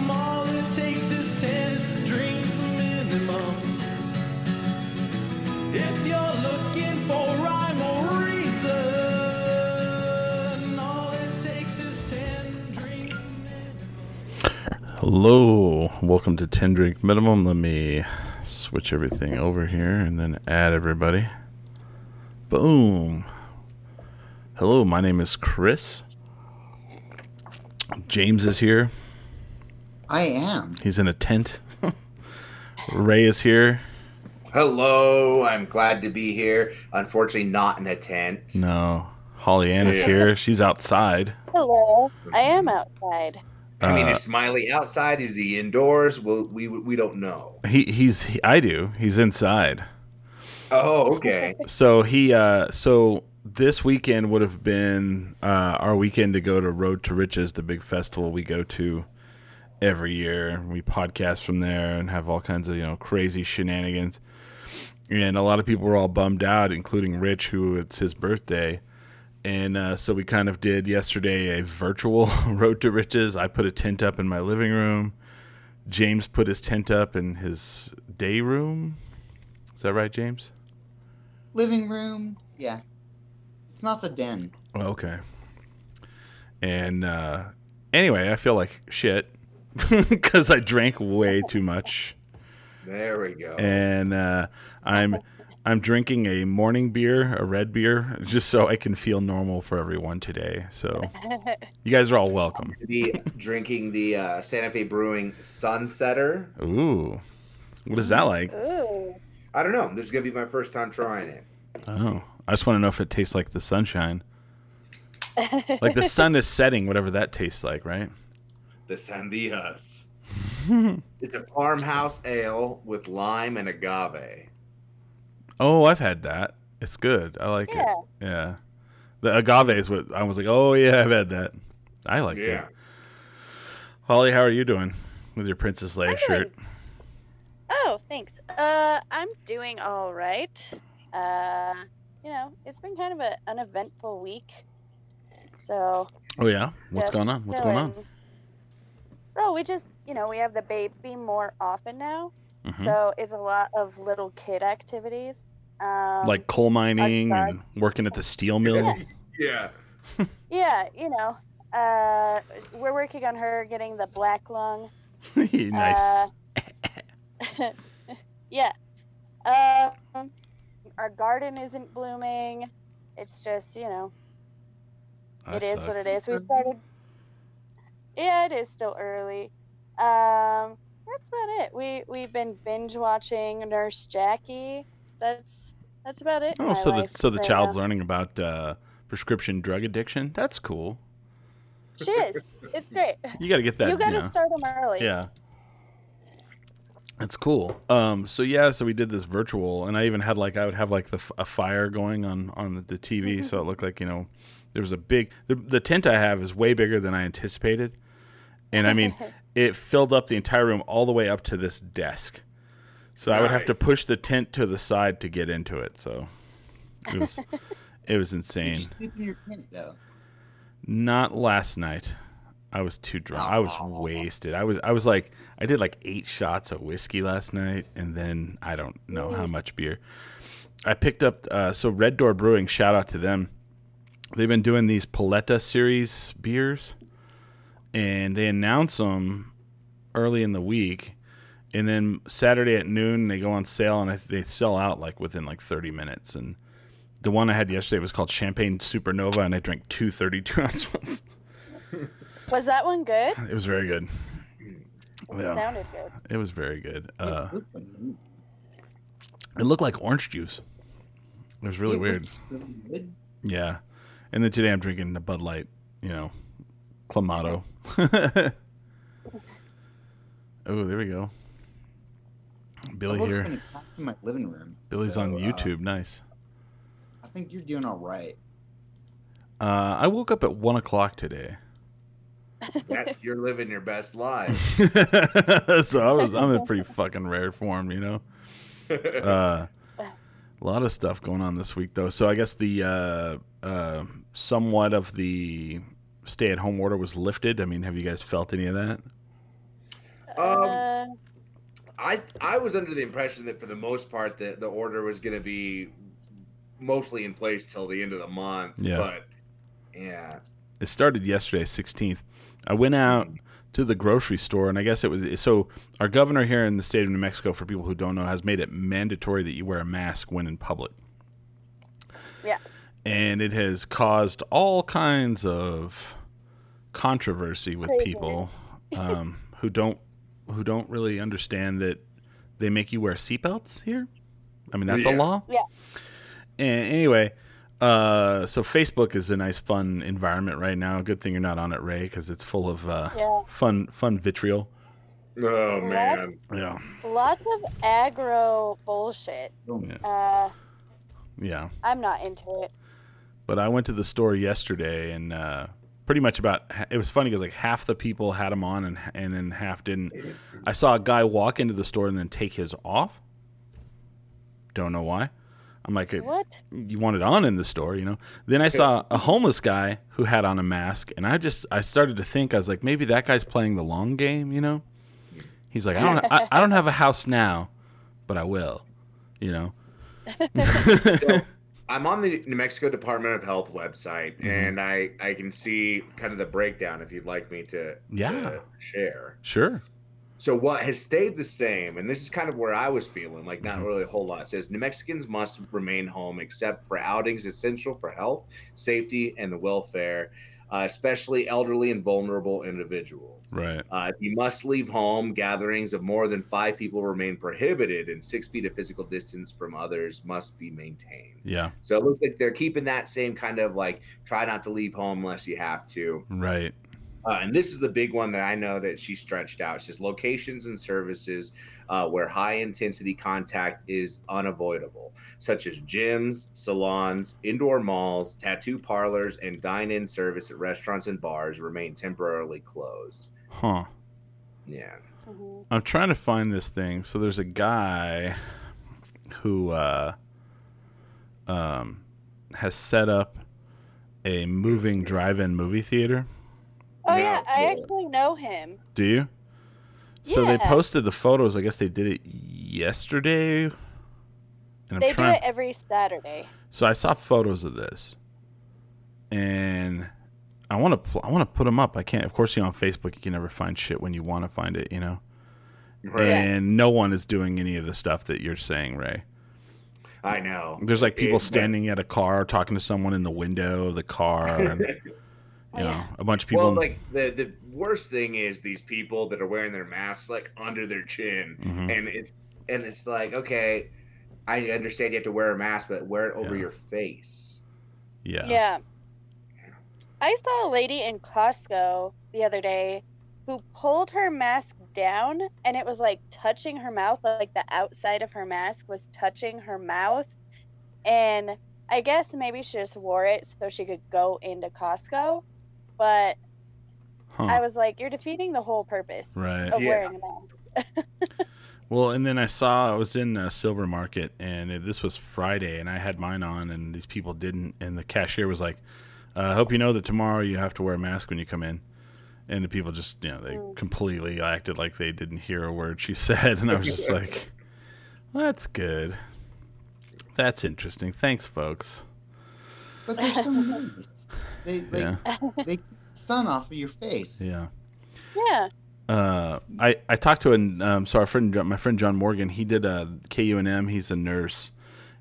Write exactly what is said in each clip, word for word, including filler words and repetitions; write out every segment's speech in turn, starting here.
freedom, all it takes is ten drinks minimum. If you're looking for rhyme or reason, all it takes is ten drinks minimum. Hello, welcome to Ten Drink Minimum. Let me switch everything over here and then add everybody. Boom. Hello, my name is Chris. James is here. I am. He's in a tent. Ray is here. Hello, I'm glad to be here. Unfortunately, not in a tent. No. Holly Ann is here. She's outside. Hello, I am outside. I mean, is Smiley outside? Is he indoors? Well, we we don't know. He he's he, I do. He's inside. Oh, okay. So he uh so. This weekend would have been uh, our weekend to go to Road to Riches, the big festival we go to every year. We podcast from there and have all kinds of, you know, crazy shenanigans. And a lot of people were all bummed out, including Rich, who it's his birthday. And uh, so we kind of did yesterday a virtual Road to Riches. I put a tent up in my living room. James put his tent up in his day room. Is that right, James? Living room, yeah. It's not the den. Okay. And uh, anyway, I feel like shit because I drank way too much. There we go. And uh, I'm I'm drinking a morning beer, a red beer, just so I can feel normal for everyone today. So you guys are all welcome. The, drinking the uh, Santa Fe Brewing Sunsetter. Ooh. What is that like? Ooh. I don't know. This is going to be my first time trying it. Oh. I just want to know if it tastes like the sunshine. Like the sun is setting, whatever that tastes like, right? The sandias. It's a farmhouse ale with lime and agave. Oh, I've had that. It's good. I like yeah. it. Yeah. The agave is what I was like, oh, yeah, I've had that. I like yeah. that. Holly, how are you doing with your Princess Leia I'm shirt? Doing... Oh, thanks. Uh, I'm doing all right. Uh... You know, it's been kind of an uneventful week, so... Oh, yeah? What's going on? What's going on? Oh, we just, you know, we have the baby more often now, mm-hmm. so it's a lot of little kid activities. Um, like coal mining and working at the steel mill? Yeah. Yeah, yeah, you know, uh, we're working on her getting the black lung. Nice. Uh, yeah. Um... Our garden isn't blooming. It's just, you know, that it sucks. Is what it is. We started. Yeah, it is still early. Um, that's about it. We we've been binge watching Nurse Jackie. That's that's about it. Oh, so the so the right child's now. Learning about uh, prescription drug addiction. That's cool. She is. It's great. You got to get that. You got to you know. Start them early. Yeah. That's cool. Um, so yeah, so we did this virtual, and I even had like I would have like the a fire going on on the T V, mm-hmm. so it looked like you know there was a big the, the tent I have is way bigger than I anticipated, and I mean it filled up the entire room all the way up to this desk, so nice. I would have to push the tent to the side to get into it. So it was it was insane. Did you sleep in your tent though? Not last night. I was too drunk. I was wasted. I was I was like I did like eight shots of whiskey last night, and then I don't know how much beer. I picked up uh, so Red Door Brewing. Shout out to them. They've been doing these Paletta series beers, and they announce them early in the week, and then Saturday at noon they go on sale, and they sell out like within like thirty minutes. And the one I had yesterday was called Champagne Supernova, and I drank two thirty-two ounce ones. Was that one good? It was very good. It yeah. sounded good. It was very good. Uh, it looked like orange juice. It was really it weird. So good. Yeah. And then today I'm drinking the Bud Light, you know, Clamato. Oh, there we go. Billy here. In my living room. Billy's so, on YouTube. Uh, nice. I think you're doing all right. Uh, I woke up at one o'clock today. That, you're living your best life. So I was. I'm in pretty fucking rare form, you know. Uh, a lot of stuff going on this week, though. So I guess the uh, uh, somewhat of the stay-at-home order was lifted. I mean, have you guys felt any of that? Um, I I was under the impression that for the most part that the order was going to be mostly in place till the end of the month. Yeah. But yeah. It started yesterday, sixteenth. I went out to the grocery store, and I guess it was – so our governor here in the state of New Mexico, for people who don't know, has made it mandatory that you wear a mask when in public. Yeah. And it has caused all kinds of controversy with people um, who don't who don't really understand that they make you wear seatbelts here. I mean, that's yeah. a law. Yeah. And anyway – Uh, so Facebook is a nice, fun environment right now. Good thing you're not on it, Ray, because it's full of uh, yeah. fun, fun vitriol. Oh man, lots, yeah, lots of aggro bullshit. Yeah. Uh, yeah, I'm not into it. But I went to the store yesterday, and uh, pretty much about it was funny because like half the people had them on, and and then half didn't. I saw a guy walk into the store and then take his off. Don't know why. I'm like, what? You want it on in the store, you know? Then I saw a homeless guy who had on a mask, and I just, I started to think, I was like, maybe that guy's playing the long game, you know? He's like, I don't, I, I don't have a house now, but I will, you know? So, I'm on the New Mexico Department of Health website, mm-hmm. and I, I can see kind of the breakdown if you'd like me to, yeah. to share. Sure. So what has stayed the same, and this is kind of where I was feeling, like not really a whole lot, says New Mexicans must remain home except for outings essential for health, safety, and the welfare, uh, especially elderly and vulnerable individuals. Right. Uh, you must leave home. Gatherings of more than five people remain prohibited, and six feet of physical distance from others must be maintained. Yeah. So it looks like they're keeping that same kind of like try not to leave home unless you have to. Right. Uh, and this is the big one that I know that she stretched out. She says locations and services uh, where high-intensity contact is unavoidable, such as gyms, salons, indoor malls, tattoo parlors, and dine-in service at restaurants and bars remain temporarily closed. Huh. Yeah. Mm-hmm. I'm trying to find this thing. So there's a guy who uh, um, has set up a moving drive-in movie theater. Oh, yeah, I actually know him. Do you? So yeah. They posted the photos. I guess they did it yesterday. And I'm they trying... do it every Saturday. So I saw photos of this. And I want to pl- I want to put them up. I can't. Of course, you know, on Facebook, you can never find shit when you want to find it, you know. Right. And no one is doing any of the stuff that you're saying, Ray. I know. There's like people it's... standing at a car talking to someone in the window of the car. And... You know, yeah. a bunch of people. Well, like the, the worst thing is these people that are wearing their masks like under their chin, mm-hmm. and it's and it's like, okay, I understand you have to wear a mask, but wear it over yeah. your face. Yeah. Yeah. I saw a lady in Costco the other day who pulled her mask down, and it was like touching her mouth, like the outside of her mask was touching her mouth, and I guess maybe she just wore it so she could go into Costco. But huh. I was like, you're defeating the whole purpose right. of yeah. wearing them. Well, and then I saw, I was in a Silver Market, and it, this was Friday, and I had mine on, and these people didn't. And the cashier was like, I uh, hope you know that tomorrow you have to wear a mask when you come in. And the people just, you know, they mm. completely acted like they didn't hear a word she said. And I was just like, well, that's good. That's interesting. Thanks, folks. But they're so nice. They they, yeah. they sun off of your face. Yeah. Yeah. Uh, I, I talked to an um, so our friend my friend John Morgan. He did a K U N M. He's a nurse,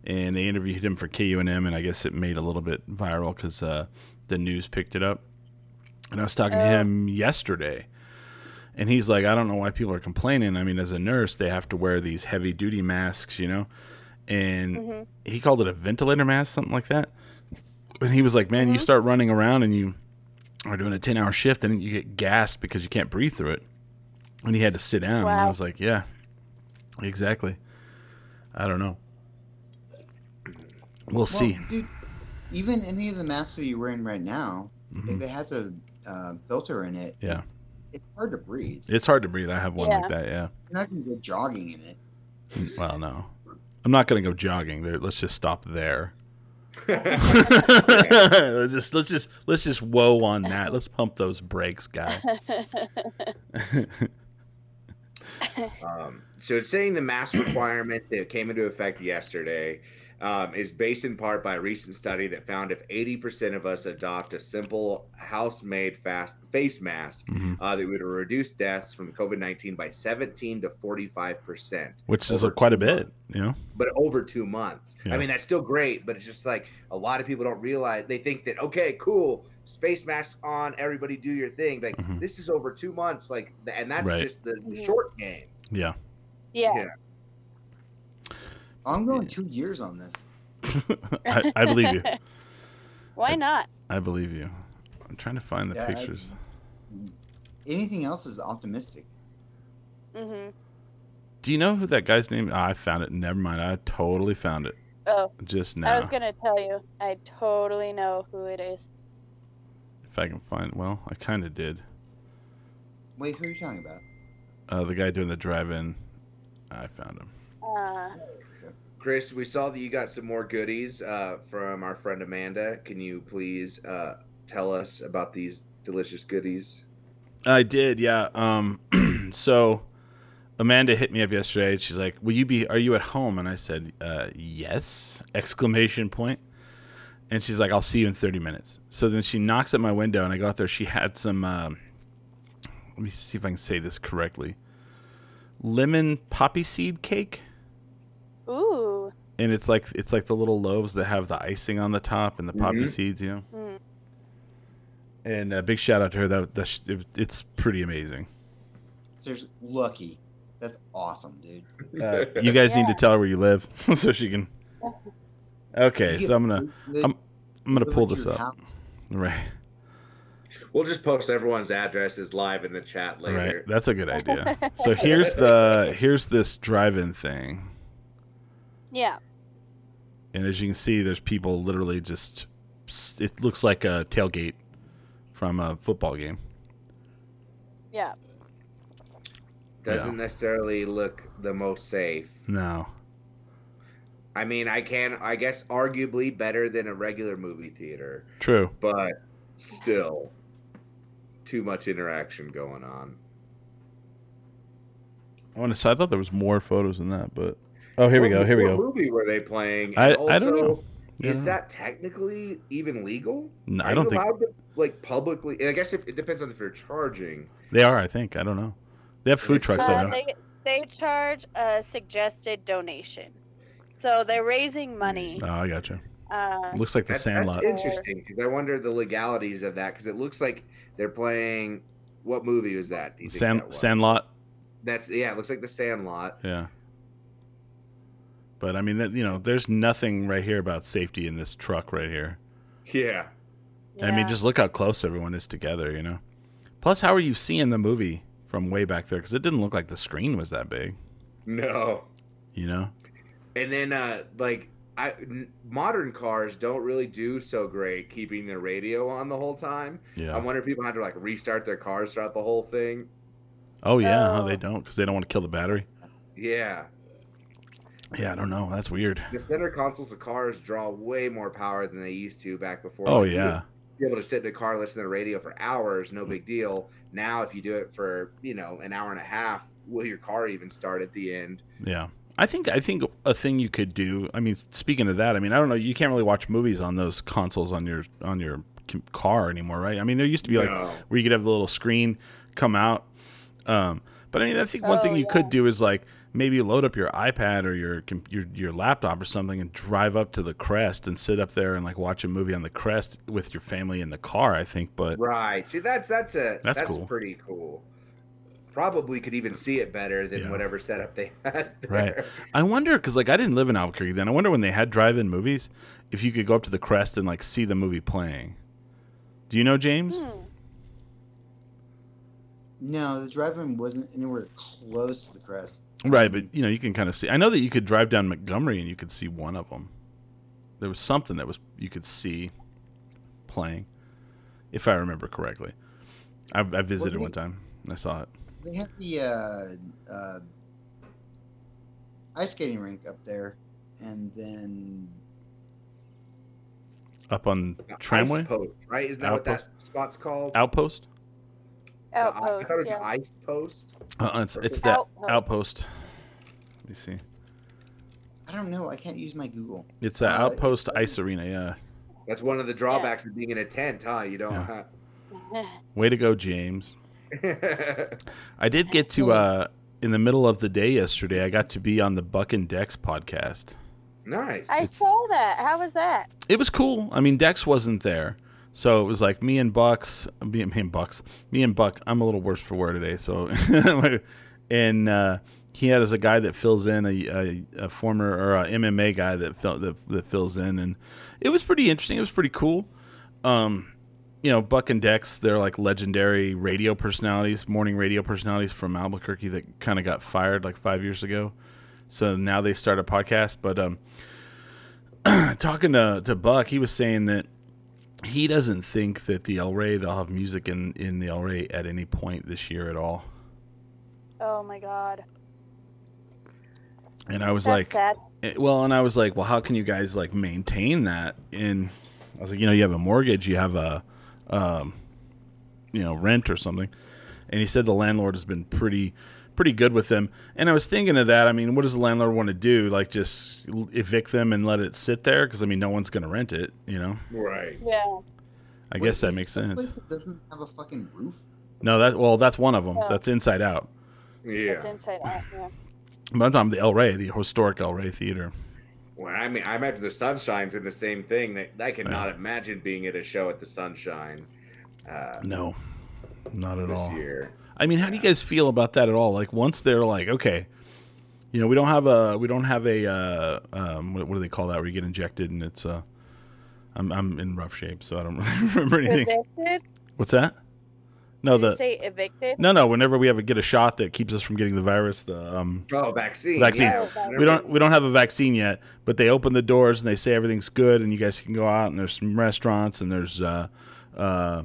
and they interviewed him for K U N M, and I guess it made a little bit viral because uh, the news picked it up. And I was talking uh, to him yesterday, and he's like, I don't know why people are complaining. I mean, as a nurse, they have to wear these heavy duty masks, you know, and mm-hmm. he called it a ventilator mask, something like that. And he was like, man, mm-hmm. you start running around and you are doing a ten-hour shift and you get gassed because you can't breathe through it. And he had to sit down. Wow. And I was like, yeah, Exactly. I don't know. We'll, well see. Dude, even any of the masks that you're wearing right now, mm-hmm. if it has a uh, filter in it, yeah, it, it's hard to breathe. It's hard to breathe. I have one yeah. like that, yeah. You're not going to go jogging in it. Well, no. I'm not going to go jogging. There. Let's just stop there. let's just let's just let's just woe on that. Let's pump those brakes, guy. um, so it's saying the mask requirement that came into effect yesterday um, is based in part by a recent study that found if eighty percent of us adopt a simple house-made fast face mask, mm-hmm. uh, that would reduce deaths from COVID nineteen by seventeen to forty-five percent. Which is quite a bit, you know? But over two months. Yeah. I mean, that's still great, but it's just like a lot of people don't realize. They think that, okay, cool, face masks on, everybody do your thing. Like, mm-hmm. this is over two months, like, and that's right. just the yeah. short game. Yeah. Yeah. yeah. I'm going two years on this. I, I believe you. Why not? I, I believe you. I'm trying to find the yeah, pictures. I, anything else is optimistic. Mm-hmm. Do you know who that guy's name is? Oh, I found it. Never mind. I totally found it. Oh. Just now. I was going to tell you. I totally know who it is. If I can find it. Well, I kind of did. Wait, who are you talking about? Uh, the guy doing the drive-in. I found him. Uh, Chris, we saw that you got some more goodies uh, from our friend Amanda. Can you please uh, tell us about these delicious goodies? I did, yeah. Um, so Amanda hit me up yesterday. She's like, "Will you be? Are you at home?" And I said, uh, "Yes!" Exclamation point. And she's like, "I'll see you in thirty minutes." So then she knocks at my window, and I go out there. She had some. Um, let me see if I can say this correctly. Lemon poppy seed cake. Ooh. And it's like it's like the little loaves that have the icing on the top and the mm-hmm. poppy seeds, you know. Mm. And a big shout out to her. That, that it, it's pretty amazing. Seriously, lucky. That's awesome, dude. Uh, you guys yeah. need to tell her where you live so she can. Okay, so I'm gonna I'm I'm gonna pull this up. House. Right. We'll just post everyone's addresses live in the chat later. Right. That's a good idea. So here's the here's this drive-in thing. Yeah. And as you can see, there's people literally just – it looks like a tailgate from a football game. Yeah. Doesn't yeah. necessarily look the most safe. No. I mean, I can – I guess arguably better than a regular movie theater. True. But still – too much interaction going on. I want to say I thought there was more photos than that, but oh, here what we go. Here we go. What movie were they playing? I, also, I don't know. Yeah. Is that technically even legal? No, are I don't you think allowed to, like publicly. I guess if, it depends on if you're charging. They are, I think. I don't know. They have food trucks. Uh, they they charge a suggested donation, so they're raising money. Oh, I gotcha. Uh, looks like the that's, Sandlot. That's interesting because I wonder the legalities of that because it looks like they're playing. What movie was that? Do you think Sand, that was? Sandlot. That's yeah. It looks like the Sandlot. Yeah. But I mean, that, you know, there's nothing right here about safety in this truck right here. Yeah. yeah. I mean, just look how close everyone is together. You know. Plus, how are you seeing the movie from way back there? Because it didn't look like the screen was that big. No. You know. And then, uh, like. I, n- modern cars don't really do so great keeping their radio on the whole time. Yeah. I wonder if people had to like restart their cars throughout the whole thing. Oh yeah, uh, no, they don't because they don't want to kill the battery. Yeah. Yeah, I don't know. That's weird. The center consoles of cars draw way more power than they used to back before. Oh like, yeah. Be able to sit in a car listen to the radio for hours, no big deal. Now if you do it for you know an hour and a half, will your car even start at the end? Yeah. I think I think a thing you could do. I mean, speaking of that, I mean, I don't know. You can't really watch movies on those consoles on your on your car anymore, right? I mean, there used to be no. like where you could have the little screen come out. Um, but I mean, I think one oh, thing you yeah. could do is like maybe load up your iPad or your, your your laptop or something and drive up to the Crest and sit up there and like watch a movie on the Crest with your family in the car. I think, but right. See, that's that's a that's, that's cool. pretty cool. Probably could even see it better than yeah. whatever setup they had there. Right. I wonder, because like I didn't live in Albuquerque then. I wonder when they had drive-in movies, if you could go up to the Crest and like see the movie playing. Do you know, James? Hmm. No, the drive-in wasn't anywhere close to the crest. Right, but you know, you can kind of see. I know that you could drive down Montgomery and you could see one of them. There was something that was you could see playing, if I remember correctly. I, I visited well, they, one time and I saw it. They had the uh, uh, ice skating rink up there, and then up on Tramway. Outpost, right? Isn't that Outpost? What that spot's called? Outpost. Outpost. I thought it was yeah. Ice Post. Uh, it's it's that Outpost. Outpost. Let me see. I don't know. I can't use my Google. It's an uh, Outpost Ice Arena, yeah. That's one of the drawbacks yeah. of being in a tent, huh? You don't. Yeah. Huh? Way to go, James. I did get to, uh, in the middle of the day yesterday, I got to be on the Buck and Dex podcast. Nice. I it's, saw that. How was that? It was cool. I mean, Dex wasn't there. So it was like me and Bucks, me and, me and Bucks, me and Buck. I'm a little worse for wear today. So, and uh, he had as a guy that fills in a, a, a former or a M M A guy that, fill, that that fills in, and it was pretty interesting. It was pretty cool. Um, you know, Buck and Dex, they're like legendary radio personalities, morning radio personalities from Albuquerque that kind of got fired like five years ago. So now they start a podcast. But um, talking to to Buck, he was saying that. He doesn't think that the El Rey, they'll have music in, in the El Rey at any point this year at all. Oh, my God. And I was That's like, sad. well, and I was like, well, how can you guys like maintain that? And I was like, you know, you have a mortgage, you have a, um, you know, rent or something. And he said the landlord has been pretty, pretty good with them. And I was thinking of that. I mean, what does the landlord want to do? Like just evict them and let it sit there? Because, I mean, no one's going to rent it, you know? Right. Yeah. I Wait, guess that makes sense. Place that doesn't have a fucking roof? No, that well, that's one of them. Yeah. That's Inside Out. Yeah. That's Inside Out, yeah. But I'm talking about the El Rey, the historic El Rey Theater. Well, I mean, I imagine the Sunshine's in the same thing. That I cannot right. imagine being at a show at the Sunshine. Uh, no, not at this all. This year. I mean, how do you guys feel about that at all? Like, once they're like, okay, you know, we don't have a, we don't have a, uh, um, what, what do they call that? Where you get injected and it's, uh, I'm, I'm in rough shape, so I don't really remember anything. Evicted? What's that? No, Did the you say evicted. No, no. Whenever we have a get a shot that keeps us from getting the virus, the um, oh, vaccine, vaccine. Yeah, we don't, we don't have a vaccine yet, but they open the doors and they say everything's good and you guys can go out and there's some restaurants and there's, uh, uh.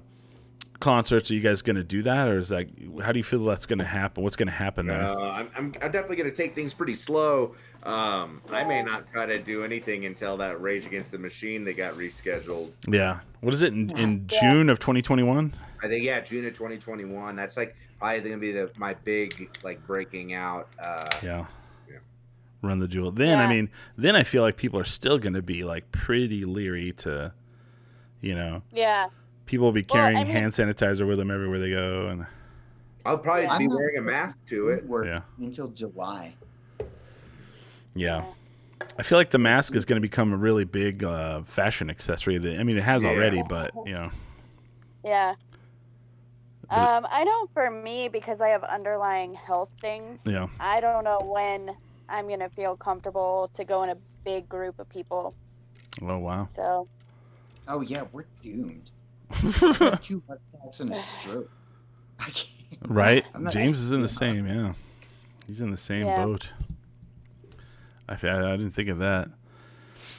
concerts. Are you guys going to do that, or is that? How do you feel that's going to happen? What's going to happen there? Uh, I'm, I'm definitely going to take things pretty slow. Um, I may not try to do anything until that Rage Against the Machine they got rescheduled. Yeah, what is it in, in yeah. June of twenty twenty-one? I think yeah, June of twenty twenty-one. That's like probably going to be the my big like breaking out. Uh, yeah. yeah, Run the Jewel. Then yeah. I mean, then I feel like people are still going to be like pretty leery to, you know. Yeah. People will be carrying well, I mean, hand sanitizer with them everywhere they go, and I'll probably yeah, be I'm wearing a mask to it. Yeah. Until July. Yeah, I feel like the mask is going to become a really big uh, fashion accessory. That I mean, it has yeah. already, but you know. Yeah. Um, I know for me because I have underlying health things. Yeah. I don't know when I'm going to feel comfortable to go in a big group of people. Oh wow. So. Oh yeah, we're doomed. Two heart attacks and a stroke. I can't. Right? Not, James is in the same, yeah. He's in the same yeah. boat. I, I didn't think of that.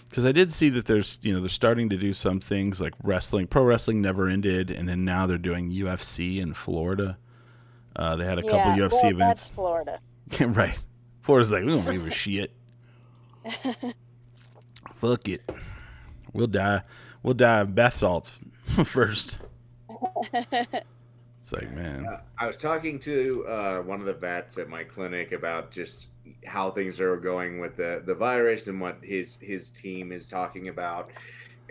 Because I did see that there's, you know, they're starting to do some things like wrestling. Pro wrestling never ended, and then now they're doing U F C in Florida. Uh, they had a couple yeah, U F C well, events. That's Florida. Right. Florida's like, we don't give a shit. Fuck it. We'll die. We'll die of bath salts. First, it's like, man. Uh, I was talking to uh, one of the vets at my clinic about just how things are going with the, the virus and what his his team is talking about,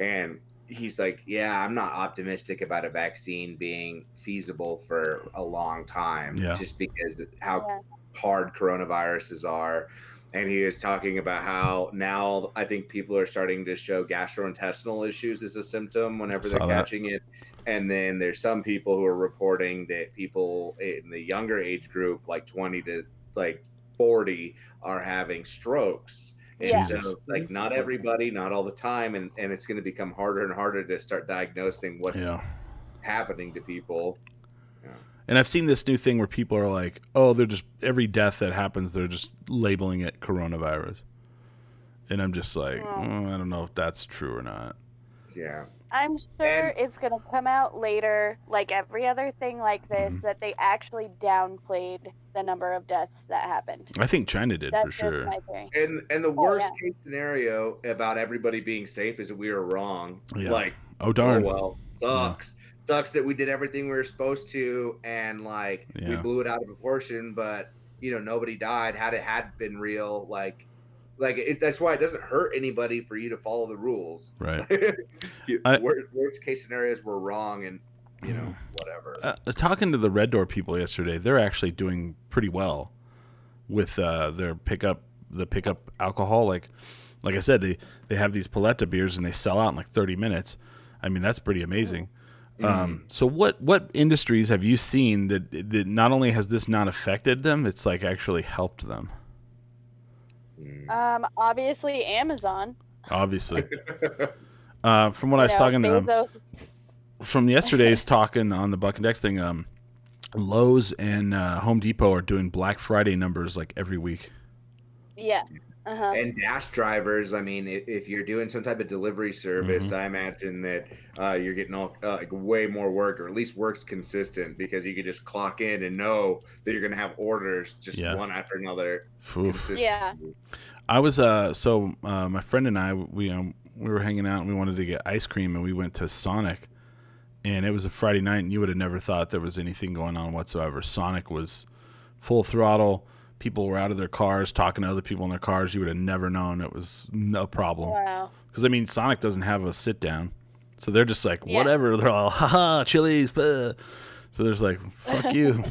and he's like, "Yeah, I'm not optimistic about a vaccine being feasible for a long time, yeah. just because of how yeah. hard coronaviruses are." And he was talking about how now I think people are starting to show gastrointestinal issues as a symptom whenever they're that. catching it. And then there's some people who are reporting that people in the younger age group, like twenty to like forty, are having strokes. And yeah. so it's like not everybody, not all the time. And, and it's going to become harder and harder to start diagnosing what's yeah. happening to people. Yeah. And I've seen this new thing where people are like, oh, they're just, every death that happens, they're just labeling it coronavirus. And I'm just like, yeah. mm, I don't know if that's true or not. Yeah. I'm sure and- it's going to come out later, like every other thing like this, mm-hmm. that they actually downplayed the number of deaths that happened. I think China did that's for sure. And and the oh, worst yeah. case scenario about everybody being safe is that we were wrong. Yeah. Like, oh, darn. Oh, well, sucks. Yeah. Sucks that we did everything we were supposed to, and like yeah. we blew it out of proportion. But you know, nobody died. Had it had been real, like, like it, that's why it doesn't hurt anybody for you to follow the rules. Right. you, I, worst, worst case scenarios were wrong, and you know whatever. Uh, talking to the Red Door people yesterday, they're actually doing pretty well with uh, their pickup, the pickup alcohol. Like, like I said, they they have these Paletta beers and they sell out in like thirty minutes. I mean, that's pretty amazing. Yeah. Um, so what, what industries have you seen that, that not only has this not affected them, it's like actually helped them? Um, obviously Amazon. Obviously. uh, from what you I was know, talking Bezos. to um, from yesterday's talking on the Buck and Dex thing, um, Lowe's and uh, Home Depot are doing Black Friday numbers like every week. Yeah. Uh-huh. And Dash drivers, I mean, if, if you're doing some type of delivery service, mm-hmm. I imagine that uh, you're getting all uh, like way more work, or at least work's consistent, because you could just clock in and know that you're going to have orders just yeah. one after another. Yeah. I was uh so uh, my friend and I we um, we were hanging out and we wanted to get ice cream, and we went to Sonic, and it was a Friday night, and you would have never thought there was anything going on whatsoever. Sonic was full throttle. People were out of their cars talking to other people in their cars. You would have never known it was no problem. Wow. Because, I mean, Sonic doesn't have a sit-down. So they're just like, yeah. whatever. They're all, ha-ha, Chili's. Bah. So there's like, fuck you.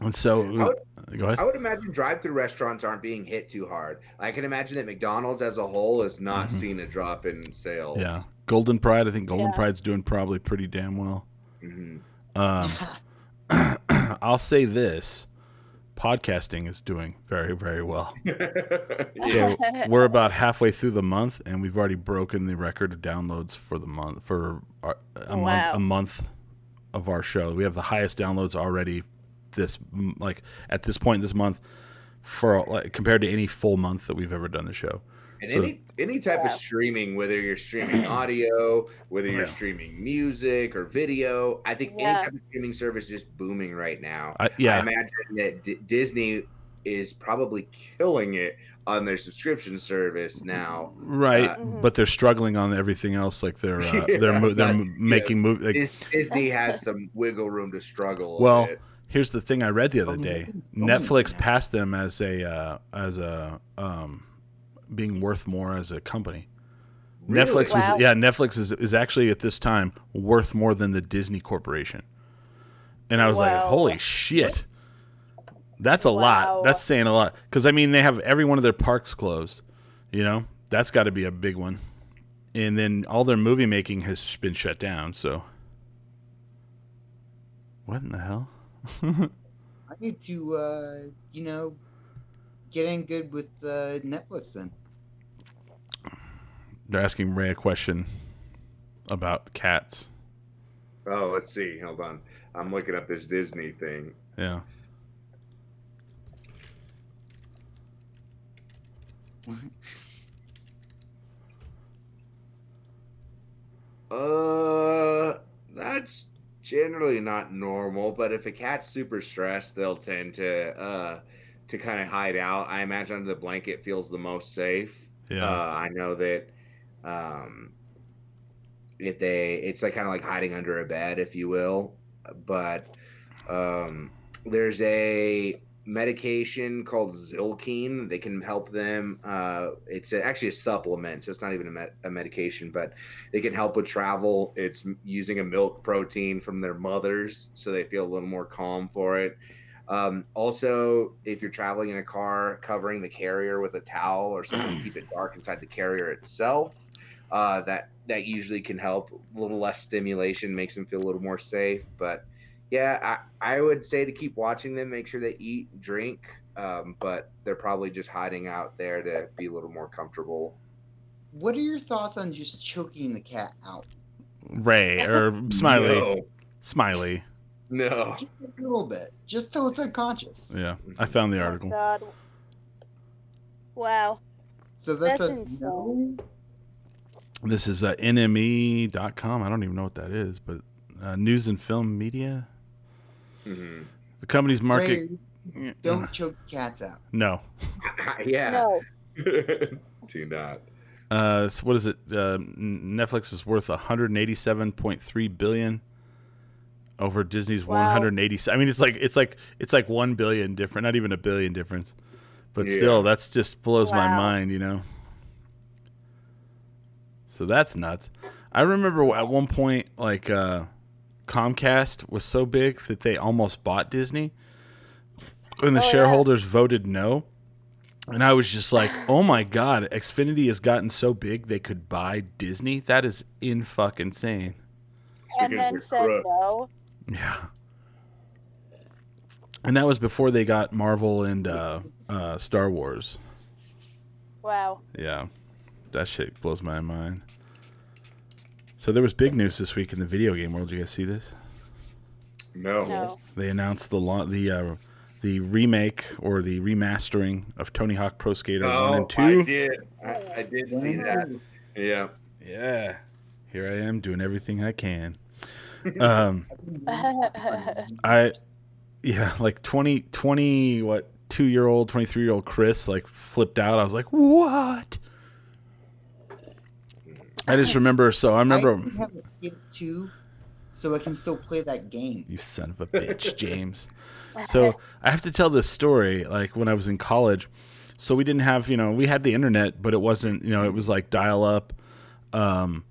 And so – go ahead. I would imagine drive-thru restaurants aren't being hit too hard. I can imagine that McDonald's as a whole has not mm-hmm. seen a drop in sales. Yeah. Golden Pride. I think Golden yeah. Pride's doing probably pretty damn well. Mm-hmm. Um, I'll say this. Podcasting is doing very, very well. So we're about halfway through the month, and we've already broken the record of downloads for the month for our, a wow. month a month of our show. We have the highest downloads already this like at this point this month for like, compared to any full month that we've ever done the show. And so, any any type yeah. of streaming, whether you're streaming audio, whether you're yeah. streaming music or video, I think yeah. any type of streaming service is just booming right now. Uh, yeah. I imagine that D- Disney is probably killing it on their subscription service now. Right, uh, mm-hmm. but they're struggling on everything else. Like they're uh, yeah, they're mo- they're but, making you know, movies. Like, Disney has some wiggle room to struggle. Well, a bit. Here's the thing I read the other day: Netflix passed them as a uh, as a um. being worth more as a company. Really? Netflix wow. was yeah Netflix is, is actually at this time worth more than the Disney Corporation, and I was wow. like, holy shit, that's a wow. lot. That's saying a lot, because I mean they have every one of their parks closed, you know, that's got to be a big one, and then all their movie making has been shut down. So what in the hell? I need to uh you know get in good with uh, Netflix then. They're asking Ray a question about cats. Oh, let's see. Hold on. I'm looking up this Disney thing. Yeah. uh, that's generally not normal, but if a cat's super stressed, they'll tend to... Uh, to kind of hide out. I imagine under the blanket feels the most safe. Yeah. Uh, I know that um, if they, it's like kind of like hiding under a bed, if you will. But um, there's a medication called Zilkeen that can help them. Uh, it's a, actually a supplement, so it's not even a, med- a medication, but it can help with travel. It's using a milk protein from their mothers, so they feel a little more calm for it. Um, also, if you're traveling in a car, covering the carrier with a towel or something to keep it dark inside the carrier itself, uh, that, that usually can help. A little less stimulation makes them feel a little more safe. But, yeah, I, I would say to keep watching them, make sure they eat, drink, um, but they're probably just hiding out there to be a little more comfortable. What are your thoughts on just choking the cat out? Ray, or Smiley. No. Smiley. No. Just a little bit. Just till it's unconscious. Yeah. I found the article. Oh, God. Wow. So that's, that's a insane. This is uh, N M E dot com. I don't even know what that is, but uh, news and film media. Mm-hmm. The company's market. Wait, don't uh, choke cats out. No. Yeah. No. Do not. Uh, so what is it? Uh, Netflix is worth one hundred eighty-seven point three billion dollars over Disney's wow. one hundred eighty-seven. I mean, it's like it's like it's like one billion different, not even a billion difference, but yeah. still, that's just blows wow. my mind, you know. So that's nuts. I remember at one point, like uh, Comcast was so big that they almost bought Disney, and the oh, shareholders yeah. voted no. And I was just like, oh my God, Xfinity has gotten so big they could buy Disney? That is in fucking insane. And then said no. Yeah. And that was before they got Marvel and uh, uh, Star Wars. Wow. Yeah. That shit blows my mind. So there was big news this week in the video game world. Did you guys see this? No. no. They announced the launch. The, uh, The remake or the remastering of Tony Hawk Pro Skater oh, one and two. I did. I, I did see that. Yeah. Yeah. Here I am doing everything I can. Um, I, yeah, like twenty, twenty, what, two-year-old, twenty-three-year-old Chris, like, flipped out. I was like, what? I just remember. So I remember. I have kids too, so I can still play that game. You son of a bitch, James. So I have to tell this story, like when I was in college. So we didn't have, you know, we had the internet, but it wasn't, you know, it was like dial up, um,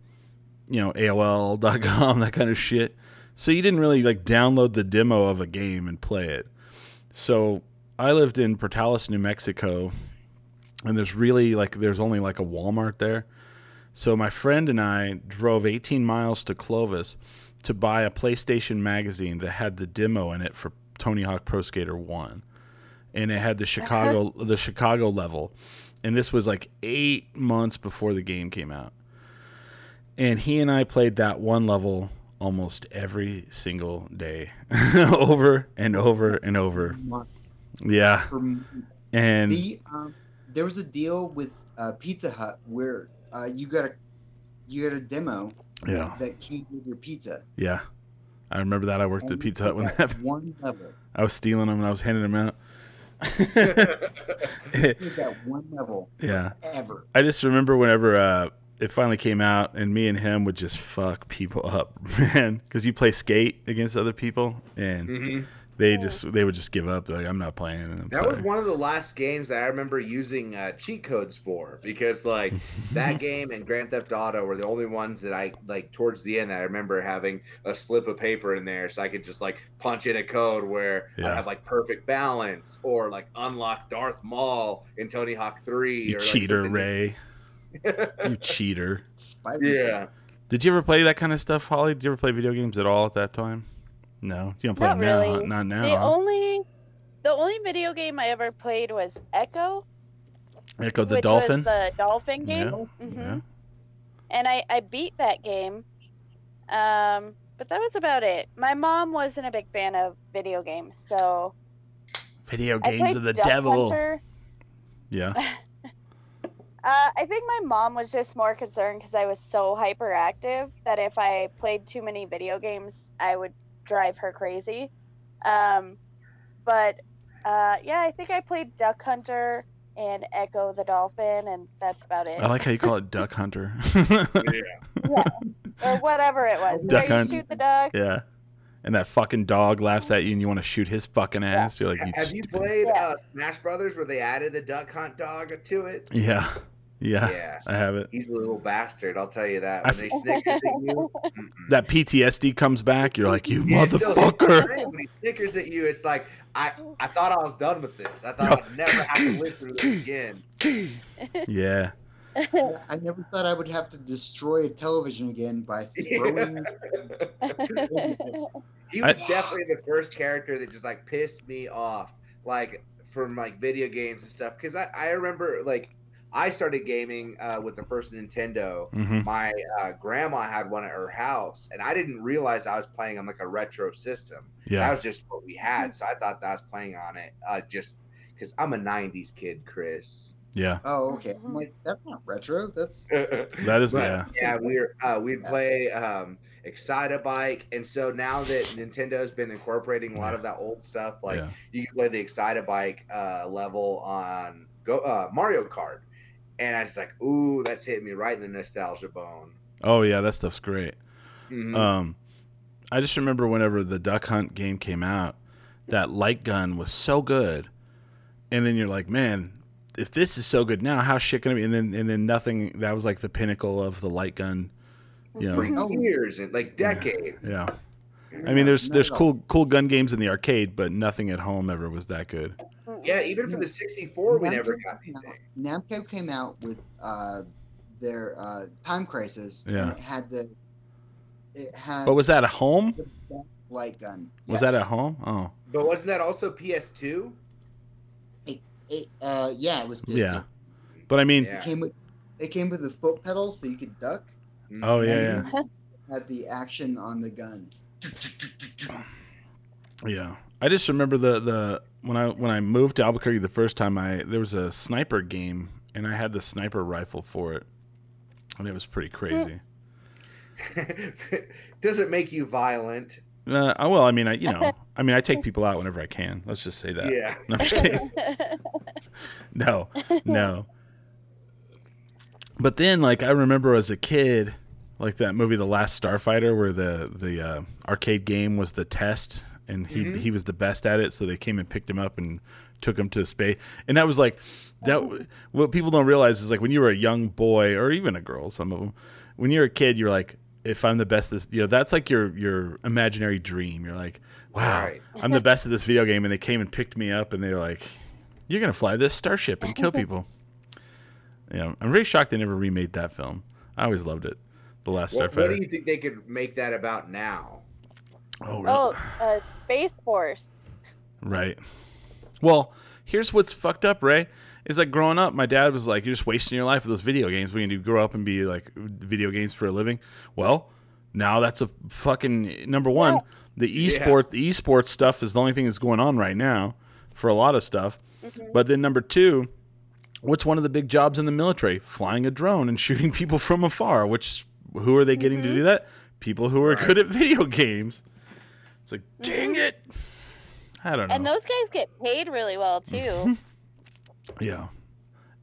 you know, A O L dot com, that kind of shit. So you didn't really like download the demo of a game and play it. So I lived in Portales, New Mexico, and there's really like, there's only like a Walmart there. So my friend and I drove eighteen miles to Clovis to buy a PlayStation magazine that had the demo in it for Tony Hawk Pro Skater one, and it had the Chicago uh-huh. the Chicago level, and this was like eight months before the game came out. And he and I played that one level almost every single day, over and over and over. Yeah, and the, um, there was a deal with uh, Pizza Hut where uh, you got a you got a demo yeah. that came with your pizza. Yeah. I remember that. I worked and at Pizza Hut when that happened. One level. I was stealing them and I was handing them out. That one level. Yeah. Ever. I just remember whenever uh, it finally came out, and me and him would just fuck people up, man. Because you play skate against other people, and mm-hmm. they just they would just give up. They're like, I'm not playing. I'm that sorry. was one of the last games that I remember using uh, cheat codes for, because like that game and Grand Theft Auto were the only ones that I like towards the end that I remember having a slip of paper in there so I could just like punch in a code where yeah. I have like perfect balance or like unlock Darth Maul in Tony Hawk three. You or, cheater, like, Ray. You cheater. Yeah. Did you ever play that kind of stuff, Holly? Did you ever play video games at all at that time? No, you don't play not now. Really. Not now. The only, the only video game I ever played was Echo. Echo the which Dolphin. Was the Dolphin game. Yeah. Mm-hmm. Yeah. And I, I beat that game, um, but that was about it. My mom wasn't a big fan of video games, so. Video games are the Duck devil. Hunter. Yeah. uh, I think my mom was just more concerned because I was so hyperactive that if I played too many video games, I would drive her crazy. Um, but uh, yeah, I think I played Duck Hunter and Echo the Dolphin, and that's about it. I like how you call it Duck Hunter. Yeah. Yeah. Or whatever it was. Duck Hunt. Shoot the duck. Yeah. And that fucking dog laughs at you and you want to shoot his fucking ass. Yeah. You're like, you Have stupid. you played yeah. uh, Smash Brothers where they added the Duck Hunt dog to it? Yeah. Yeah, yeah, I have it. He's a little bastard, I'll tell you that. When they snickers at you, that P T S D comes back. You're like, you yeah, motherfucker. No, when he snickers at you, it's like, I, I thought I was done with this. I thought I'd never have to listen to this again. Yeah. I never thought I would have to destroy a television again by throwing it. He was I, definitely the first character that just, like, pissed me off, like, from, like, video games and stuff. Because I, I remember, like... I started gaming uh, with the first Nintendo. Mm-hmm. My uh, grandma had one at her house, and I didn't realize I was playing on like a retro system. Yeah. That was just what we had, so I thought that I was playing on it uh, just because I'm a nineties kid, Chris. Yeah. Oh, okay. I'm like, that's not retro. That's that is but, yeah. Yeah, we're uh, we play um, Excitebike, and so now that Nintendo's been incorporating a lot of that old stuff, like yeah. you can play the Excitebike uh, level on Go uh, Mario Kart, and I was like, ooh, that's hitting me right in the nostalgia bone. Oh yeah, that stuff's great. Mm-hmm. Um, I just remember whenever the Duck Hunt game came out, that light gun was so good, and then you're like, man. If this is so good now, how shit can it be? And then, and then nothing. That was like the pinnacle of the light gun, you know, for years and like decades. Yeah, yeah. I mean, there's there's cool cool gun games in the arcade, but nothing at home ever was that good. Yeah, even for the sixty-four, we never got anything. Namco came out with uh, their uh, Time Crisis. Yeah, and it had the it had. But was that at home? The best light gun. Was yes. that at home? Oh, but wasn't that also P S two? It, uh, yeah, it was pissed. Yeah, but I mean, yeah. it came with it came with the foot pedal, so you could duck. Oh yeah, yeah. Had the action on the gun. Yeah, I just remember the, the when I when I moved to Albuquerque the first time, I there was a sniper game, and I had the sniper rifle for it, and it was pretty crazy. Does it make you violent? Uh, well, I mean, I you know, I mean, I take people out whenever I can. Let's just say that. Yeah. No, I'm just kidding. no, no. But then, like, I remember as a kid, like that movie, The Last Starfighter, where the the uh, arcade game was the test, and he mm-hmm. he was the best at it, so they came and picked him up and took him to space, and that was like that. What people don't realize is like when you were a young boy or even a girl, some of them, when you're a kid, you're like. If I'm the best, this you know that's like your your imaginary dream. You're like, wow, right. I'm the best at this video game, and they came and picked me up, and they're like, you're gonna fly this starship and kill people. Yeah, I'm really shocked they never remade that film. I always loved it, The Last Starfighter. What do you think they could make that about now? Oh, really? oh, uh, Space Force. Right. Well, here's what's fucked up, Ray. It's like growing up, my dad was like, you're just wasting your life with those video games. When you grow up and be like video games for a living. Well, now that's a fucking number one. The esports, yeah. the esports stuff is the only thing that's going on right now for a lot of stuff. Mm-hmm. But then number two, what's one of the big jobs in the military? Flying a drone and shooting people from afar, which who are they getting mm-hmm. to do that? People who are good at video games. It's like, dang mm-hmm. it. I don't know. And those guys get paid really well too. Yeah,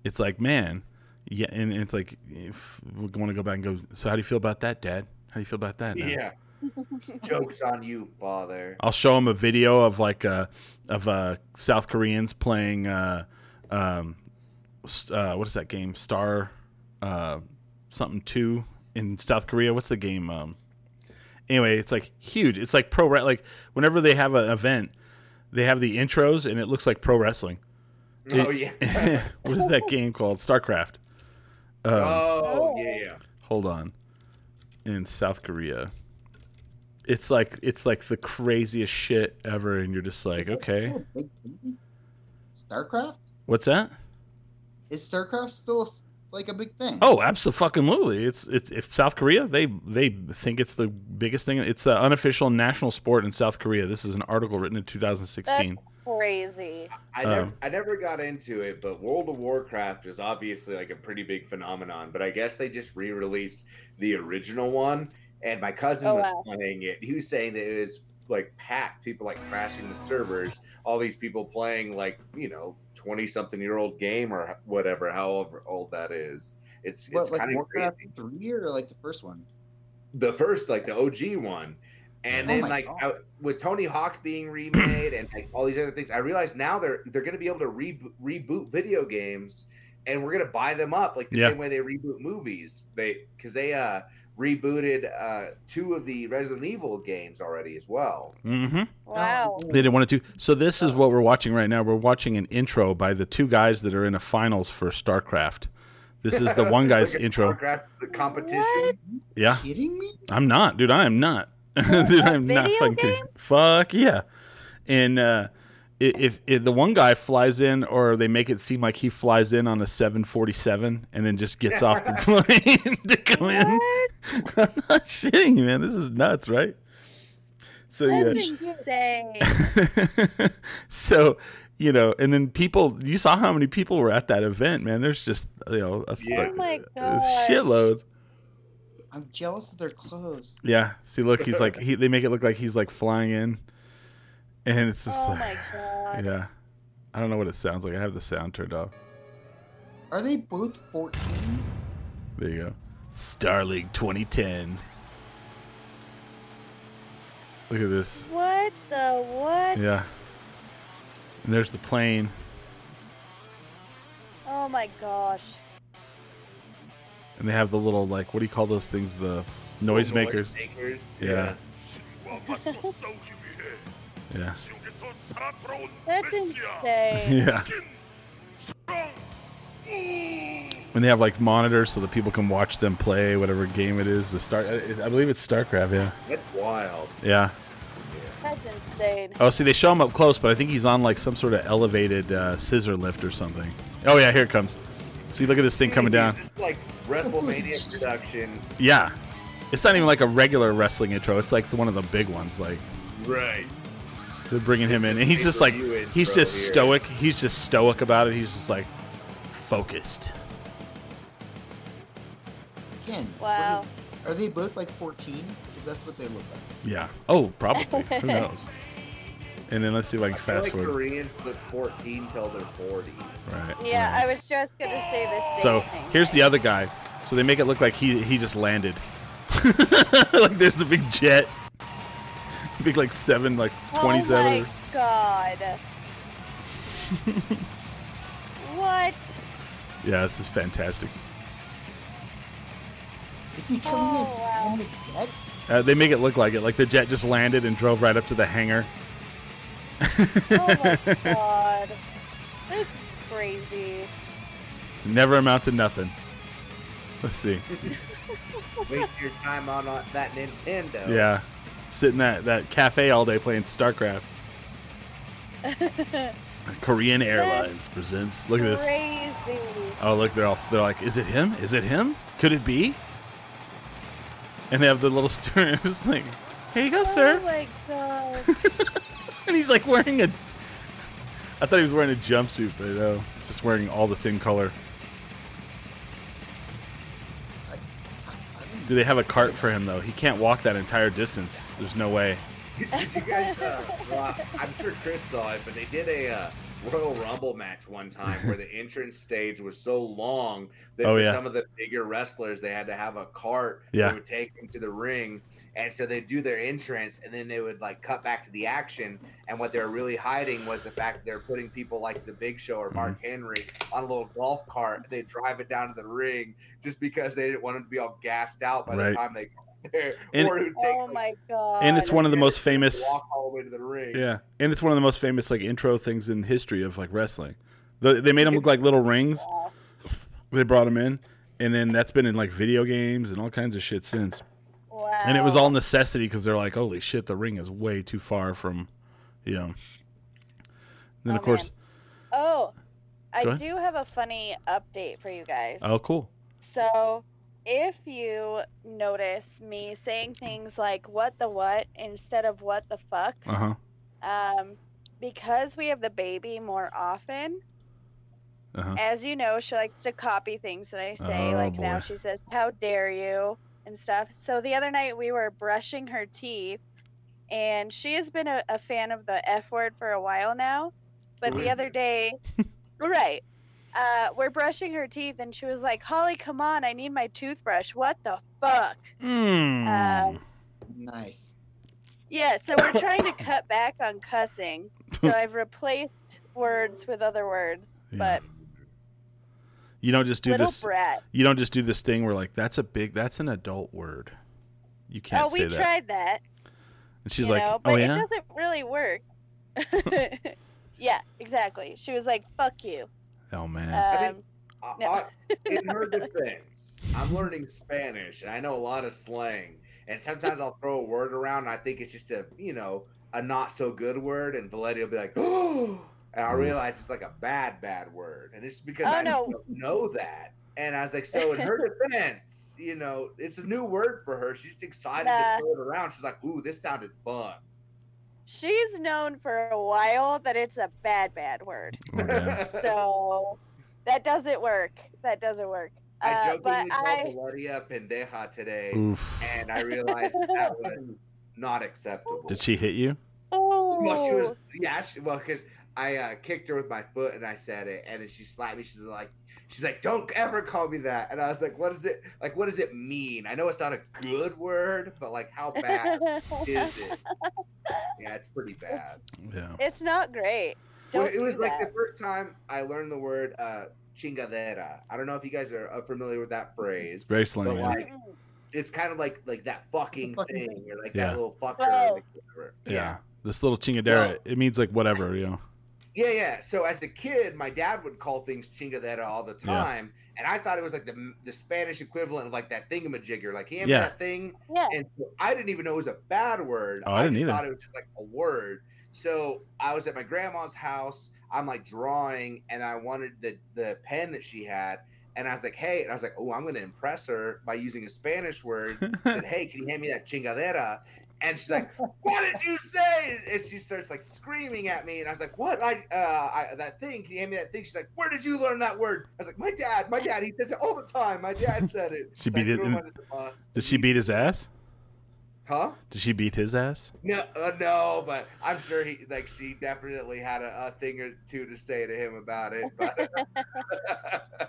it's like man, yeah, and it's like if we want to go back and go. So how do you feel about that, Dad? How do you feel about that? Dad? Yeah, jokes on you, Father. I'll show him a video of like uh of uh South Koreans playing uh um uh what is that game Star uh something two in South Korea. What's the game? Um, anyway, it's like huge. It's like pro like whenever they have an event, they have the intros and it looks like pro wrestling. Oh yeah. What is that game called? StarCraft. Um, oh yeah, yeah. Hold on. In South Korea, it's like it's like the craziest shit ever, and you're just like, okay. StarCraft. What's that? Is StarCraft still like a big thing? Oh, absolutely. It's it's if South Korea they they think it's the biggest thing. It's an unofficial national sport in South Korea. This is an article written in two thousand sixteen. That's- Crazy. I never, um, I never got into it, but World of Warcraft is obviously like a pretty big phenomenon. But I guess they just re-released the original one, and my cousin oh, was wow. playing it. He was saying that it was like packed, people like crashing the servers, all these people playing like you know twenty-something-year-old game or whatever, however old that is. It's what, it's like kind of Warcraft crazy. three or like the first one, the first like the O G one. And oh then, like I, with Tony Hawk being remade and like all these other things, I realized now they're they're going to be able to re- reboot video games, and we're going to buy them up like the yeah. same way they reboot movies. They because they uh, rebooted uh, two of the Resident Evil games already as well. Mm-hmm. Wow! They didn't want it to. So this is what we're watching right now. We're watching an intro by the two guys that are in the finals for StarCraft. This is the one guy's like intro. StarCraft competition. What? Yeah. Are you kidding me? I'm not, dude. I am not. Dude, I'm not fucking kidding. Fuck yeah. And uh, if, if the one guy flies in, or they make it seem like he flies in on a seven forty-seven and then just gets off the plane to come what? in. I'm not shitting you, man. This is nuts, right? So yeah. So, you know, and then people, you saw how many people were at that event, man. There's just, you know, a, yeah. like, oh my gosh. shitloads. I'm jealous of their clothes. Yeah. See, look, he's like, he, they make it look like he's like flying in. And it's just oh like, my God. yeah. I don't know what it sounds like. I have the sound turned off. Are they both fourteen? There you go. Star League twenty ten. Look at this. What the what? Yeah. And there's the plane. Oh my gosh. And they have the little, like, what do you call those things? The noisemakers. Noisemakers. Yeah. Yeah. That's insane. Yeah. And they have like monitors so that people can watch them play whatever game it is. The Star, I believe it's StarCraft. Yeah. That's wild. Yeah. That's insane. Oh, see, they show him up close, but I think he's on like some sort of elevated uh, scissor lift or something. Oh yeah, here it comes. See, look at this thing coming down. It's like WrestleMania production. Yeah. It's not even like a regular wrestling intro. It's like one of the big ones, like. Right. They're bringing him in, and he's just like, he's just stoic. He's just stoic about it. He's just like, focused. Again, wow. Are they both like fourteen? Because that's what they look like. Yeah. Oh, probably. Who knows? And then let's see if I can fast forward. Like Koreans put fourteen till they're forty. Right. Yeah, right. I was just gonna say this. So thing. Here's the other guy. So they make it look like he he just landed. Like there's a big jet. Big like seven, like twenty-seven. Oh my God! What? Yeah, this is fantastic. Is he coming oh, in? Wow. Uh, they make it look like it. Like the jet just landed and drove right up to the hangar. Oh my God! This is crazy. Never amount to nothing. Let's see. Waste your time on that Nintendo. Yeah. Sitting at that cafe all day playing StarCraft. Korean Airlines presents. Look at crazy. this. Oh, look, they're all they're like, is it him? Is it him? Could it be? And they have the little steward who's like, here you go, oh sir. Oh my God. And he's like wearing a. I thought he was wearing a jumpsuit, but no, just wearing all the same color. Do they have a cart for him, though? He can't walk that entire distance. There's no way. Did you guys, uh, well, I'm sure Chris saw it, but they did a uh, Royal Rumble match one time where the entrance stage was so long that oh, for yeah. some of the bigger wrestlers, they had to have a cart yeah. that would take them to the ring. And so they'd do their entrance, and then they would, like, cut back to the action. And what they were really hiding was the fact that they're putting people like The Big Show or Mark mm-hmm. Henry on a little golf cart. They drive it down to the ring just because they didn't want them to be all gassed out by right. the time they got there. And, or it would take, oh like, my God. And it's one of the most famous. Walk all the way to the ring. Yeah, and it's one of the most famous like intro things in history of like wrestling. The, they made them look like little rings. They brought them in, and then that's been in like video games and all kinds of shit since. Wow. And it was all necessity because they're like, holy shit, the ring is way too far from, you know. And then, oh, of course. Man. Oh, I ahead. do have a funny update for you guys. Oh, cool. So if you notice me saying things like what the what instead of what the fuck, uh-huh. um, because we have the baby more often, uh-huh. as you know, she likes to copy things that I say. Oh, like boy. Now she says, how dare you? And stuff. So the other night we were brushing her teeth, and she has been a, a fan of the F word for a while now. But right. the other day, right, uh, we're brushing her teeth, and she was like, "Holly, come on, I need my toothbrush." What the fuck? Mm. Uh, nice. Yeah. So we're trying to cut back on cussing. So I've replaced words with other words, yeah. but. You don't just do Little this. Brat. You don't just do this thing where like that's a big, that's an adult word. You can't. Oh, say we that. tried that. And she's like, know, but "Oh yeah." It doesn't really work. Yeah, exactly. She was like, "Fuck you." Oh man. Um, I mean, no. I, I, in her defense, I'm learning Spanish, and I know a lot of slang. And sometimes I'll throw a word around, and I think it's just a, you know, a not so good word, and Valeria will be like, oh, and I realize it's like a bad, bad word. And it's because oh, I no. don't know that. And I was like, so in her defense, you know, it's a new word for her. She's just excited uh, to throw it around. She's like, ooh, this sounded fun. She's known for a while that it's a bad, bad word. Yeah. So that doesn't work. That doesn't work. I jokingly uh, called Valeria pendeja today, oof. and I realized that was not acceptable. Did she hit you? Oh. Well, she was, yeah, she, well, because I uh, kicked her with my foot and I said it, and then she slapped me. She's like, she's like, don't ever call me that. And I was like, what is it? Like, what does it mean? I know it's not a good word, but like, how bad is it? Yeah, it's pretty bad. It's, yeah, it's not great. Don't well, it was that. Like the first time I learned the word. Uh, Chingadera. I don't know if you guys are familiar with that phrase. Graceland, but like, yeah. It's kind of like like that fucking, fucking thing, thing, or like yeah. that little fucker. Oh. Like whatever. Yeah. yeah, this little chingadera. Well, it means like whatever, you know. Yeah, yeah. So as a kid, my dad would call things chingadera all the time, yeah. and I thought it was like the the Spanish equivalent of like that thingamajigger, like hand yeah. that thing. Yeah. And so I didn't even know it was a bad word. Oh, I, I didn't just either. Thought it was just like a word. So I was at my grandma's house. I'm like drawing, and I wanted the, the pen that she had, and I was like, hey, and I was like, oh, I'm gonna impress her by using a Spanish word. I said, hey, can you hand me that chingadera? And she's like, what did you say? And she starts like screaming at me, and I was like, what? I uh, I, that thing. Can you hand me that thing? She's like, where did you learn that word? I was like, my dad, my dad, he does it all the time. My dad said it. She so beat it. In, did she beat his ass? Huh? Did she beat his ass? No, uh, no, but I'm sure he like she definitely had a, a thing or two to say to him about it. But...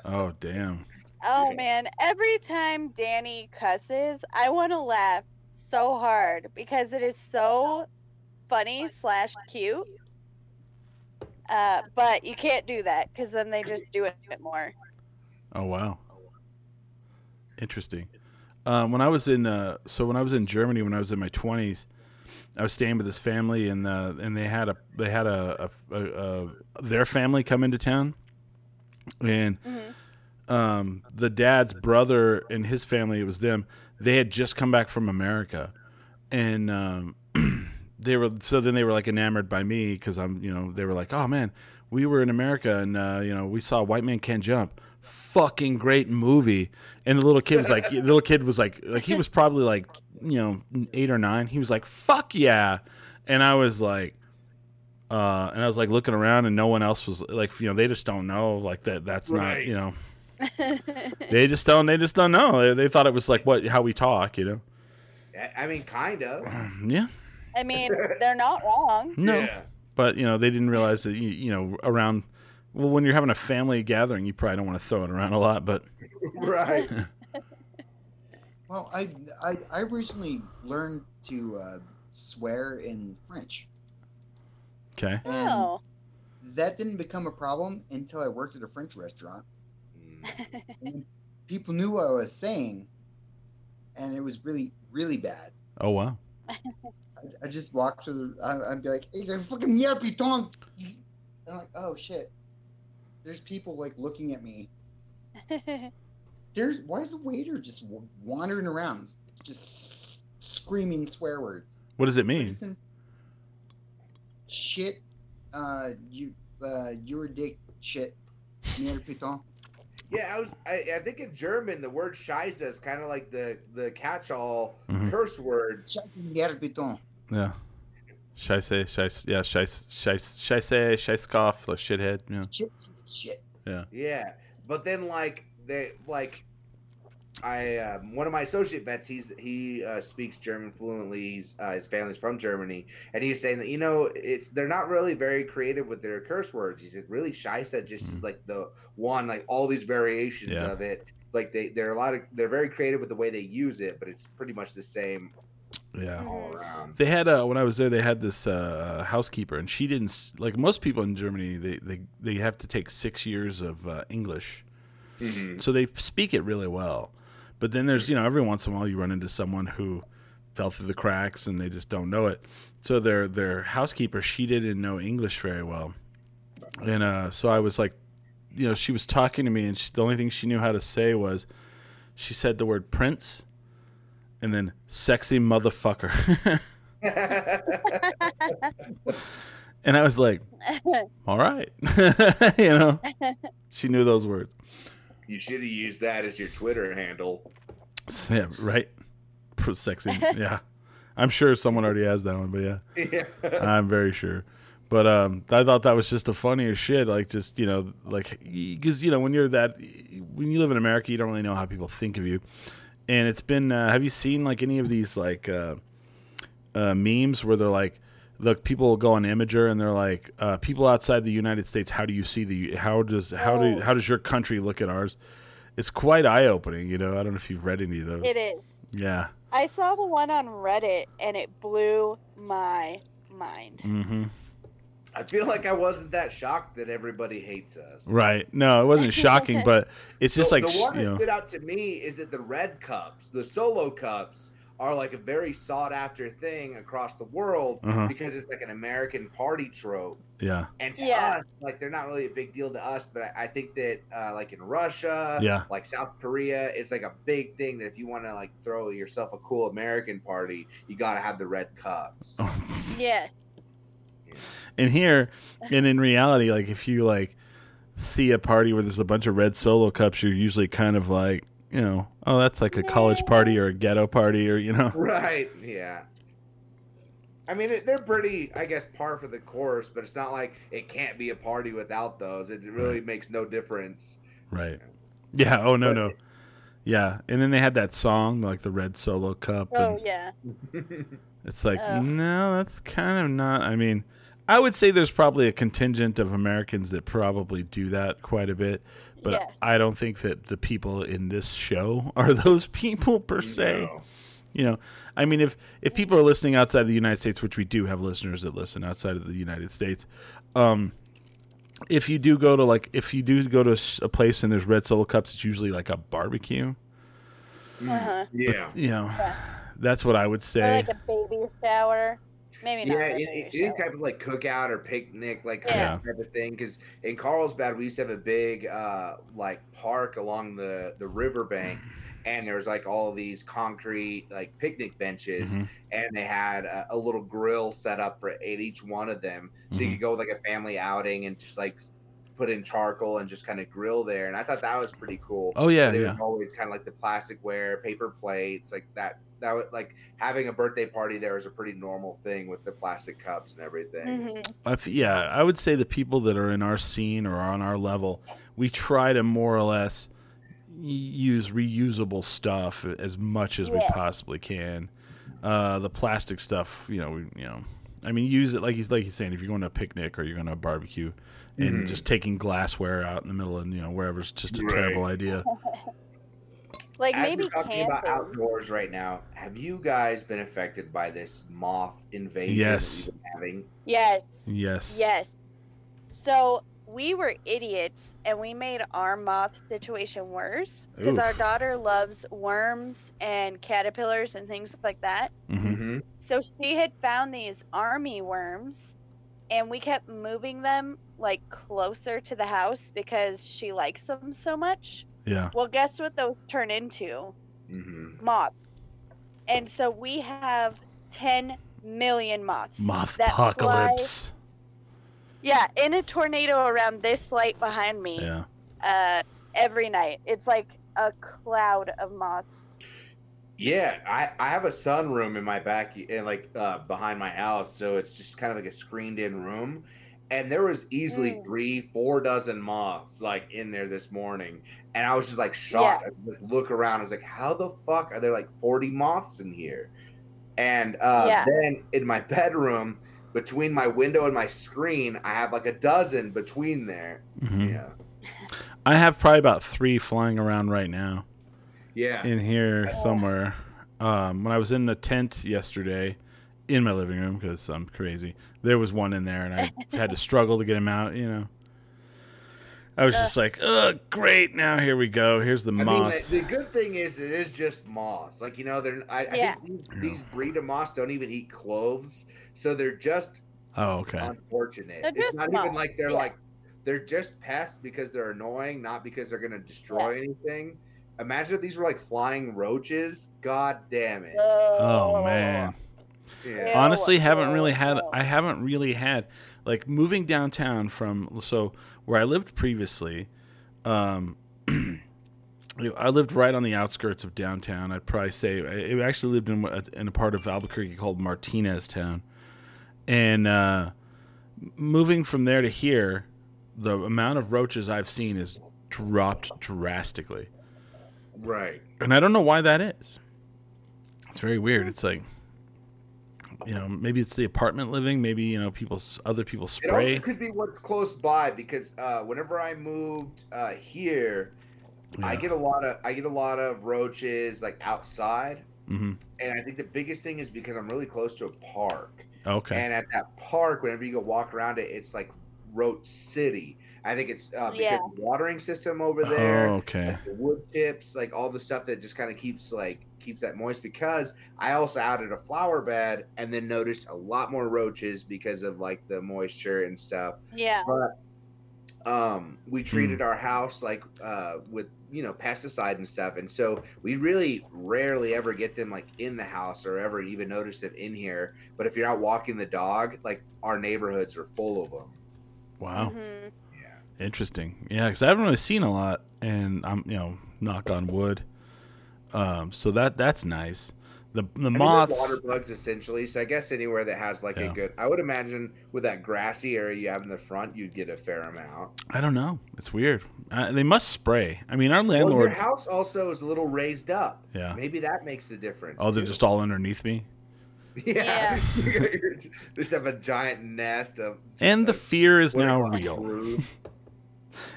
oh damn! Oh man! Every time Danny cusses, I want to laugh so hard because it is so funny slash cute. Uh, but you can't do that because then they just do it a bit more. Oh wow! Interesting. Um, when I was in, uh, so when I was in Germany, when I was in my twenties, I was staying with this family, and uh, and they had a they had a, a, a, a their family come into town, and mm-hmm. um, the dad's brother and his family, it was them. They had just come back from America, and um, they were so then they were like enamored by me because I'm you know they were like, oh man, we were in America, and uh, you know we saw White Man Can't Jump. Fucking great movie. And the little kid was like, the little kid was like, like he was probably like, you know, eight or nine. He was like, fuck yeah. And I was like, uh, and I was like looking around, and no one else was like, you know, they just don't know like that. That's right. Not, you know, they just don't, they just don't know. They, they thought it was like what, how we talk, you know? I mean, kind of. Um, yeah. I mean, they're not wrong. No, yeah. But you know, they didn't realize that, you, you know, around, well, when you're having a family gathering, you probably don't want to throw it around a lot, but right. Well, I, I I recently learned to uh, swear in French. Okay. And oh. That didn't become a problem until I worked at a French restaurant. And people knew what I was saying, and it was really, really bad. Oh wow. I, I just walked through. The, I, I'd be like, "Hey, fucking yeah, piton." I'm like, "Oh shit." There's people like looking at me. There's why is the waiter just wandering around, just screaming swear words? What does it mean? Shit, uh, you, uh, you're a dick. Shit, yeah. I was. I, I think in German the word Scheiße is kind of like the the catch-all mm-hmm. curse word. Yeah. Scheiße, scheiße, yeah, scheiße, scheiße, scheißkopf, like shithead, you know. Shit, shit. Yeah. Yeah, but then like they like, I um, one of my associate vets, he's he uh, speaks German fluently. He's, uh, his family's from Germany, and he's saying that you know it's they're not really very creative with their curse words. He said really scheiße just mm-hmm. is like the one like all these variations yeah. of it. Like they they're a lot of they're very creative with the way they use it, but it's pretty much the same. Yeah, they had uh, when I was there, they had this uh, housekeeper, and she didn't like most people in Germany. They they, they have to take six years of uh, English, mm-hmm. so they speak it really well. But then there's you know every once in a while you run into someone who fell through the cracks and they just don't know it. So their their housekeeper, she didn't know English very well, and uh, so I was like, you know, she was talking to me, and she, the only thing she knew how to say was, she said the word prince. and then sexy motherfucker. And I was like, all right. You know, she knew those words. You should have used that as your Twitter handle. Yeah, right? Sexy. Yeah. I'm sure someone already has that one, but yeah. yeah. I'm very sure. But um, I thought that was just the funniest shit. Like, just, you know, like, because, you know, when you're that, when you live in America, you don't really know how people think of you. And it's been, uh, have you seen, like, any of these, like, uh, uh, memes where they're like, look, people will go on Imager and they're like, uh, people outside the United States, how do you see the, how does, how oh. do, how does your country look at ours? It's quite eye-opening, you know. I don't know if you've read any of those. It is. Yeah. I saw the one on Reddit and it blew my mind. Mm-hmm. I feel like I wasn't that shocked that everybody hates us. Right. No, it wasn't shocking, but it's just so, like, the one that stood out to me is that the red cups, the solo cups, are like a very sought after thing across the world uh-huh. because it's like an American party trope. Yeah. And to yeah. us, like, they're not really a big deal to us, but I, I think that uh, like in Russia, yeah. like South Korea, it's like a big thing that if you want to like throw yourself a cool American party, you got to have the red cups. Yes. Yeah. And here, and in reality, like if you like see a party where there's a bunch of red solo cups, you're usually kind of like, you know, oh, that's like a college party or a ghetto party or, you know. Right, yeah. I mean, they're pretty, I guess, par for the course, but it's not like it can't be a party without those. It really right. makes no difference. Right. Yeah, oh, no, but, no. Yeah, and then they had that song, like the Red Solo Cup. Oh, yeah. It's like, oh. no, that's kind of not, I mean, I would say there's probably a contingent of Americans that probably do that quite a bit. But yes. I don't think that the people in this show are those people per se. No. You know, I mean, if, if people are listening outside of the United States, which we do have listeners that listen outside of the United States, um, if you do go to like, if you do go to a place and there's red solo cups, it's usually like a barbecue. Uh-huh. Yeah. But, you know, yeah. that's what I would say. Or like a baby shower. Maybe not. Yeah, any, any type of like cookout or picnic, like yeah. kind of type of thing. Because in Carlsbad, we used to have a big uh, like park along the the riverbank, and there was like all these concrete like picnic benches, mm-hmm. and they had a, a little grill set up for at each one of them, so mm-hmm. you could go with like a family outing and just like put in charcoal and just kind of grill there. And I thought that was pretty cool. Oh yeah, they yeah. were always kind of like the plasticware, paper plates, like that. That was like having a birthday party there is a pretty normal thing with the plastic cups and everything. Mm-hmm. I f- yeah, I would say the people that are in our scene or on our level, we try to more or less use reusable stuff as much as yes. we possibly can. Uh, the plastic stuff, you know, we, you know, I mean, use it like he's like he's saying. If you're going to a picnic or you're going to a barbecue, mm-hmm. and just taking glassware out in the middle and you know wherever's just a right. terrible idea. Like As maybe we're talking camping. About outdoors right now, have you guys been affected by this moth invasion? Yes. That we've been having? Yes. Yes. Yes. So we were idiots and we made our moth situation worse because our daughter loves worms and caterpillars and things like that. Mm-hmm. So she had found these army worms and we kept moving them like closer to the house because she likes them so much. Yeah. Well, guess what those turn into? Mm-hmm. Moths. And so we have ten million moths. Moth apocalypse. Yeah, in a tornado around this light behind me. Yeah. Uh, every night. It's like a cloud of moths. Yeah, I, I have a sunroom in my back, and like uh, behind my house, so it's just kind of like a screened-in room. And there was easily mm. three, four dozen moths like in there this morning. And I was just like shocked. Yeah. I look around. I was like, how the fuck are there like forty moths in here? And uh, yeah. then in my bedroom, between my window and my screen, I have like a dozen between there. Mm-hmm. Yeah. I have probably about three flying around right now. Yeah. In here somewhere. Um, when I was in the tent yesterday, in my living room, because I'm crazy, there was one in there, and I had to struggle to get him out, you know. I was uh, just like, oh, great, now here we go. Here's the I moths. Mean, the, the good thing is it is just moths. Like, you know, they're I, yeah. I think these, these breed of moths don't even eat cloves, so they're just oh, okay. unfortunate. They're just it's not moths. Even like they're yeah. like, they're just pests because they're annoying, not because they're going to destroy yeah. anything. Imagine if these were like flying roaches. God damn it. Oh, oh man. Yeah. Honestly, haven't really had. I haven't really had like moving downtown from so where I lived previously. Um, I lived right on the outskirts of downtown. I'd probably say I actually lived in a, in a part of Albuquerque called Martinez Town, and uh, moving from there to here, the amount of roaches I've seen has dropped drastically. Right. And I don't know why that is. It's very weird. It's like, you know, maybe it's the apartment living. Maybe, you know, people, other people spray. It also could be what's close by, because uh, whenever I moved uh, here, yeah. I get a lot of I get a lot of roaches like outside, mm-hmm. and I think the biggest thing is because I'm really close to a park. Okay. And at that park, whenever you go walk around it, it's like Roach City. I think it's uh, because yeah. the watering system over there, oh, okay. like the wood chips, like all the stuff that just kind of keeps like keeps that moist. Because I also added a flower bed and then noticed a lot more roaches because of like the moisture and stuff. Yeah. But um, we treated hmm. our house like uh, with you know pesticide and stuff, and so we really rarely ever get them like in the house or ever even notice them in here. But if you're out walking the dog, like our neighborhoods are full of them. Wow. Mm-hmm. Interesting. Yeah, because I haven't really seen a lot, and I'm, you know, knock on wood. Um, so that that's nice. The the I moths, water bugs, essentially. So I guess anywhere that has like yeah. a good, I would imagine with that grassy area you have in the front, you'd get a fair amount. I don't know. It's weird. Uh, they must spray. I mean, our landlord. Well, your house also is a little raised up. Yeah. Maybe that makes the difference. Oh, they're too. Just all underneath me. Yeah, yeah. They just have a giant nest of. And the fear is now real.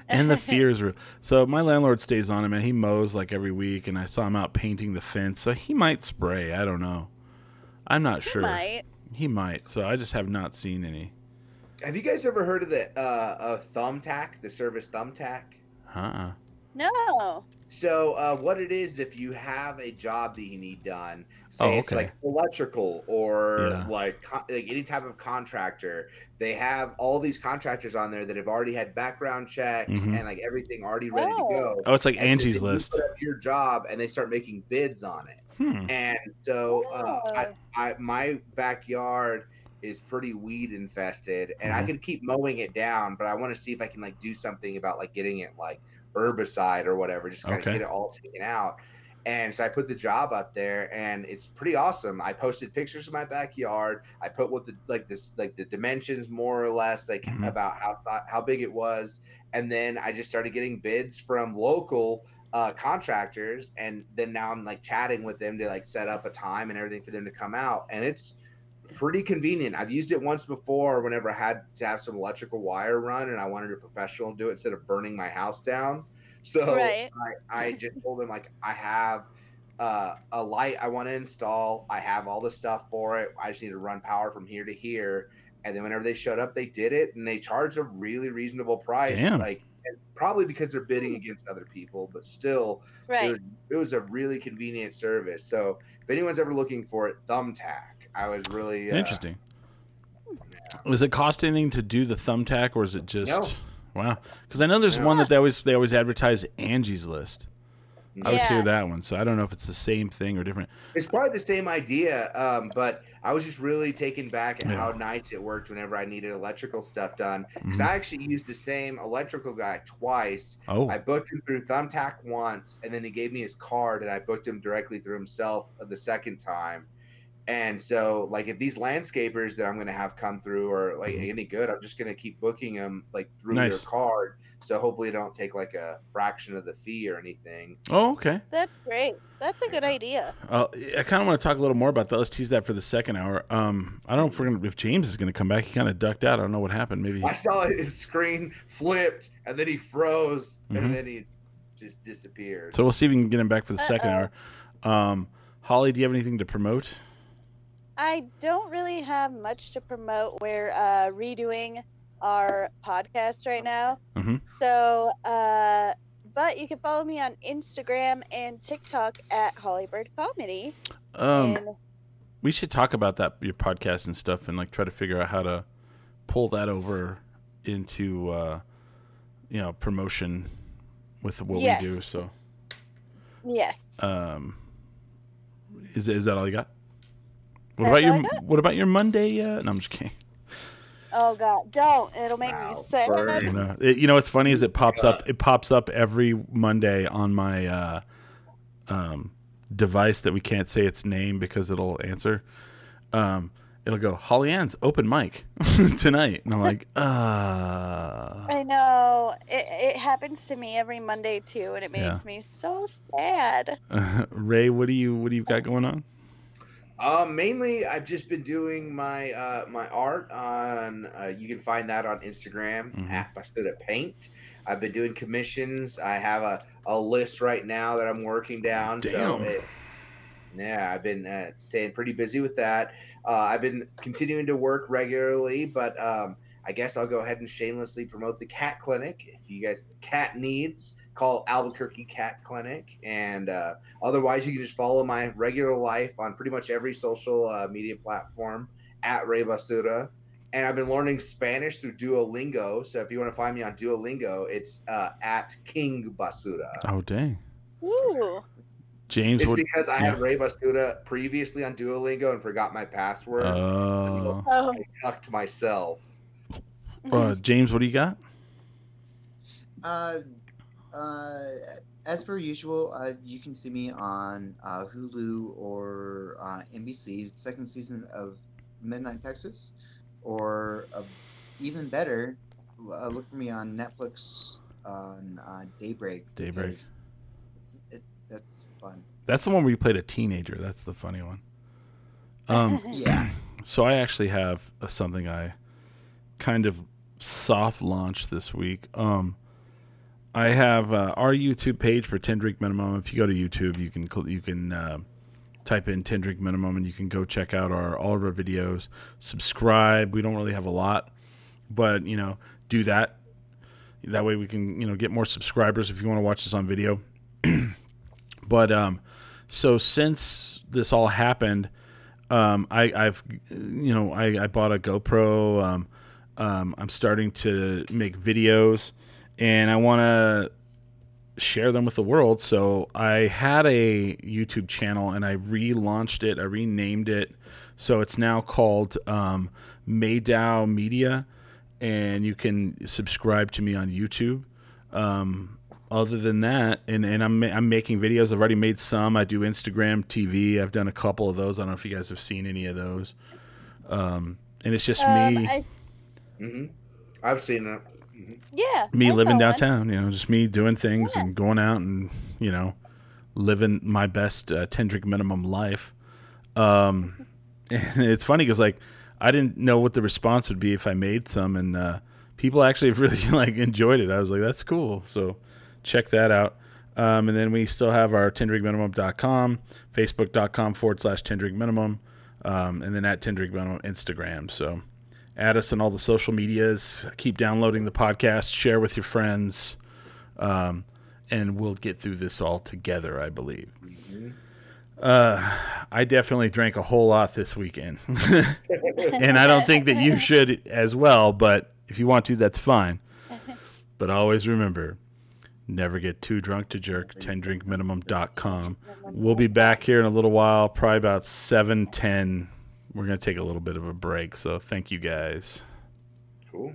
And the fears are so my landlord stays on him, and he mows like every week, and I saw him out painting the fence, so he might spray. I don't know. I'm not he sure. Might. He might. So I just have not seen any. Have you guys ever heard of the uh, of Thumbtack, the service Thumbtack? Huh. No. So uh, what it is, if you have a job that you need done, say oh, okay. it's like electrical or yeah. like, co- like any type of contractor, they have all these contractors on there that have already had background checks mm-hmm. and like everything already ready oh. to go. Oh, it's like and Angie's so List. You put up your job and they start making bids on it. Hmm. And so uh, oh. I, I, my backyard is pretty weed infested, and mm-hmm. I can keep mowing it down, but I want to see if I can like do something about like getting it like herbicide or whatever, just kind okay. of get it all taken out. And so I put the job up there, and it's pretty awesome. I posted pictures of my backyard. I put what the like this like the dimensions more or less like mm-hmm. about how how big it was, and then I just started getting bids from local uh, contractors, and then now I'm like chatting with them to like set up a time and everything for them to come out, and it's pretty convenient. I've used it once before whenever I had to have some electrical wire run, and I wanted a professional to do it instead of burning my house down. So right. I, I just told him like I have uh, a light I want to install. I have all the stuff for it. I just need to run power from here to here. And then whenever they showed up, they did it, and they charged a really reasonable price. Damn. Like and probably because they're bidding against other people, but still, right. it was, it was a really convenient service. So if anyone's ever looking for it, Thumbtack. I was really uh, interesting. Was it cost anything to do the Thumbtack, or is it just no. wow? Because I know there's no. one that they always they always advertise, Angie's List. Yeah. I always hear that one, so I don't know if it's the same thing or different. It's probably the same idea, um, but I was just really taken back at yeah. how nice it worked whenever I needed electrical stuff done. Because mm-hmm. I actually used the same electrical guy twice. Oh, I booked him through Thumbtack once, and then he gave me his card, and I booked him directly through himself the second time. And so, like, if these landscapers that I'm going to have come through are, like, mm-hmm. any good, I'm just going to keep booking them, like, through nice. Their card. So hopefully it don't take, like, a fraction of the fee or anything. Oh, okay. That's great. That's a good yeah. idea. Uh, I kind of want to talk a little more about that. Let's tease that for the second hour. Um, I don't know if, we're gonna, if James is going to come back. He kind of ducked out. I don't know what happened. Maybe he... I saw his screen flipped, and then he froze, mm-hmm. and then he just disappeared. So we'll see if we can get him back for the Uh-oh. second hour. Um, Holly, do you have anything to promote? I don't really have much to promote. We're uh, redoing our podcast right now. Mm-hmm. So, uh, but you can follow me on Instagram and TikTok at Hollybird Comedy. Um, and we should talk about that, your podcast and stuff, and like try to figure out how to pull that over into, uh, you know, promotion with what yes. we do. So Yes. Um. Is is that all you got? What That's about your What about your Monday? Uh, no, I'm just kidding. Oh God, don't! It'll make wow, me sick. You know, it, you know what's funny is it pops up. It pops up every Monday on my uh, um, device that we can't say its name because it'll answer. Um, it'll go Holly Ann's open mic tonight, and I'm like, ah. Uh. I know it. It happens to me every Monday too, and it makes yeah. me so sad. Uh, Ray, what do you what do you got going on? Uh, mainly, I've just been doing my uh, my art on. Uh, you can find that on Instagram. Mm-hmm. Half I stood at paint. I've been doing commissions. I have a, a list right now that I'm working down. Damn. So it, yeah, I've been uh, staying pretty busy with that. Uh, I've been continuing to work regularly, but um, I guess I'll go ahead and shamelessly promote the cat clinic. If you guys cat needs. Call Albuquerque Cat Clinic, and uh, otherwise you can just follow my regular life on pretty much every social uh, media platform at Ray Basura. And I've been learning Spanish through Duolingo, so if you want to find me on Duolingo, it's uh, at King Basura. Oh dang! Ooh. James, it's would, because I yeah. had Ray Basura previously on Duolingo and forgot my password. Uh, so I tucked myself. Uh, James, what do you got? Uh. Uh, as per usual, uh, you can see me on uh, Hulu or uh, N B C, second season of Midnight Texas, or uh, even better, uh, look for me on Netflix on uh, Daybreak. Daybreak. It's, it, that's fun. That's the one where you played a teenager. That's the funny one. Um, yeah. So I actually have a, something I kind of soft launched this week. Um. I have uh, our YouTube page for Ten Drink Minimum. If you go to YouTube, you can you can uh, type in Ten Drink Minimum, and you can go check out our all of our videos. Subscribe. We don't really have a lot, but you know, do that. That way, we can you know get more subscribers. If you want to watch this on video, but um, so since this all happened, um, I, I've you know I, I bought a GoPro. Um, um, I'm starting to make videos. And I want to share them with the world. So I had a YouTube channel and I relaunched it. I renamed it. So it's now called um, Maydow Media. And you can subscribe to me on YouTube. Um, other than that, and, and I'm, I'm making videos. I've already made some. I do Instagram T V. I've done a couple of those. I don't know if you guys have seen any of those. Um, and it's just um, me. I... Mm-hmm. I've seen it. Yeah, me living downtown, you know, just me doing things yeah. and going out and you know, living my best uh, ten drink minimum life. Um, and it's funny because like I didn't know what the response would be if I made some, and uh, people actually really like enjoyed it. I was like, that's cool. So check that out. Um, and then we still have our ten drink minimum dot com, facebook dot com forward slash ten drink minimum, um, and then at ten drink minimum Instagram. So. Add us on all the social medias. Keep downloading the podcast. Share with your friends. Um, and we'll get through this all together, I believe. Mm-hmm. Uh, I definitely drank a whole lot this weekend. And I don't think that you should as well. But if you want to, that's fine. But always remember, never get too drunk to jerk. ten drink minimum dot com. We'll be back here in a little while, probably about seven ten. We're going to take a little bit of a break, so thank you guys. Cool.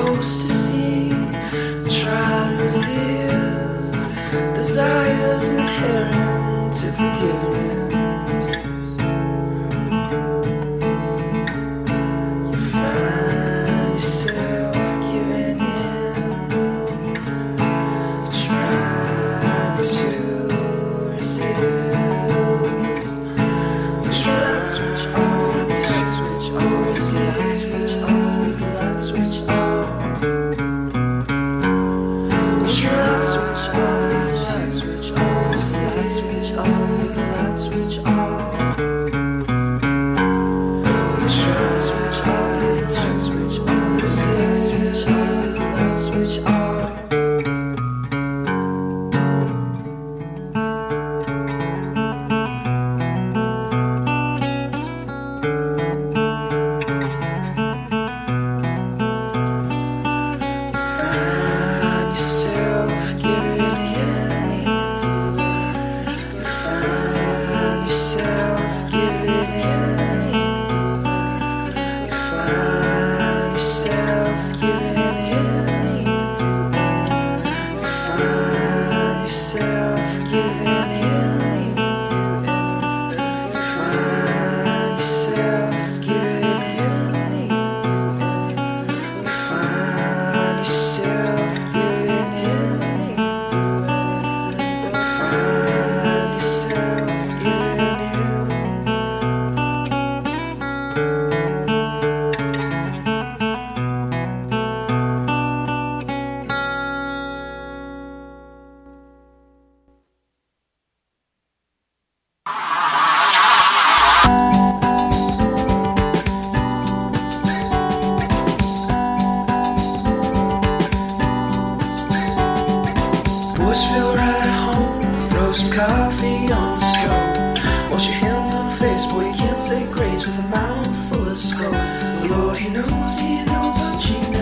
supposed to see. Try to resist desires inherent to forgiveness. You find yourself giving in. Try to resist. Try to switch over, try to switch over, try to switch over, try to switch over. Lord, he knows, he knows I'm cheating.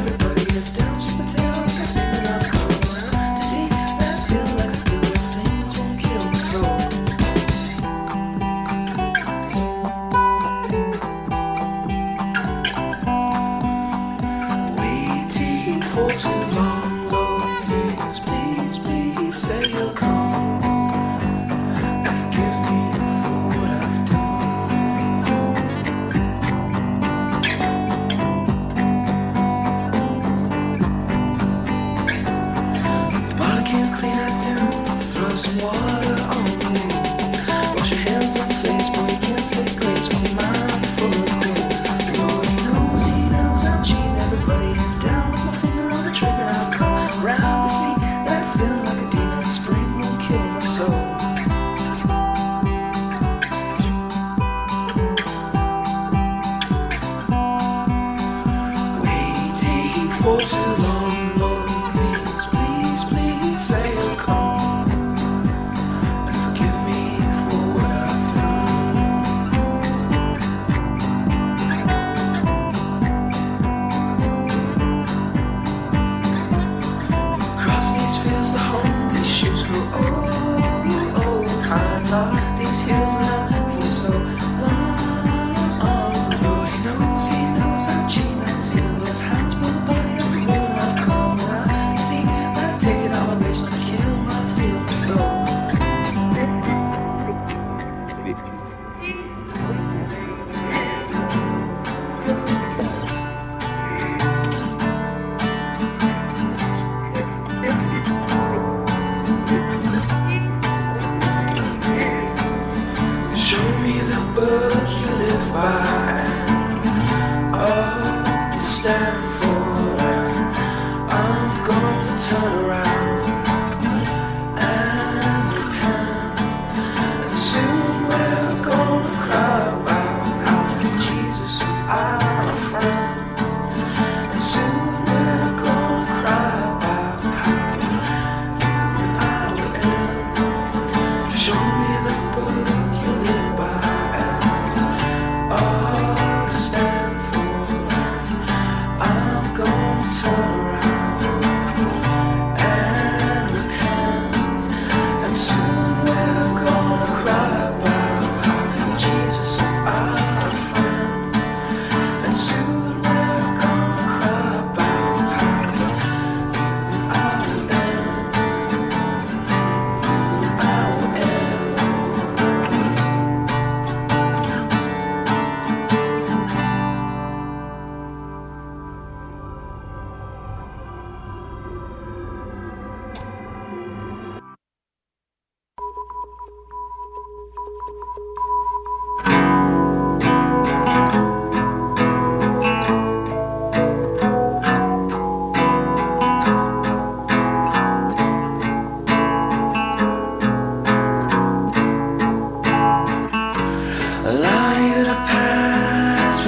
I see the Lord hands, but the body of the Lord I've called.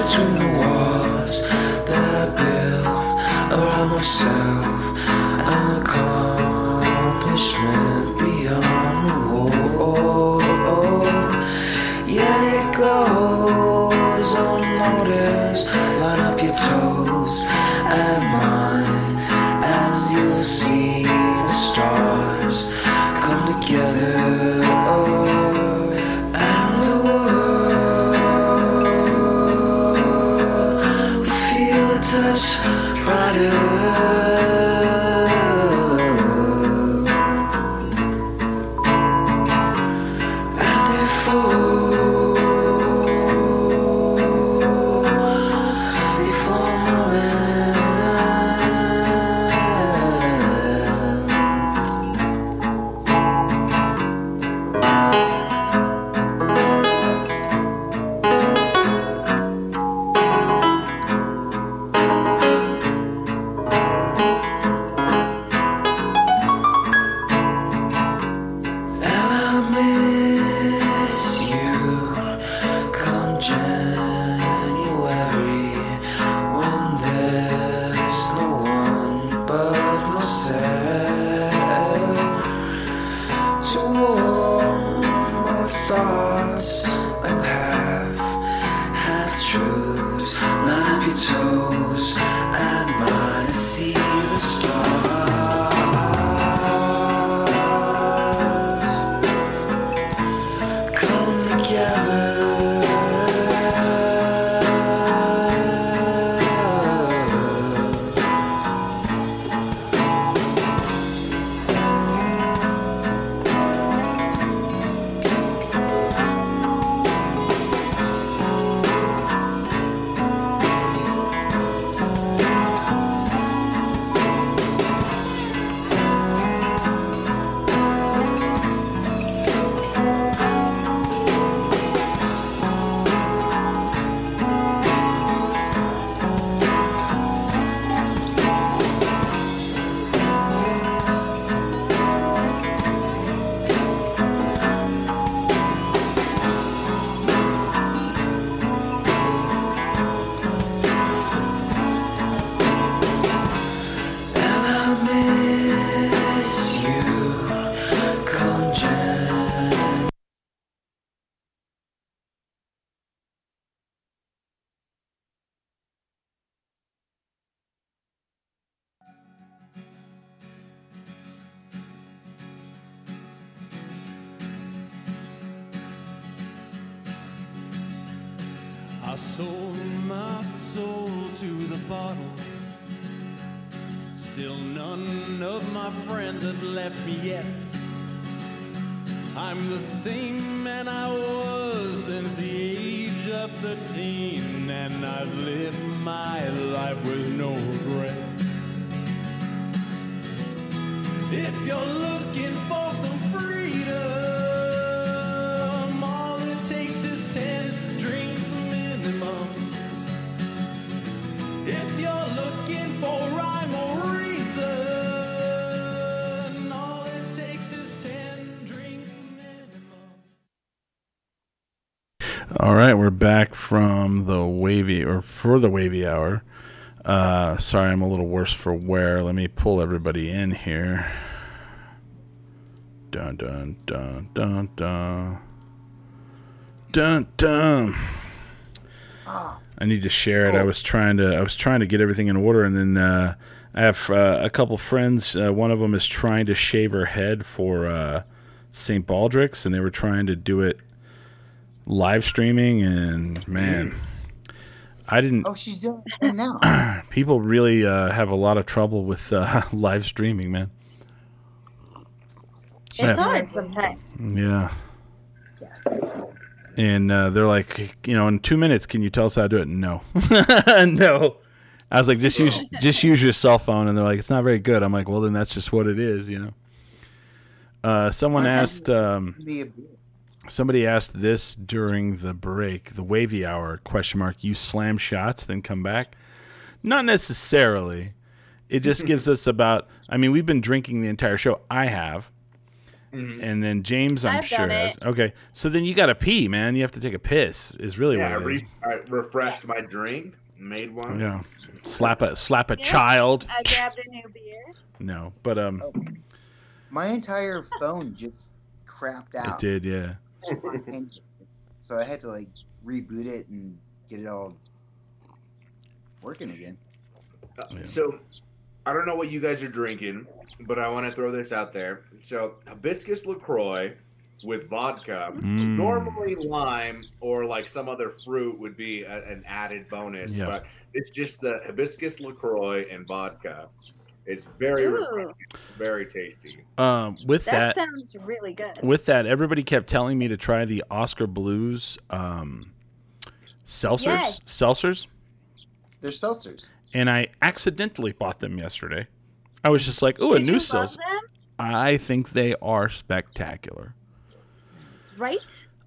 between the walls that I build around myself. I'm accomplishment beyond reward. Yet it goes unnoticed. Line up your toes and mine as you see the stars come together. All right, we're back from the wavy, or for the wavy hour. Uh, sorry, I'm a little worse for wear. Let me pull everybody in here. Dun, dun, dun, dun, dun. Dun, dun. I need to share it. I was trying to I was trying to get everything in order, and then uh, I have uh, a couple friends. Uh, one of them is trying to shave her head for uh, Saint Baldrick's, and they were trying to do it live streaming, and man, I didn't. Oh, she's doing it now. People really uh, have a lot of trouble with uh, live streaming, man. It's yeah. hard sometimes. Yeah. yeah. And uh, they're like, you know, in two minutes, can you tell us how to do it? No, no. I was like, just use just use your cell phone, and they're like, it's not very good. I'm like, well, then that's just what it is, you know. Uh, someone asked. Um, Somebody asked this during the break, the wavy hour, question mark, you slam shots, then come back? Not necessarily. It just gives us about, I mean, we've been drinking the entire show. I have. Mm-hmm. And then James, I'm I've sure done has. It. Okay, so then you got to pee, man. You have to take a piss. Is really yeah, what it I, re- is. I refreshed my drink, made one. Yeah, slap a slap a yeah. child. I grabbed a new beer. No, but um, oh. my entire phone just crapped out. It did, yeah. So I had to like reboot it and get it all working again. Uh, yeah. So. I don't know what you guys are drinking, but I want to throw this out there. So, hibiscus LaCroix with vodka. Mm. Normally, lime or like some other fruit would be a, an added bonus, yeah. but it's just the hibiscus LaCroix and vodka. It's very, very tasty. Um, with that, that sounds really good. With that, everybody kept telling me to try the Oskar Blues um, seltzers. Yes. Seltzers. They're seltzers. And I accidentally bought them yesterday. I was just like, "Oh, a new seltzer!" I think they are spectacular. Right?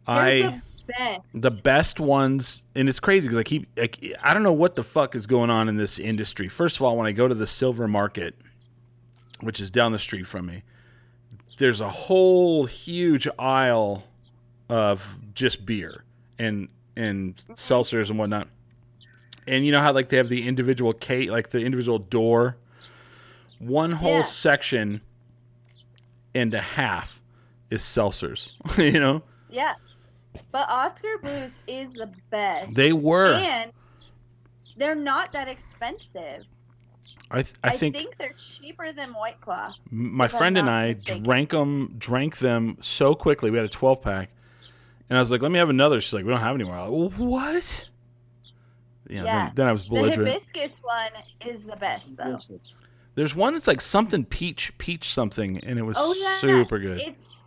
They're I the best. the best ones, and it's crazy because I keep I, I don't know what the fuck is going on in this industry. First of all, when I go to the Silver Market, which is down the street from me, there's a whole huge aisle of just beer and and mm-hmm. seltzers and whatnot. And you know how like they have the individual case, like the individual door, one whole yeah. section and a half is seltzers, you know? Yeah. But Oskar Blues is the best. They were. And they're not that expensive. I th- I, I think, think they're cheaper than White Claw. My friend and I mistaken. drank them drank them so quickly. We had a twelve pack. And I was like, "Let me have another." She's like, "We don't have any more." I'm like, "What?" You know, yeah, then, then I was belligerent. The hibiscus one is the best, though. There's one that's like something peach, peach something, and it was oh, yeah, super good. It's,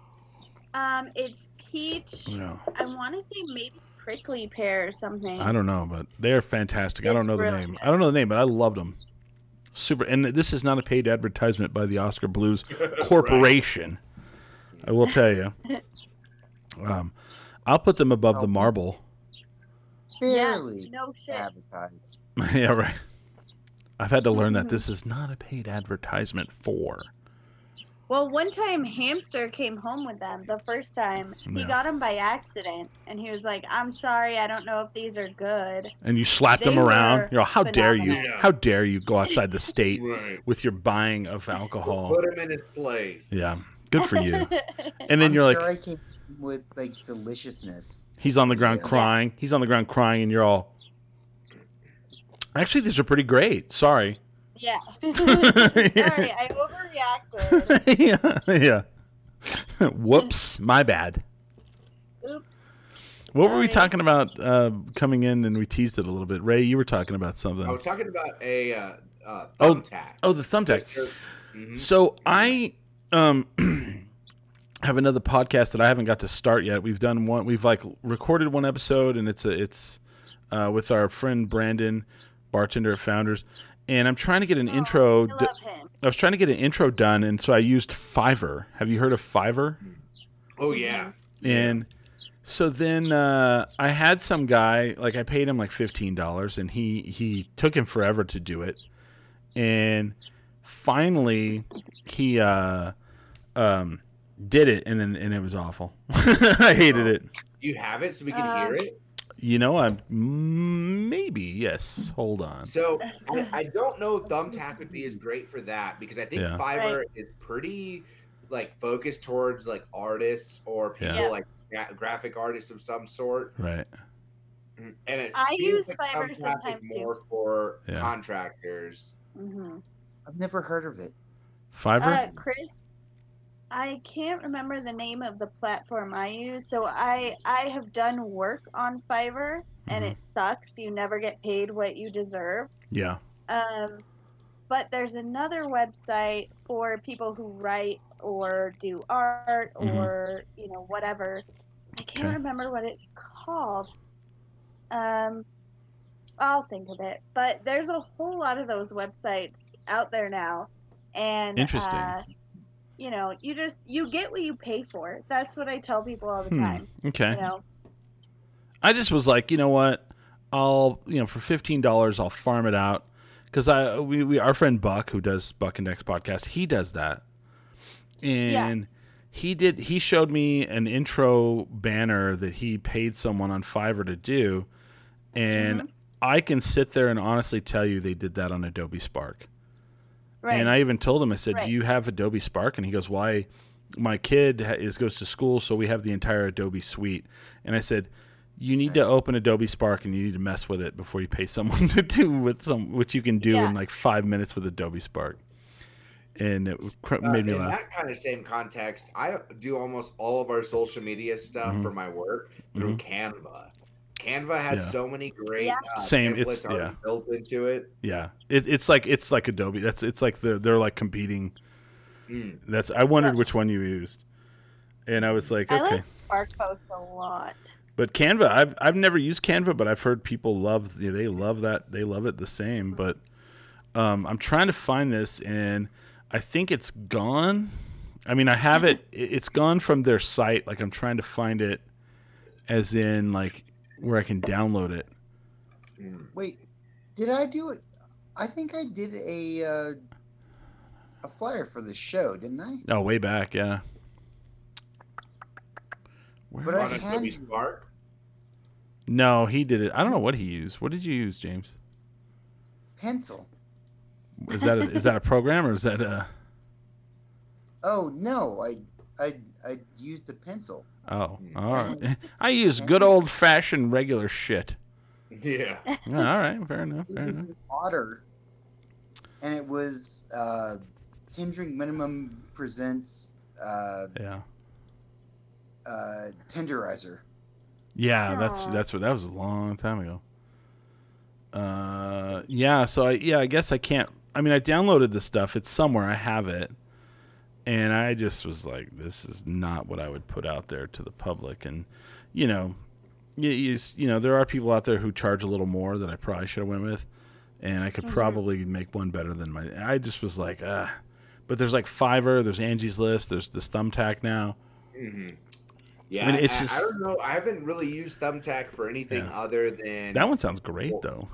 um, it's peach. No. I want to say maybe prickly pear or something. I don't know, but they're fantastic. It's I don't know really the name. Good. I don't know the name, but I loved them. Super. And this is not a paid advertisement by the Oskar Blues Corporation. Right. I will tell you. um, I'll put them above oh. the marble. Barely yeah, no shit. Advertised. Yeah, right. I've had to learn that this is not a paid advertisement for. Well, one time Hamster came home with them the first time. He yeah. got them by accident, and he was like, "I'm sorry, I don't know if these are good." And you slapped they them around. You're all, "How phenomenal. dare you? Yeah. How dare you go outside the state right. with your buying of alcohol?" Put him in his place. Yeah, good for you. And then I'm you're sure like, I came with like deliciousness. He's on the ground yeah. crying. He's on the ground crying, and you're all. Actually, these are pretty great. Sorry. Yeah. Sorry, I overreacted. yeah. Yeah. Whoops, my bad. Oops. What Sorry. were we talking about uh, coming in, and we teased it a little bit? Ray, you were talking about something. I was talking about a uh, uh, thumbtack. Oh, oh, the thumbtack. Mm-hmm. So I. Um, have another podcast that I haven't got to start yet. We've done one. We've like recorded one episode, and it's a, it's uh, with our friend Brandon, bartender at Founders. And I'm trying to get an oh, intro. I, d- I was trying to get an intro done, and so I used Fiverr. Have you heard of Fiverr? Oh yeah. And so then uh, I had some guy. Like I paid him like fifteen dollars, and he he took him forever to do it. And finally, he uh, um. did it, and then and it was awful. I hated it. Do you have it so we can uh, hear it? You know, I'm maybe yes. Hold on. So I, I don't know if Thumbtack would be as great for that, because I think yeah. Fiverr right. is pretty like focused towards like artists or people yeah. like gra- graphic artists of some sort. Right. And it I use like Fiverr Thumbtack sometimes more too. for yeah. contractors. Mm-hmm. I've never heard of it. Fiverr, uh, Chris. I can't remember the name of the platform I use. So I, I have done work on Fiverr, and mm-hmm. it sucks. You never get paid what you deserve. Yeah. Um, but there's another website for people who write or do art mm-hmm. or, you know, whatever. I can't okay. remember what it's called. Um, I'll think of it. But there's a whole lot of those websites out there now. And Interesting. Uh, You know, you just you get what you pay for. That's what I tell people all the time. Hmm. Okay. You know? I just was like, you know what? I'll you know for fifteen dollars I'll farm it out, because I we, we our friend Buck, who does Buck and Dex podcast, he does that, and yeah. He did. He showed me an intro banner that he paid someone on Fiverr to do, and mm-hmm. I can sit there and honestly tell you they did that on Adobe Spark. Right. And I even told him, I said, right. "Do you have Adobe Spark?" And he goes, "Why? My kid is goes to school, so we have the entire Adobe suite." And I said, "You need nice. to open Adobe Spark and you need to mess with it before you pay someone to do with some which you can do yeah. in like five minutes with Adobe Spark." And it made uh, me in laugh. In that kind of same context, I do almost all of our social media stuff mm-hmm. for my work through mm-hmm. Canva. Canva has yeah. so many great yeah. uh, same templates it's, already yeah. built into it. Yeah, it, it's like it's like Adobe. That's it's like they're they're like competing. Mm. That's I wondered yeah. which one you used, and I was like, okay. I like Spark Post a lot. But Canva, I've I've never used Canva, but I've heard people love they love that they love it the same. Mm-hmm. But um, I'm trying to find this and. I think it's gone. I mean, I have it. It's gone from their site. Like, I'm trying to find it as in, like, where I can download it. Wait, did I do it? I think I did a uh, a flyer for the show, didn't I? Oh, way back, yeah. Where but I had... Spark? No, he did it. I don't know what he used. What did you use, James? Pencil. Is that a, is that a program or is that a? Oh no, I I I used the pencil. Oh, all right. I use good old fashioned regular shit. Yeah. Oh, all right, fair enough. Fair it was enough. Otter, and it was uh, Ten Drink Minimum presents. Uh, yeah. Uh, Tenderizer. Yeah, aww. that's that's what that was a long time ago. Uh, yeah, so I yeah I guess I can't. I mean, I downloaded the stuff. It's somewhere. I have it. And I just was like, this is not what I would put out there to the public. And, you know, you, you, you know, there are people out there who charge a little more that I probably should have went with. And I could mm-hmm. probably make one better than my... I just was like, ah. But there's like Fiverr. There's Angie's List. There's this Thumbtack now. Mm-hmm. Yeah, I, mean, it's I, just, I don't know. I haven't really used Thumbtack for anything yeah. other than... That one sounds great, well, though.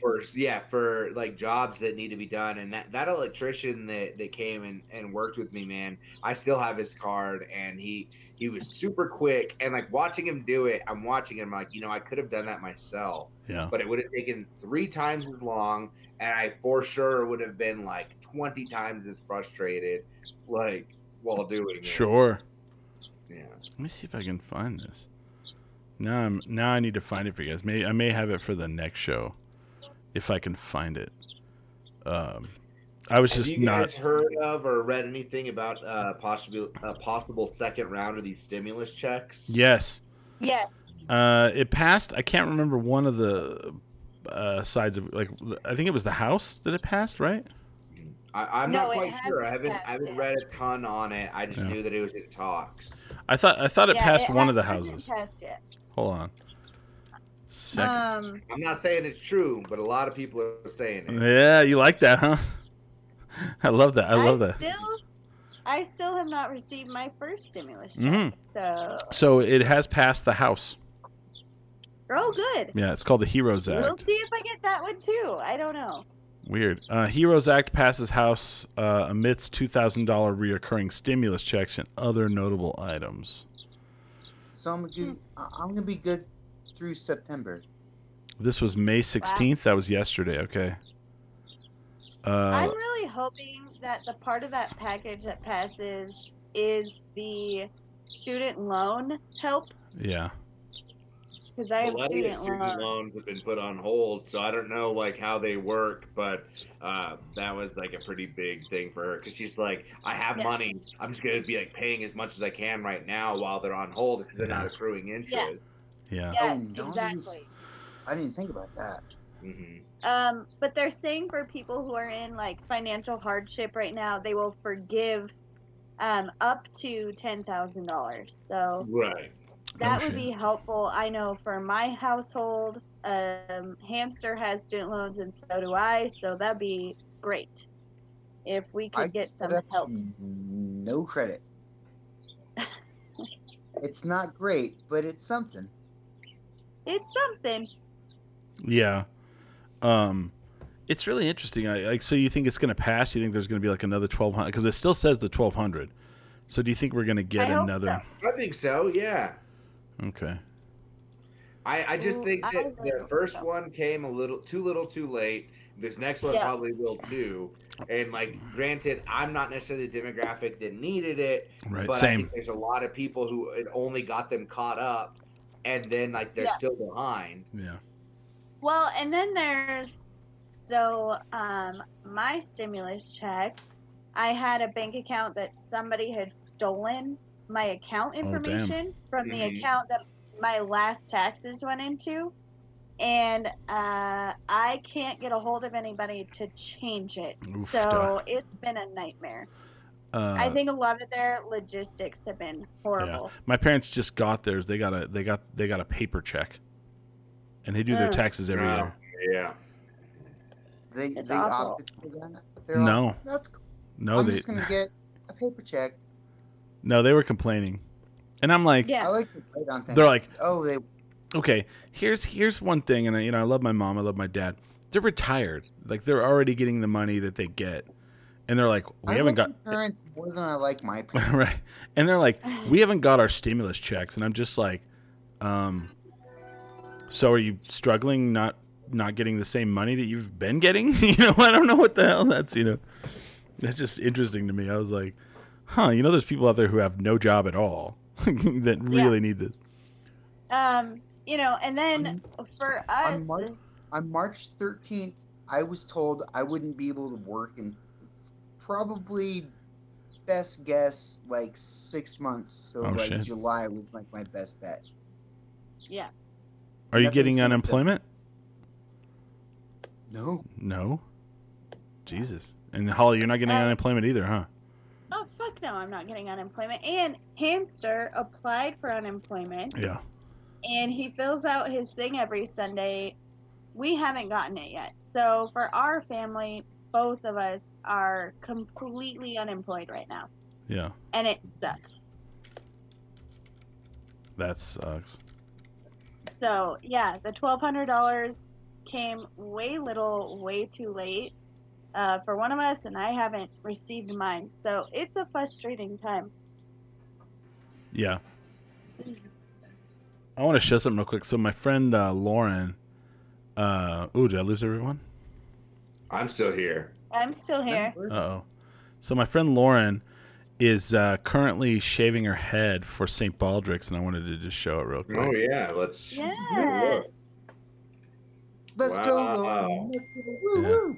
For, yeah, for like jobs that need to be done. And that, that electrician that, that came and, and worked with me, man, I still have his card. And he he was super quick. And like watching him do it, I'm watching him like, you know, I could have done that myself. Yeah. But it would have taken three times as long. And I for sure would have been like twenty times as frustrated like while doing it. Sure. Yeah. Let me see if I can find this. Now I'm now I need to find it for you guys. May I may have it for the next show. If I can find it, um, I was Have just you guys not heard of or read anything about uh, possible a possible second round of these stimulus checks. Yes, yes. Uh, it passed. I can't remember one of the uh, sides of like I think it was the House that it passed, right? I, I'm no, not quite sure. I haven't I haven't read a ton on it. I just yeah. knew that it was in talks. I thought I thought it yeah, passed it one of the houses. Passed it. Hold on. Um, I'm not saying it's true, but a lot of people are saying it. Yeah, you like that, huh? I love that. I love I that. Still, I still have not received my first stimulus check. Mm-hmm. So. so it has passed the House. Oh, good. Yeah, it's called the Heroes Act. We'll see if I get that one too. I don't know. Weird. Uh, Heroes Act passes House uh, amidst two thousand dollars reoccurring stimulus checks and other notable items. So I'm gonna, I'm gonna be good. Through September. This was May sixteenth. Wow. That was yesterday. Okay. Uh, I'm really hoping that the part of that package that passes is the student loan help. Yeah. Because I have well, student, of student loan. loans have been put on hold, so I don't know like how they work. But uh, that was like a pretty big thing for her because she's like, I have yeah. money. I'm just gonna be like paying as much as I can right now while they're on hold because they're yeah. not accruing interest. Yeah. Yeah. Yes, oh, exactly. I didn't think about that. Mm-hmm. Um, but they're saying for people who are in like financial hardship right now, they will forgive um, up to ten thousand dollars. So right. that oh, would shit. be helpful. I know for my household, um, Hamster has student loans, and so do I. So that'd be great if we could I get some help. No credit. It's not great, but it's something. It's something. Yeah. Um, it's really interesting. I, like, so you think it's going to pass? You think there's going to be like another twelve hundred? Because it still says the twelve hundred. So do you think we're going to get I another? So. I think so, yeah. Okay. I, I just Ooh, think that the first so. one came a little too little too late. This next one yeah. probably will too. And, like, granted, I'm not necessarily the demographic that needed it. Right, but same. I think there's a lot of people who it only got them caught up, and then, like, they're yeah. still behind. Yeah. Well, and then there's – so um, my stimulus check, I had a bank account that somebody had stolen my account information oh, from mm-hmm. the account that my last taxes went into. And uh, I can't get a hold of anybody to change it. Oof, so duh. It's been a nightmare. Uh, I think a lot of their logistics have been horrible. Yeah. My parents just got theirs. They got a they got they got a paper check, and they do Ugh. their taxes every year. Yeah. They it's they awful. opted for that. They're no. Like, that's cool. No, I'm they, just gonna get a paper check. No, they were complaining, and I'm like, yeah. I like to play on things. They're like, oh, they. Okay, here's here's one thing, and I, you know, I love my mom, I love my dad. They're retired, like they're already getting the money that they get, and they're like, we I haven't like got parents more than I like my parents, right? And they're like, we haven't got our stimulus checks, and I'm just like, um, so are you struggling not not getting the same money that you've been getting? you know, I don't know what the hell that's you know, that's just interesting to me. I was like, huh, you know, there's people out there who have no job at all that really yeah. need this. Um. You know, and then on, for us... On March, on March thirteenth, I was told I wouldn't be able to work in probably, best guess, like six months. So, oh, like, shit. July was, like, my best bet. Yeah. Are you Nothing's getting unemployment? Done. No. No? Jesus. And, Holly, you're not getting uh, unemployment either, huh? Oh, fuck no, I'm not getting unemployment. And Hamster applied for unemployment. Yeah. And he fills out his thing every Sunday. We haven't gotten it yet. So for our family, both of us are completely unemployed right now. Yeah. And it sucks. That sucks. So, yeah, the twelve hundred dollars came way little, way too late uh, for one of us, and I haven't received mine. So it's a frustrating time. Yeah. I want to show something real quick. So my friend uh, Lauren, uh, ooh, did I lose everyone? I'm still here. I'm still here. Uh-oh. So my friend Lauren is uh, currently shaving her head for Saint Baldrick's, and I wanted to just show it real quick. Oh, yeah. Let's yeah. Let's wow. go, Lauren. Let's go. Woo, yeah. woo.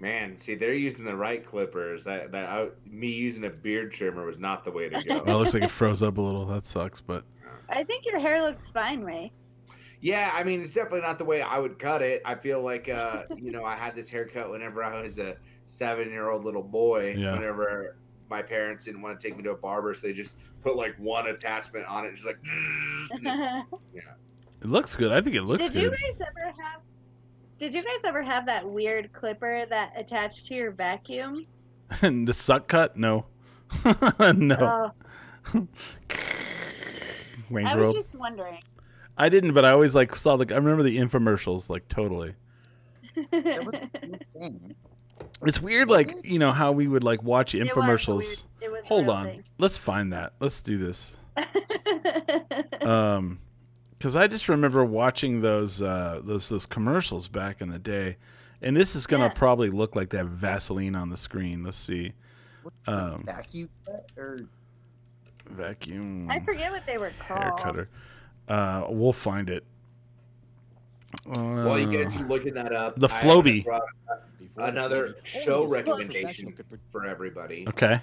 Man, see, they're using the right clippers. I, that, I, me using a beard trimmer was not the way to go. Well, it looks like it froze up a little. That sucks, but... I think your hair looks fine, Ray. Yeah, I mean, it's definitely not the way I would cut it. I feel like, uh, you know, I had this haircut whenever I was a seven-year-old little boy. Yeah. Whenever my parents didn't want to take me to a barber, so they just put, like, one attachment on it. Just like, just, yeah. It looks good. I think it looks did good. Did you guys ever have, did you guys ever have that weird clipper that attached to your vacuum? And the suck cut? No. No. Oh. Range I was rope. Just wondering. I didn't, but I always like saw the. I remember the infomercials, like totally. It's weird, like you know how we would like watch infomercials. It was weird, it was Hold on, thing. Let's find that. Let's do this. um, because I just remember watching those uh those those commercials back in the day, and this is gonna yeah. probably look like that Vaseline on the screen. Let's see. Um, vacuum or. Vacuum. I forget what they were called. Hair cutter. Uh, we'll find it. Uh, well, you guys are looking that up. The Floby. Another show recommendation for everybody. Okay.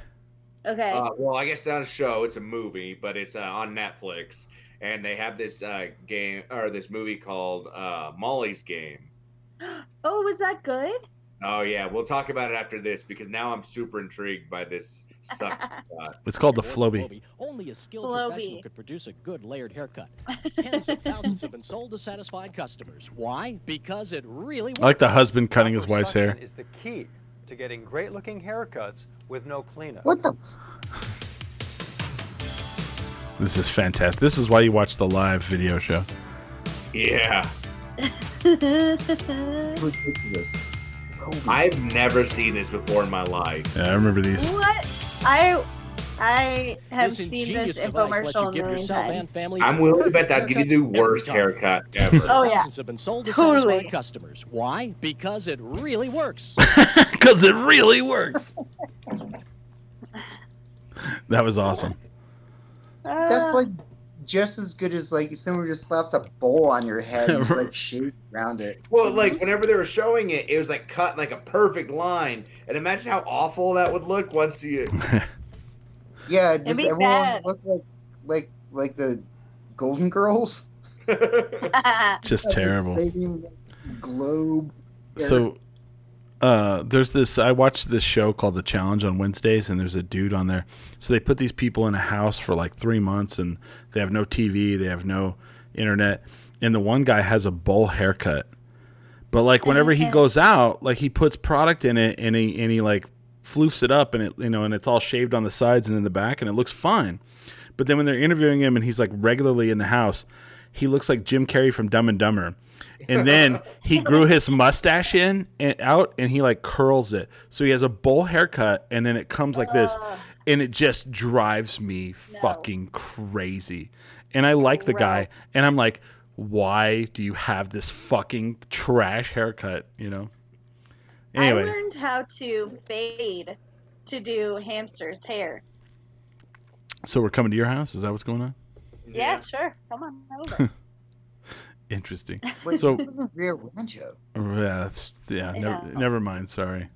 Okay. Uh, well, I guess it's not a show. It's a movie, but it's uh, on Netflix, and they have this uh, game or this movie called uh, Molly's Game. Oh, was that good? Oh yeah, we'll talk about it after this because now I'm super intrigued by this. It's called the Floby. Only a skilled Floby. Professional could produce a good layered haircut. Tens of thousands have been sold to satisfied customers. Why? Because it really works. I like the husband cutting his wife's hair. Is the key to getting great-looking haircuts with no cleanup. What the? This is fantastic. This is why you watch the live video show. Yeah. This is ridiculous. I've never seen this before in my life. Yeah, I remember these. What? I I have this seen this infomercial you a million times. I'm willing to bet that'll give you the worst haircut ever. Oh yeah, have been sold to totally. Customers. Why? Because it really works. Because it really works. That was awesome. Uh, That's like just as good as like someone just slaps a bowl on your head and just like shoot around it. Well, like whenever they were showing it, it was like cut like a perfect line, and imagine how awful that would look once you. Yeah, just everyone looked like, like like the Golden Girls. Just terrible. Saving the globe. So uh, there's this, I watched this show called The Challenge on Wednesdays, and there's a dude on there. So they put these people in a house for like three months, and they have no T V, they have no internet. And the one guy has a bowl haircut. But like whenever he goes out, like he puts product in it, and he, and he like floofs it up, and it, you know, and it's all shaved on the sides and in the back, and it looks fine. But then when they're interviewing him and he's like regularly in the house, he looks like Jim Carrey from Dumb and Dumber. And then he grew his mustache in and out, and he like curls it, so he has a bowl haircut, and then it comes like this, and it just drives me no. fucking crazy. And I like the guy, and I'm like, why do you have this fucking trash haircut, you know? Anyway. I learned how to fade to do hamster's hair. So we're coming to your house? Is that what's going on? Yeah, yeah. Sure. Come on over. Interesting. Wait, so rear window. Yeah, that's, yeah, yeah. Never, never mind. Sorry.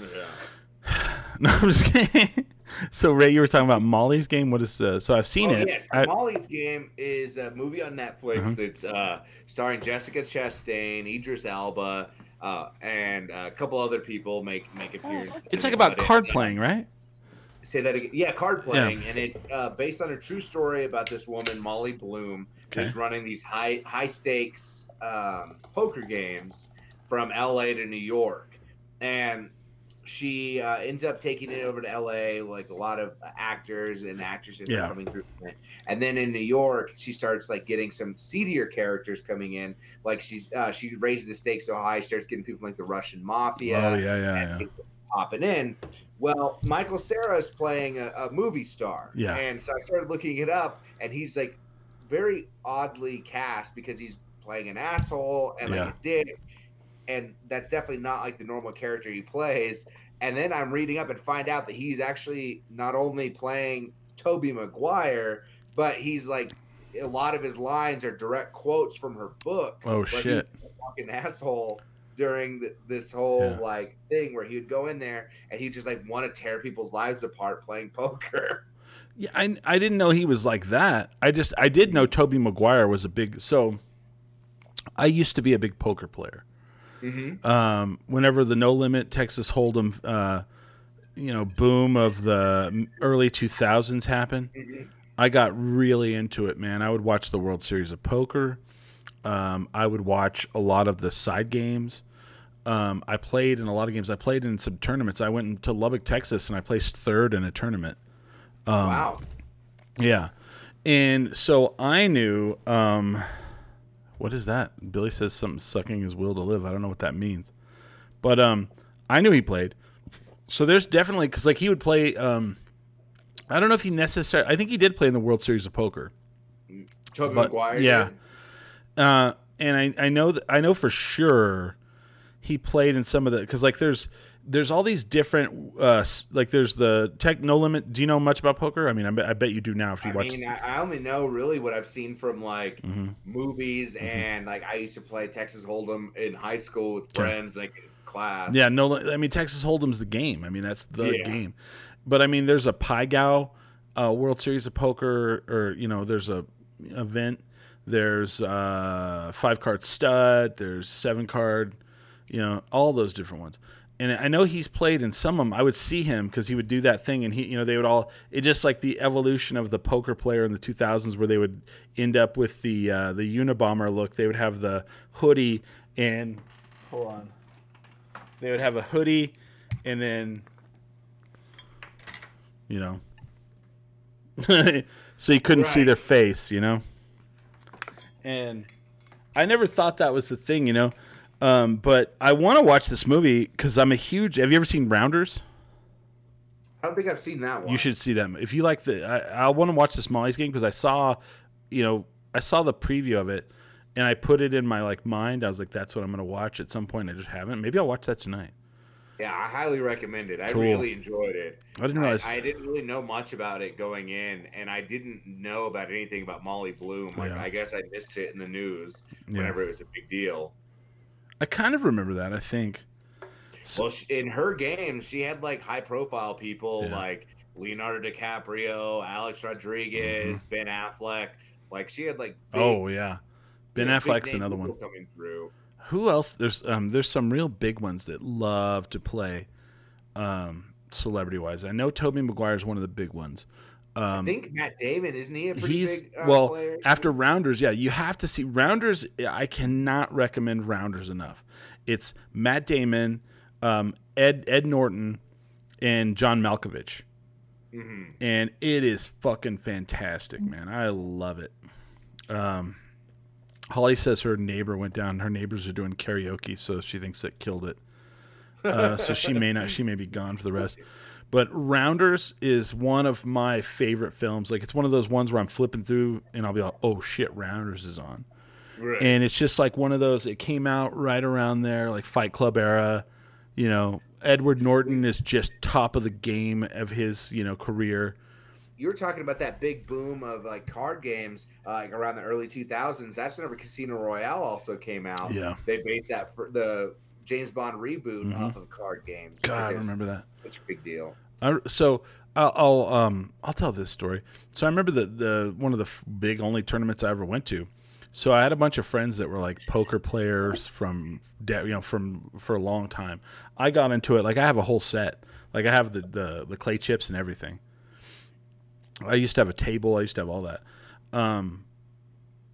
Yeah. No, I'm just kidding. So Ray, you were talking about Molly's Game. What is uh, so I've seen oh, it. Yeah. So I, Molly's Game is a movie on Netflix uh-huh. that's uh, starring Jessica Chastain, Idris Elba. Uh, and uh, a couple other people make make appearances. It's like about card playing, right? Say that again. Yeah, card playing, yeah. And it's uh, based on a true story about this woman, Molly Bloom, okay. who's running these high high stakes um, poker games from L A to New York, and she uh, ends up taking it over to L A. Like a lot of actors and actresses yeah. are coming through, and then in New York, she starts like getting some seedier characters coming in. Like she's uh, she raises the stakes so high, she starts getting people like the Russian mafia. Oh yeah, yeah, yeah. Popping in. Well, Michael Cera is playing a, a movie star. Yeah. And so I started looking it up, and he's like very oddly cast because he's playing an asshole and like yeah. a dick. And that's definitely not like the normal character he plays. And then I'm reading up and find out that he's actually not only playing Tobey Maguire, but he's like a lot of his lines are direct quotes from her book. Oh, like shit. He's a fucking asshole during the, this whole yeah. like thing where he would go in there and he'd just like want to tear people's lives apart playing poker. Yeah, I, I didn't know he was like that. I just, I did know Tobey Maguire was a big, so I used to be a big poker player. Mm-hmm. Um, whenever the No Limit Texas Hold'em, uh, you know, boom of the early two thousands happened, mm-hmm. I got really into it, man. I would watch the World Series of Poker. Um, I would watch a lot of the side games. Um, I played in a lot of games. I played in some tournaments. I went to Lubbock, Texas, and I placed third in a tournament. Um, wow. Yeah. And so I knew. Um, What is that? Billy says something sucking his will to live. I don't know what that means. But um, I knew he played. So there's definitely, because like he would play, um, I don't know if he necessarily, I think he did play in the World Series of Poker. Tobey Maguire. Yeah. Uh, and I, I know that, I know for sure he played in some of the, because like there's there's all these different, uh, like there's the Tech No Limit. Do you know much about poker? I mean, I bet, I bet you do now if you I watch. I mean, I only know really what I've seen from like mm-hmm. movies mm-hmm. and like I used to play Texas Hold'em in high school with friends, yeah. like class. Yeah, no, I mean, Texas Hold'em's the game. I mean, that's the yeah. game. But I mean, there's a Pygow uh, World Series of Poker, or, you know, there's a event. There's uh, five-card stud. There's seven-card, you know, all those different ones. And I know he's played in some of them. I would see him because he would do that thing, and he, you know, they would all. It just like the evolution of the poker player in the two thousands, where they would end up with the uh, the Unabomber look. They would have the hoodie and hold on. They would have a hoodie, and then, you know, so you couldn't right. see their face, you know. And I never thought that was the thing, you know. Um, but I want to watch this movie because I'm a huge. Have you ever seen Rounders? I don't think I've seen that one. You should see them. If you like the, I, I want to watch this Molly's Game because I saw, you know, I saw the preview of it, and I put it in my like mind. I was like, that's what I'm going to watch at some point. I just haven't. Maybe I'll watch that tonight. Yeah, I highly recommend it. Cool. I really enjoyed it. I didn't realize. I, I didn't really know much about it going in, and I didn't know about anything about Molly Bloom. Like, yeah. I guess I missed it in the news whenever yeah. it was a big deal. I kind of remember that, I think. So, well, she, in her games, she had, like, high-profile people yeah. like Leonardo DiCaprio, Alex Rodriguez, mm-hmm. Ben Affleck. Like, she had, like, big, oh, yeah. Ben you know, Affleck's another one. Coming through. Who else? There's um, there's some real big ones that love to play um, celebrity-wise. I know Tobey Maguire's one of the big ones. Um, I think Matt Damon, isn't he a pretty he's, big uh, well, player? Well, after Rounders, yeah, you have to see. Rounders, I cannot recommend Rounders enough. It's Matt Damon, um, Ed Ed Norton, and John Malkovich. Mm-hmm. And it is fucking fantastic, man. I love it. Um Holly says her neighbor went down. Her neighbors are doing karaoke, so she thinks it killed it. Uh, so she may not. She may be gone for the rest. But Rounders is one of my favorite films. Like, it's one of those ones where I'm flipping through and I'll be like, oh shit, Rounders is on. Right. And it's just like one of those. It came out right around there, like Fight Club era. You know, Edward Norton is just top of the game of his, you know, career. You were talking about that big boom of like card games uh, like around the early two thousands. That's whenever Casino Royale also came out. Yeah, they based that for the James Bond reboot mm-hmm. off of card games. God, I remember that. Such a big deal. I, so I'll, I'll um I'll tell this story. So I remember the the one of the f- big only tournaments I ever went to. So I had a bunch of friends that were like poker players from you know from for a long time. I got into it like I have a whole set. Like I have the the, the clay chips and everything. I used to have a table. I used to have all that. Um,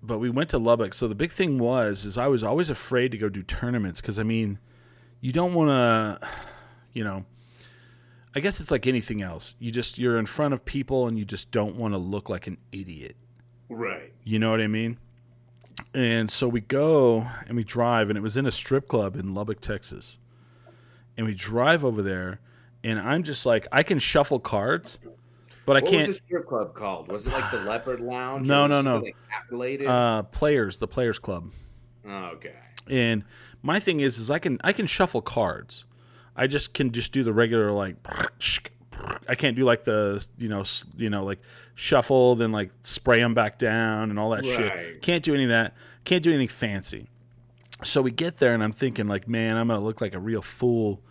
but we went to Lubbock. So the big thing was, is I was always afraid to go do tournaments. Cause I mean, you don't want to, you know, I guess it's like anything else. You just, you're in front of people and you just don't want to look like an idiot. Right. You know what I mean? And so we go and we drive, and it was in a strip club in Lubbock, Texas. And we drive over there, and I'm just like, I can shuffle cards. But I what can't. What was the strip club called? Was it like the Leopard Lounge? No, no, no. Like uh, players, the Players Club. Oh, okay. And my thing is, is I can I can shuffle cards. I just can just do the regular like. I can't do like the you know you know like shuffle then like spray them back down and all that right. shit. Can't do any of that. Can't do anything fancy. So we get there and I'm thinking like, man, I'm gonna look like a real fool,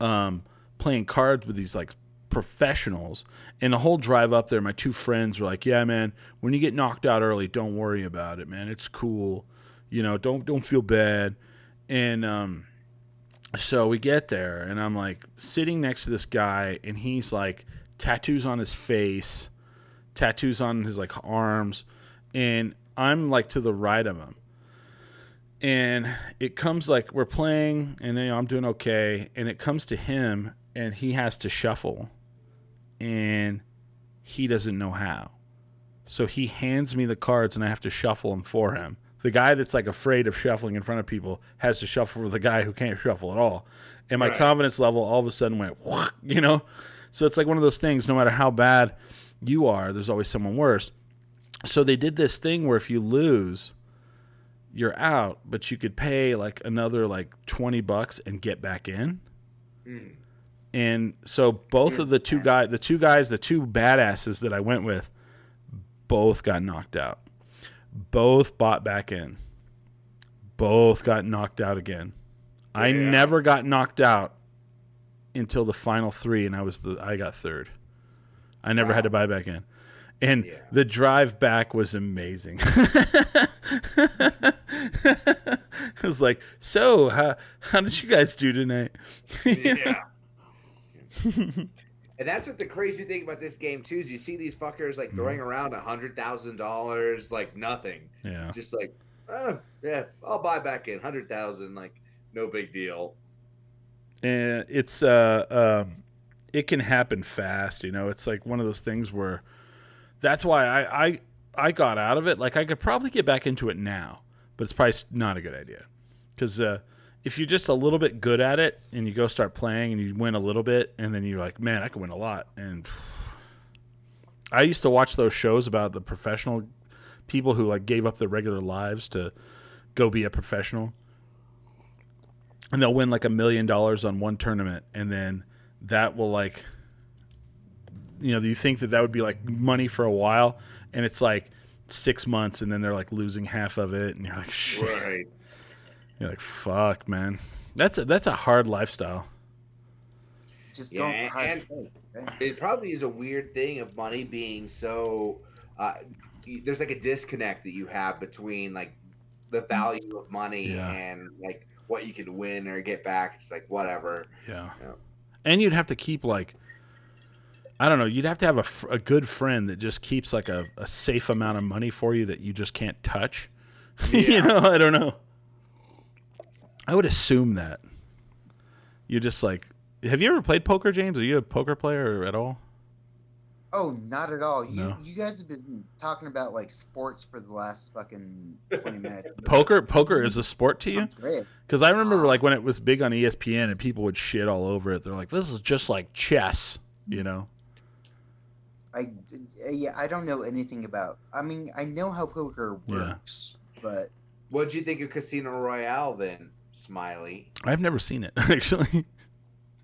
um, playing cards with these like. Professionals. And the whole drive up there, my two friends were like, yeah, man, when you get knocked out early, don't worry about it, man. It's cool. You know, don't don't feel bad. And um, so we get there, and I'm like sitting next to this guy, and he's like tattoos on his face, tattoos on his like arms, and I'm like to the right of him. And it comes like we're playing, and you know, I'm doing okay, and it comes to him, and he has to shuffle. And he doesn't know how. So he hands me the cards, and I have to shuffle them for him. The guy that's like afraid of shuffling in front of people has to shuffle with the guy who can't shuffle at all. And my right. confidence level all of a sudden went, you know? So it's like one of those things, no matter how bad you are, there's always someone worse. So they did this thing where if you lose, you're out, but you could pay like another like twenty bucks and get back in. Mm. And so both of the two guy, the two guys, the two badasses that I went with, both got knocked out. Both bought back in. Both got knocked out again. Yeah. I never got knocked out until the final three, and I was the I got third. I never wow. had to buy back in. And yeah. the drive back was amazing. It was like, so how, how did you guys do tonight? Yeah. And that's what the crazy thing about this game too is you see these fuckers like throwing around a hundred thousand dollars like nothing. Yeah. Just like, oh yeah, I'll buy back in hundred thousand, like no big deal. And it's uh um it can happen fast, you know. It's like one of those things where that's why I I, I got out of it. Like I could probably get back into it now, but it's probably not a good idea because uh, if you're just a little bit good at it and you go start playing and you win a little bit and then you're like, man, I could win a lot. And phew, I used to watch those shows about the professional people who like gave up their regular lives to go be a professional. And they'll win like a million dollars on one tournament. And then that will like, you know, you think that that would be like money for a while. And it's like six months and then they're like losing half of it. And you're like, shit. Right. You're like, fuck, man. That's a, that's a hard lifestyle. Just yeah, don't hide. It probably is a weird thing of money being so uh, – there's like a disconnect that you have between like the value of money yeah. and like what you can win or get back. It's like whatever. Yeah. yeah. And you'd have to keep like – I don't know. You'd have to have a, a good friend that just keeps like a, a safe amount of money for you that you just can't touch. Yeah. You know, I don't know. I would assume that. You're just like, have you ever played poker, James? Are you a poker player at all? Oh, not at all. You no. you guys have been talking about like sports for the last fucking twenty minutes. Poker poker is a sport to Sounds you? Great. Because I remember like when it was big on E S P N and people would shit all over it. They're like, this is just like chess, you know? I, yeah, I don't know anything about. I mean, I know how poker works, yeah. but. What'd you think of Casino Royale then? Smiley. I've never seen it actually.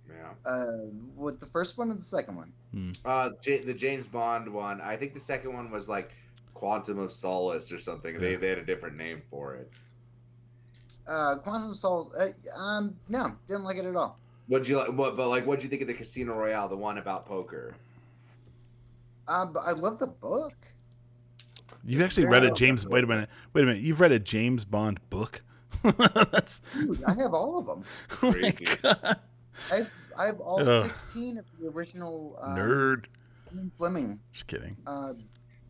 Yeah. Uh, what the first one or the second one? Hmm. Uh, J- the James Bond one. I think the second one was like Quantum of Solace or something. Yeah. They they had a different name for it. Uh, Quantum of Solace. Uh, um, no, didn't like it at all. What'd you like? What? But like, what'd you think of the Casino Royale, the one about poker? Uh, I love the book. You've it's actually read a James. Wait a minute. Wait a minute. You've read a James Bond book. That's... Dude, I have all of them. Oh my God. I have, I have all Ugh. sixteen of the original uh, Nerd Fleming. Just kidding. Uh,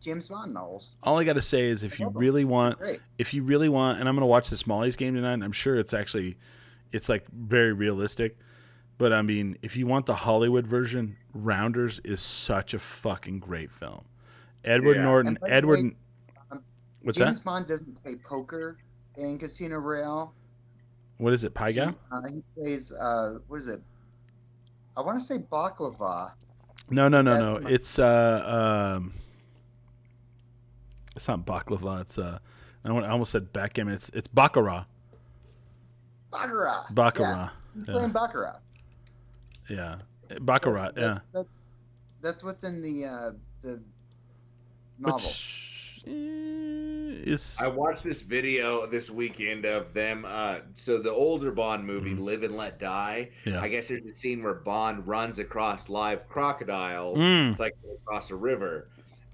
James Bond novels. All I gotta say is, if I you really them. want, if you really want, and I'm gonna watch this Molly's Game tonight, and I'm sure it's actually, it's like very realistic. But I mean, if you want the Hollywood version, Rounders is such a fucking great film. Edward yeah. Norton. Edward. Way, um, what's James that? James Bond doesn't play poker. In Casino Royale. What is it, Pai Gow? He, uh, he plays, uh, what is it? I want to say Baklava. No, no, no, That's no. It's, uh, um, it's not Baklava. It's, uh, I almost said backgammon. It's, it's Baccarat. Baccarat. Baccarat. Yeah. He's playing Baccarat. Yeah. Baccarat, that's, yeah. That's, that's, that's what's in the, uh, the novel. Which, Is... I watched this video this weekend of them. Uh, so the older Bond movie, mm-hmm. Live and Let Die. Yeah. I guess there's a scene where Bond runs across live crocodiles. Mm. It's like across a river.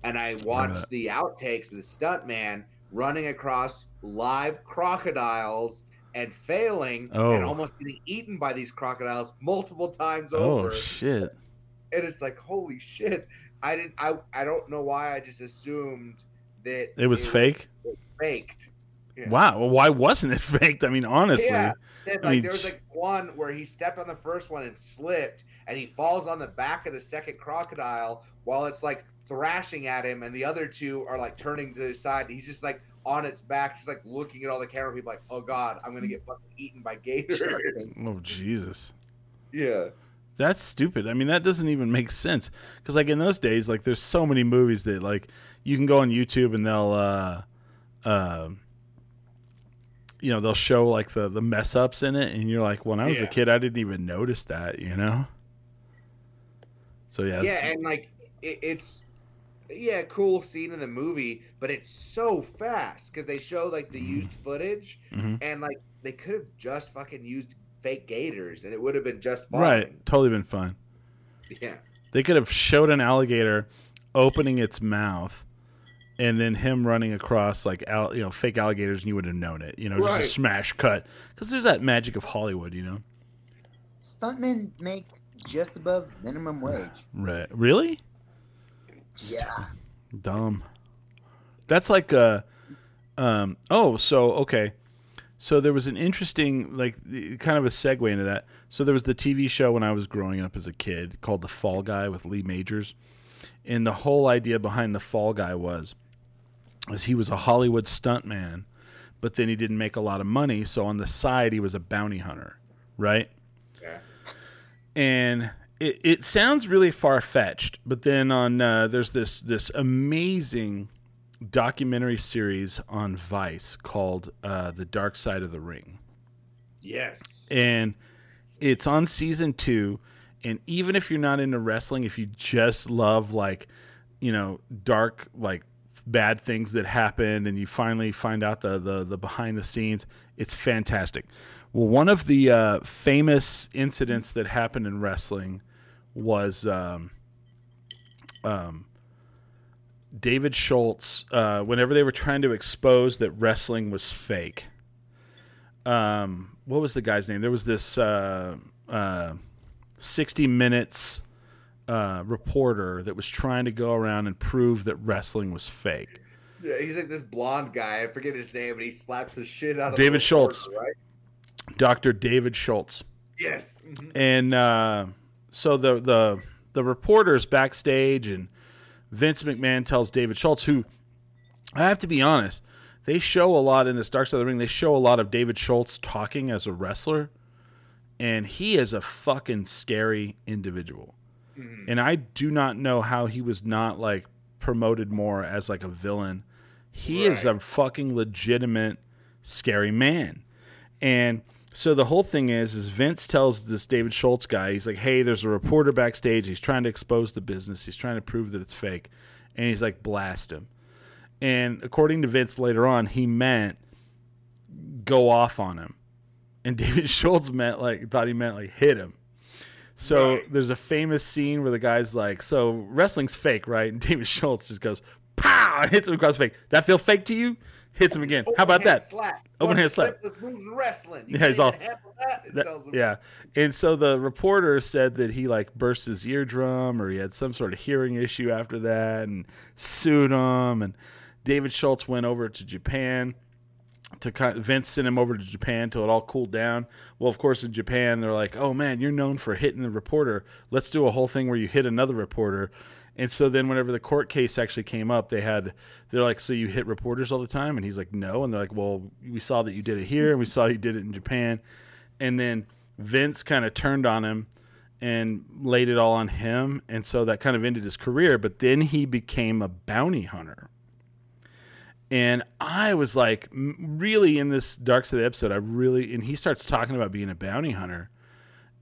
And I watched the outtakes of the stuntman running across live crocodiles and failing oh. and almost getting eaten by these crocodiles multiple times oh, over. Oh, shit. And it's like, holy shit. I didn't. I, I don't know why I just assumed that it was it fake. Was faked. Yeah. Wow. Well, why wasn't it faked? I mean, honestly. Yeah. Then, like, I mean, there was like one where he stepped on the first one and slipped, and he falls on the back of the second crocodile while it's like thrashing at him, and the other two are like turning to the side. He's just like on its back, just like looking at all the camera people, like, "Oh God, I'm gonna get fucking eaten by gators." Oh Jesus. Yeah. That's stupid. I mean, that doesn't even make sense. Because, like, in those days, like, there's so many movies that, like, you can go on YouTube and they'll, uh, uh, you know, they'll show, like, the, the mess-ups in it. And you're like, when I was yeah. a kid, I didn't even notice that, you know? So, yeah. Yeah, and, like, it, it's, yeah, cool scene in the movie, but it's so fast. Because they show, like, the mm-hmm. used footage. Mm-hmm. And, like, they could have just fucking used fake gators and it would have been just fine. Right, totally been fun. Yeah, they could have showed an alligator opening its mouth and then him running across like al- you know fake alligators and you would have known it, you know, right. Just a smash cut, because there's that magic of Hollywood, you know. Stuntmen make just above minimum wage. Right, really? Yeah. Dumb. That's like uh um oh so okay So there was an interesting, like, kind of a segue into that. So there was the T V show when I was growing up as a kid called The Fall Guy with Lee Majors. And the whole idea behind The Fall Guy was, is he was a Hollywood stuntman, but then he didn't make a lot of money. So on the side, he was a bounty hunter, right? Yeah. And it, it sounds really far-fetched, but then on uh, there's this this amazing documentary series on Vice called uh, The Dark Side of the Ring. Yes. And it's on season two. And even if you're not into wrestling, if you just love, like, you know, dark, like, bad things that happened and you finally find out the the, the behind the scenes, it's fantastic. Well, one of the uh, famous incidents that happened in wrestling was um, um, David Schultz, uh, whenever they were trying to expose that wrestling was fake. Um, what was the guy's name? There was this... Uh, uh, sixty minutes uh, reporter that was trying to go around and prove that wrestling was fake. Yeah, he's like this blonde guy. I forget his name, but he slaps the shit out of David Schultz, right? Doctor David Schultz. Yes. Mm-hmm. And uh, so the the the reporter's backstage, and Vince McMahon tells David Schultz, who, I have to be honest, they show a lot in this Dark Side of the Ring. They show a lot of David Schultz talking as a wrestler. And he is a fucking scary individual. Mm-hmm. And I do not know how he was not, like, promoted more as, like, a villain. He right. is a fucking legitimate scary man. And so the whole thing is, is Vince tells this David Schultz guy, he's like, hey, there's a reporter backstage. He's trying to expose the business. He's trying to prove that it's fake. And he's like, blast him. And according to Vince later on, he meant go off on him. And David Schultz meant like thought he meant like hit him. So right. there's a famous scene where the guy's like, so wrestling's fake, right? And David Schultz just goes, pow, and hits him across the face. That feel fake to you? Hits him again. Open How about that? Slap. Open hand slap. Wrestling. You yeah, he's all. That, that, yeah. And so the reporter said that he like burst his eardrum or he had some sort of hearing issue after that and sued him. And David Schultz went over to Japan. To kind of, Vince sent him over to Japan till it all cooled down. Well, of course, in Japan, they're like, oh, man, you're known for hitting the reporter. Let's do a whole thing where you hit another reporter. And so then whenever the court case actually came up, they had they're like, so you hit reporters all the time? And he's like, no. And they're like, well, we saw that you did it here and we saw you did it in Japan. And then Vince kind of turned on him and laid it all on him. And so that kind of ended his career. But then he became a bounty hunter. And I was like, really in this Dark Side of the episode, I really, and he starts talking about being a bounty hunter.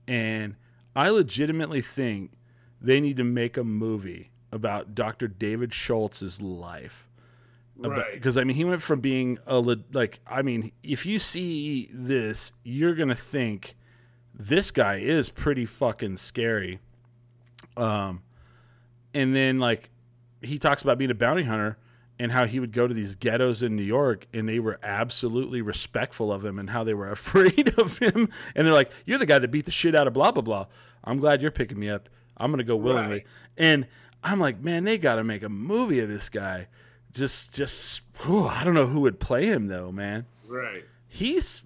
And I legitimately think they need to make a movie about Doctor David Schultz's life. Right. Because, I mean, he went from being a, like, I mean, if you see this, you're going to think this guy is pretty fucking scary. Um, and then, like, he talks about being a bounty hunter. And how he would go to these ghettos in New York and they were absolutely respectful of him and how they were afraid of him. And they're like, you're the guy that beat the shit out of blah, blah, blah. I'm glad you're picking me up. I'm going to go willingly. Right. And I'm like, man, they got to make a movie of this guy. Just, just, whew, I don't know who would play him though, man. Right. He's,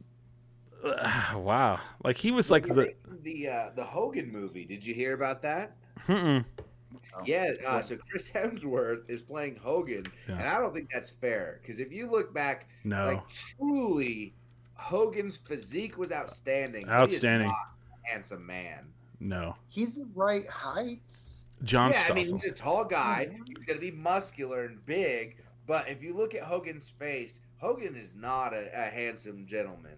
uh, wow. Like he was like the, the, uh, the Hogan movie. Did you hear about that? Mm-mm. Yeah, uh, so Chris Hemsworth is playing Hogan, yeah. and I don't think that's fair. Because if you look back, no. like truly, Hogan's physique was outstanding. Outstanding, he is not a handsome man. No, he's the right height. John, yeah, Stossel. I mean he's a tall guy. He's gonna be muscular and big. But if you look at Hogan's face, Hogan is not a, a handsome gentleman.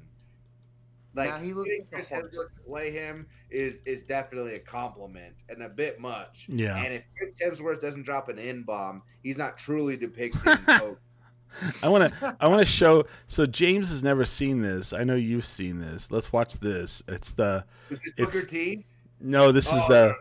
Like nah, he looks like Chris Hemsworth to play him is, is definitely a compliment and a bit much. Yeah. And if Chris Hemsworth doesn't drop an N bomb, he's not truly depicting Hogan. I want to I want to show. So James has never seen this. I know you've seen this. Let's watch this. It's the. Is this Booker T? No, this is oh, the.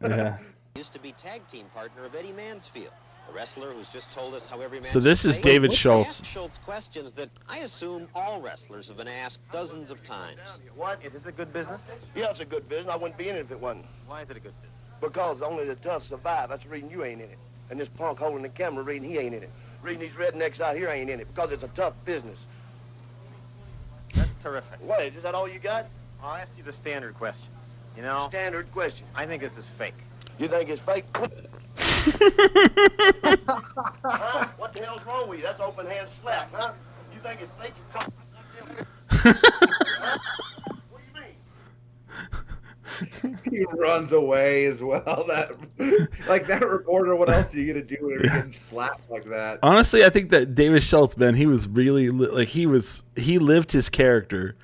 Yeah. Used to be tag team partner of Eddie Mansfield. A wrestler who's just told us how every man. So this is David Schultz. Schultz questions that I assume all wrestlers have been asked dozens of times. What? Is this a good business? Yeah, it's a good business. I wouldn't be in it if it wasn't. Why is it a good business? Because only the tough survive. That's the reason you ain't in it. And this punk holding the camera reading he ain't in it. Reading these rednecks out here ain't in it because it's a tough business. That's terrific. What? Is that all you got? I'll ask you the standard question. You know? Standard question. I think this is fake. You think it's fake? Huh? What the hell's wrong with you? That's open hand slap, huh? You thing is thinking something. He runs away as well. That, like, that reporter, what else are you going to do when you're getting slapped like that? Honestly, I think that Davis Schultz, man, he was really, like, he was, he lived his character.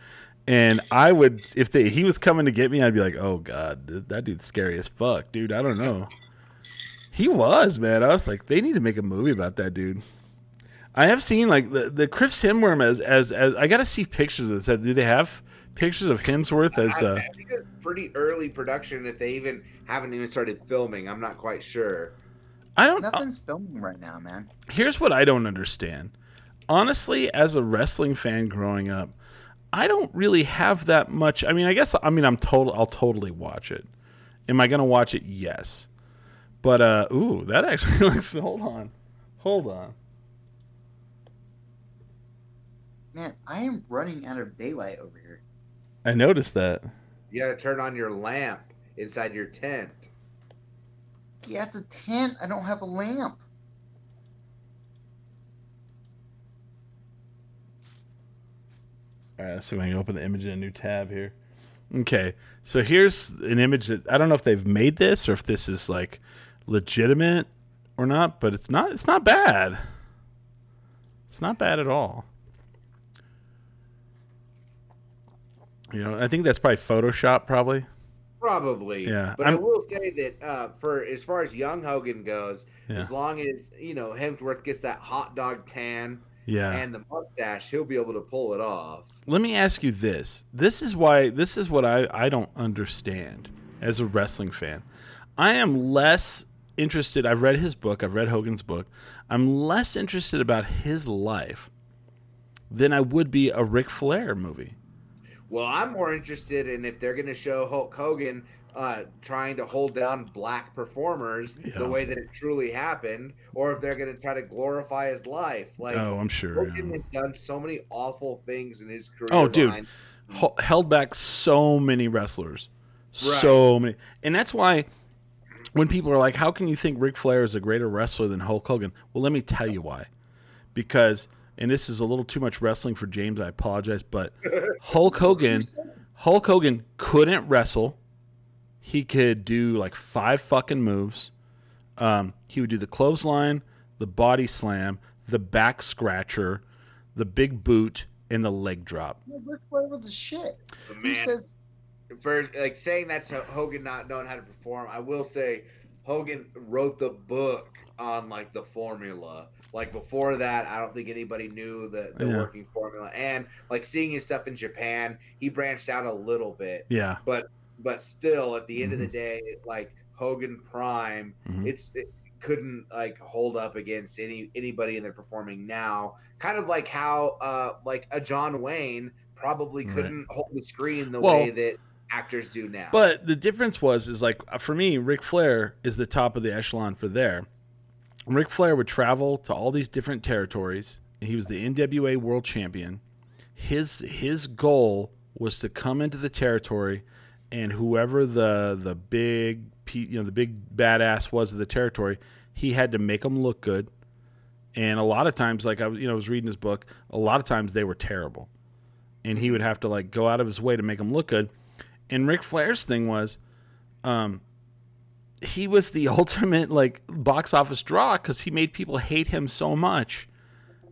And I would, if they, he was coming to get me, I'd be like, oh, God, that dude's scary as fuck, dude. I don't know. He was, man. I was like, they need to make a movie about that dude. I have seen, like, the, the Chris Hemsworth as, as, as, I got to see pictures of this. Do they have pictures of Hemsworth as, uh, I, I think it's pretty early production that they even haven't even started filming. I'm not quite sure. I don't, nothing's uh, filming right now, man. Here's what I don't understand. Honestly, as a wrestling fan growing up, I don't really have that much. I mean, I guess, I mean, I'm total, I'll totally watch it. Am I going to watch it? Yes. But, uh, ooh, that actually looks, hold on. Hold on. Man, I am running out of daylight over here. I noticed that. You gotta turn on your lamp inside your tent. Yeah, it's a tent. I don't have a lamp. All right, let's see if I can open the image in a new tab here. Okay, so here's an image that I don't know if they've made this or if this is like legitimate or not, but it's not. It's not bad. It's not bad at all. You know, I think that's probably Photoshop, probably. Probably. Yeah. But I'm, I will say that uh, for as far as young Hogan goes, yeah. as long as, you know, Hemsworth gets that hot dog tan yeah. and the mustache, he'll be able to pull it off. Let me ask you this. This is why this is what I, I don't understand as a wrestling fan. I am less interested. I've read his book. I've read Hogan's book. I'm less interested about his life than I would be a Ric Flair movie. Well, I'm more interested in if they're going to show Hulk Hogan uh, trying to hold down black performers yeah. the way that it truly happened, or if they're going to try to glorify his life. Like, oh, I'm sure. Hogan yeah. has done so many awful things in his career. Oh, dude. H- held back so many wrestlers. Right. So many. And that's why when people are like, how can you think Ric Flair is a greater wrestler than Hulk Hogan? Well, let me tell you why. Because... and this is a little too much wrestling for James, I apologize, but Hulk Hogan Hulk Hogan couldn't wrestle. He could do like five fucking moves. Um, he would do the clothesline, the body slam, the back scratcher, the big boot, and the leg drop. Ric Flair was the shit. Who says for, like, saying that's Hogan not knowing how to perform, I will say Hogan wrote the book on like the formula. Like, before that, I don't think anybody knew the, the yeah. working formula. And, like, seeing his stuff in Japan, he branched out a little bit. Yeah. But but still, at the mm-hmm. end of the day, like, Hogan Prime, mm-hmm. it's it couldn't, like, hold up against any anybody in their performing now. Kind of like how, uh, like, a John Wayne probably couldn't right. hold the screen the well, way that actors do now. But the difference was, is, like, for me, Ric Flair is the top of the echelon for there. Ric Flair would travel to all these different territories. He was the N W A World Champion. His his goal was to come into the territory, and whoever the the big you know the big badass was of the territory, he had to make them look good. And a lot of times, like I you know I was reading his book, a lot of times they were terrible, and he would have to like go out of his way to make them look good. And Ric Flair's thing was, um. he was the ultimate like box office draw because he made people hate him so much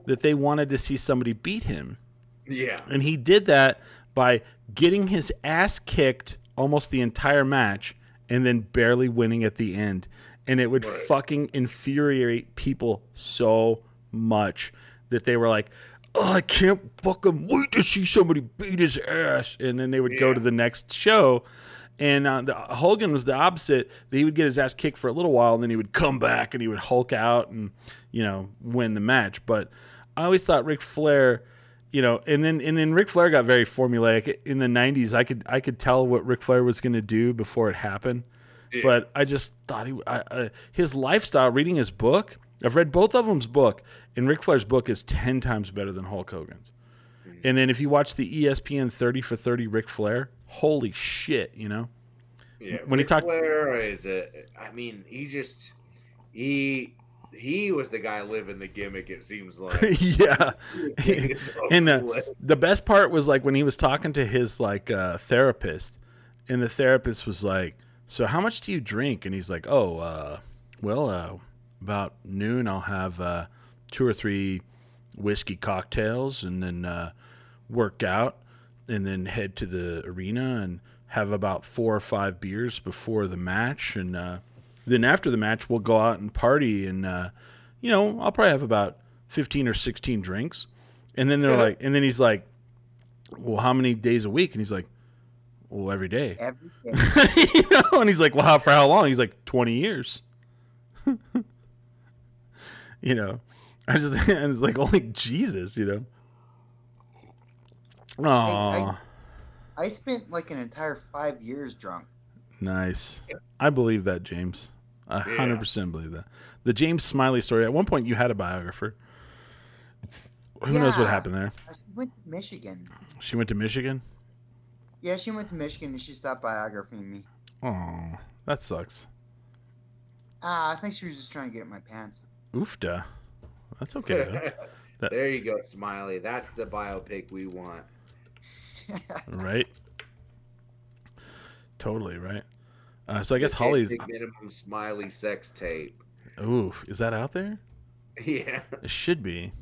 that they wanted to see somebody beat him. Yeah. And he did that by getting his ass kicked almost the entire match and then barely winning at the end. And it would right. fucking infuriate people so much that they were like, oh, I can't fucking wait to see somebody beat his ass. And then they would yeah. go to the next show. And uh, the, Hogan was the opposite. He would get his ass kicked for a little while, and then he would come back, and he would Hulk out and, you know, win the match. But I always thought Ric Flair, you know, and then and then Ric Flair got very formulaic in the nineties. I could I could tell what Ric Flair was going to do before it happened, yeah. but I just thought he I, uh, his lifestyle. Reading his book, I've read both of them's book, and Ric Flair's book is ten times better than Hulk Hogan's. Mm-hmm. And then if you watch the E S P N thirty for thirty Ric Flair. Holy shit, you know? Yeah, when Ric he talked Flair is a, I mean, he just he he was the guy living the gimmick, it seems like. Yeah. And uh, the best part was like when he was talking to his like uh, therapist, and the therapist was like, so how much do you drink? And he's like, oh, uh, well, uh, about noon I'll have uh, two or three whiskey cocktails, and then uh, work out, and then head to the arena and have about four or five beers before the match. And uh, then after the match, we'll go out and party. And, uh, you know, I'll probably have about fifteen or sixteen drinks. And then they're yeah. like, and then he's like, well, how many days a week? And he's like, well, every day. Every day. You know? And he's like, well, how, for how long? He's like, twenty years. You know, I just, I was like, only Jesus, you know. Aww. I, I, I spent like an entire five years drunk. Nice. I believe that, James. I yeah. one hundred percent believe that. The James Smiley story. At one point, you had a biographer. Who yeah. knows what happened there? She went to Michigan. She went to Michigan? Yeah, she went to Michigan and she stopped biographing me. Oh, that sucks. Ah, uh, I think she was just trying to get in my pants. Oofda. That's okay, though. That... There you go, Smiley. That's the biopic we want. Right? Totally, right? Uh, so I guess Holly's... Ten Drink Minimum Smiley sex tape. Ooh, is that out there? Yeah. It should be.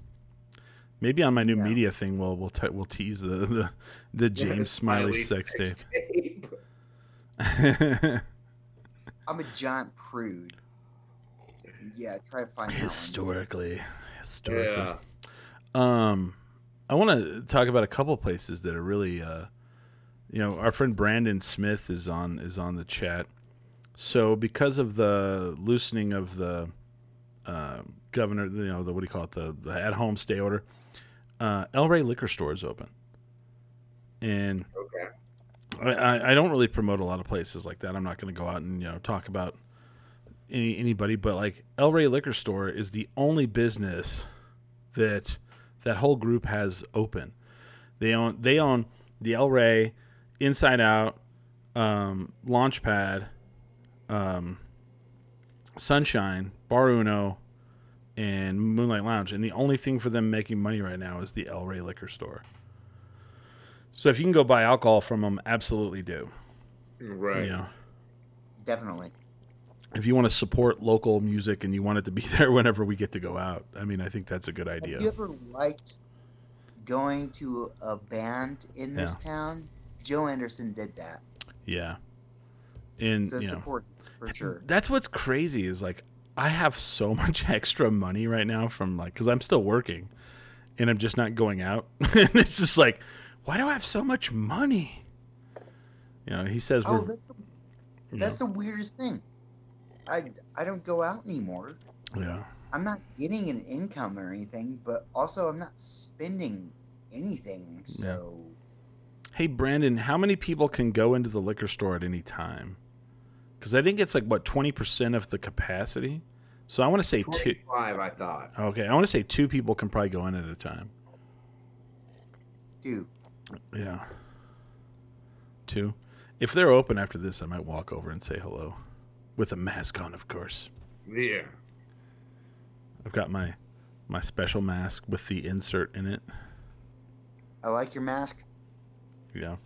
Maybe on my new yeah. media thing, we'll we'll, te- we'll tease the, the, the James yeah, Smiley, Smiley sex tape. tape. I'm a giant prude. Yeah, try to find historically, historically. Yeah. Um, I want to talk about a couple places that are really, uh, you know, our friend Brandon Smith is on is on the chat. So because of the loosening of the uh, governor, you know, the what do you call it, the, the at home stay order, uh, El Rey liquor store is open, and okay. I, I don't really promote a lot of places like that. I'm not going to go out and you know talk about any anybody, but like El Rey liquor store is the only business that that whole group has open. They own they own the El Rey, Inside Out, um, Launchpad, um, Sunshine, Bar Uno, and Moonlight Lounge. And the only thing for them making money right now is the El Rey liquor store. So if you can go buy alcohol from them, absolutely do. Right. You know. Definitely. If you want to support local music and you want it to be there whenever we get to go out, I mean, I think that's a good idea. Have you ever liked going to a band in yeah. this town? Joe Anderson did that. Yeah. And, so you support, know, for sure. That's what's crazy is, like, I have so much extra money right now from, like, because I'm still working and I'm just not going out. And it's just like, why do I have so much money? You know, he says oh, we're... That's, the, that's you know, the weirdest thing. I, I don't go out anymore. Yeah. I'm not getting an income or anything, but also I'm not spending anything. So. Yeah. Hey, Brandon, how many people can go into the liquor store at any time? Because I think it's like, what, twenty percent of the capacity? So I want to say two. Five, I thought. Okay. I want to say two people can probably go in at a time. Two. Yeah. Two. If they're open after this, I might walk over and say hello. With a mask on, of course. Yeah. I've got my my special mask with the insert in it. I like your mask. Yeah.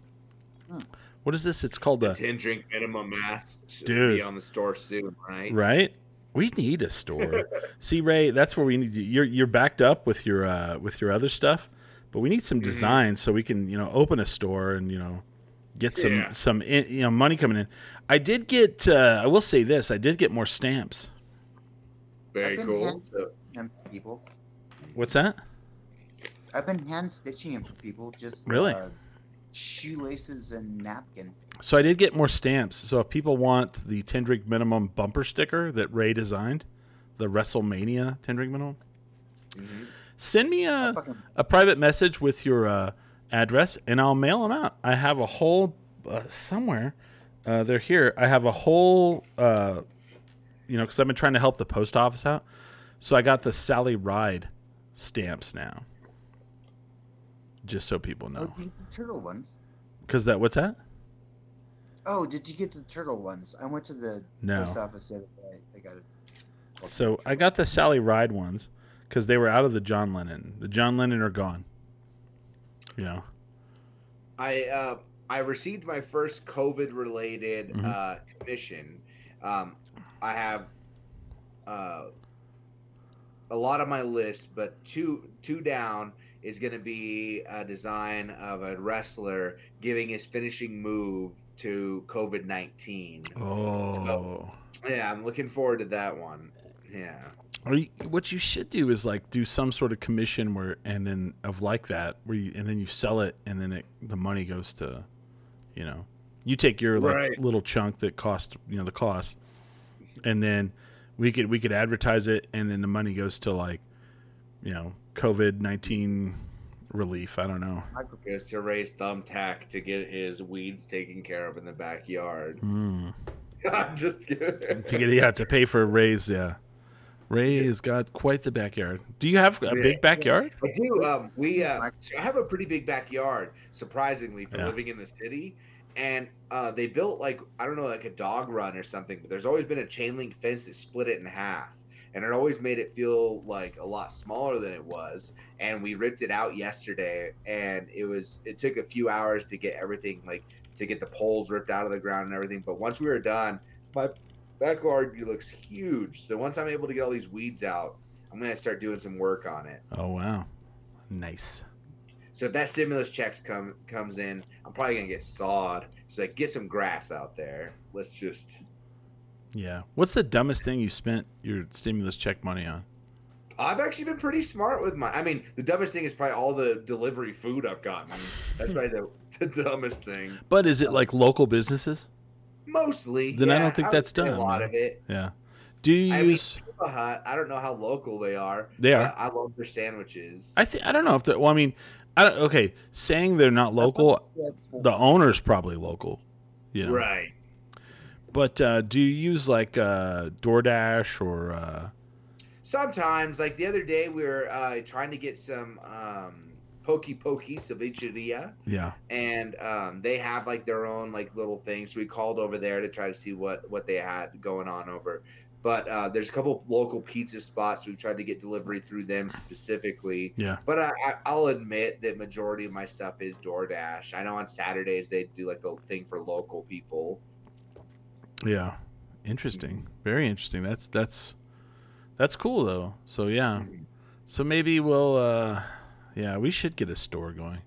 Hmm. What is this? It's called the... Ten Drink Minimum mask. Should Dude. Be on the store soon, right? Right? We need a store. See, Ray, that's where we need you. You're, you're backed up with your uh, with your other stuff, but we need some mm-hmm. designs so we can, you know, open a store and, you know... Get some yeah. some in, you know money coming in. I did get. Uh, I will say this. I did get more stamps. Very cool. Hand- people. What's that? I've been hand stitching them for people. Just really uh, shoelaces and napkins. So I did get more stamps. So if people want the Ten Drink Minimum bumper sticker that Ray designed, the WrestleMania Ten Drink Minimum, mm-hmm. send me a fucking- a private message with your. Uh, address and I'll mail them out. I have a whole uh, somewhere uh, they're here. I have a whole uh, you know, because I've been trying to help the post office out. So I got the Sally Ride stamps now. Just so people know. Oh, did you get the turtle ones? Because that what's that? Oh, did you get the turtle ones? I went to the no. post office the other day. I got it. So I got the Sally Ride ones because they were out of the John Lennon. The John Lennon are gone. You know. I uh, I received my first COVID-related mm-hmm. uh, commission. Um, I have uh, a lot on my list, but two two down is going to be a design of a wrestler giving his finishing move to COVID nineteen. Oh. So, yeah, I'm looking forward to that one. Yeah. Or you, what you should do is like do some sort of commission where and then of like that where you and then you sell it and then it, the money goes to, you know, you take your like right. little chunk that cost, you know, the cost, and then we could we could advertise it and then the money goes to like, you know, COVID nineteen relief. I don't know. Michael goes to raise Thumbtack to get his weeds taken care of in the backyard. Mm. I'm just kidding. To get yeah to pay for Ray's yeah. Ray has got quite the backyard. Do you have a big backyard? I do. Um, we uh, so I have a pretty big backyard, surprisingly, for yeah. living in the city. And uh, they built, like, I don't know, like a dog run or something. But there's always been a chain link fence that split it in half. And it always made it feel like a lot smaller than it was. And we ripped it out yesterday. And it was it took a few hours to get everything, like, to get the poles ripped out of the ground and everything. But once we were done, my backyard looks huge. So once I'm able to get all these weeds out, I'm going to start doing some work on it. Oh, wow. Nice. So if that stimulus check come, comes in, I'm probably going to get sawed. So like, get some grass out there. Let's just... Yeah. What's the dumbest thing you spent your stimulus check money on? I've actually been pretty smart with my... I mean, the dumbest thing is probably all the delivery food I've gotten. That's probably the, the dumbest thing. But is it like local businesses? Mostly. Then yeah, I don't think I that's done. A lot of it. Yeah. Do you I use mean, Pizza Hut? I don't know how local they are. They are. I, I love their sandwiches. I think I don't know if they're. Well, I mean, I don't, okay. Saying they're not local, the owner's probably local. You know? Right. But uh, do you use like uh, DoorDash or? Uh... Sometimes, like the other day, we were uh, trying to get some. Um, Pokey Pokey Cevicheria. Yeah. And um, they have like their own like little things. So we called over there to try to see what, what they had going on over. But uh, there's a couple local pizza spots. We've tried to get delivery through them specifically. Yeah. But I, I, I'll admit that majority of my stuff is DoorDash. I know on Saturdays they do like a thing for local people. Yeah. Interesting. Very interesting. That's that's that's cool though. So yeah. So maybe we'll. Uh... Yeah, we should get a store going.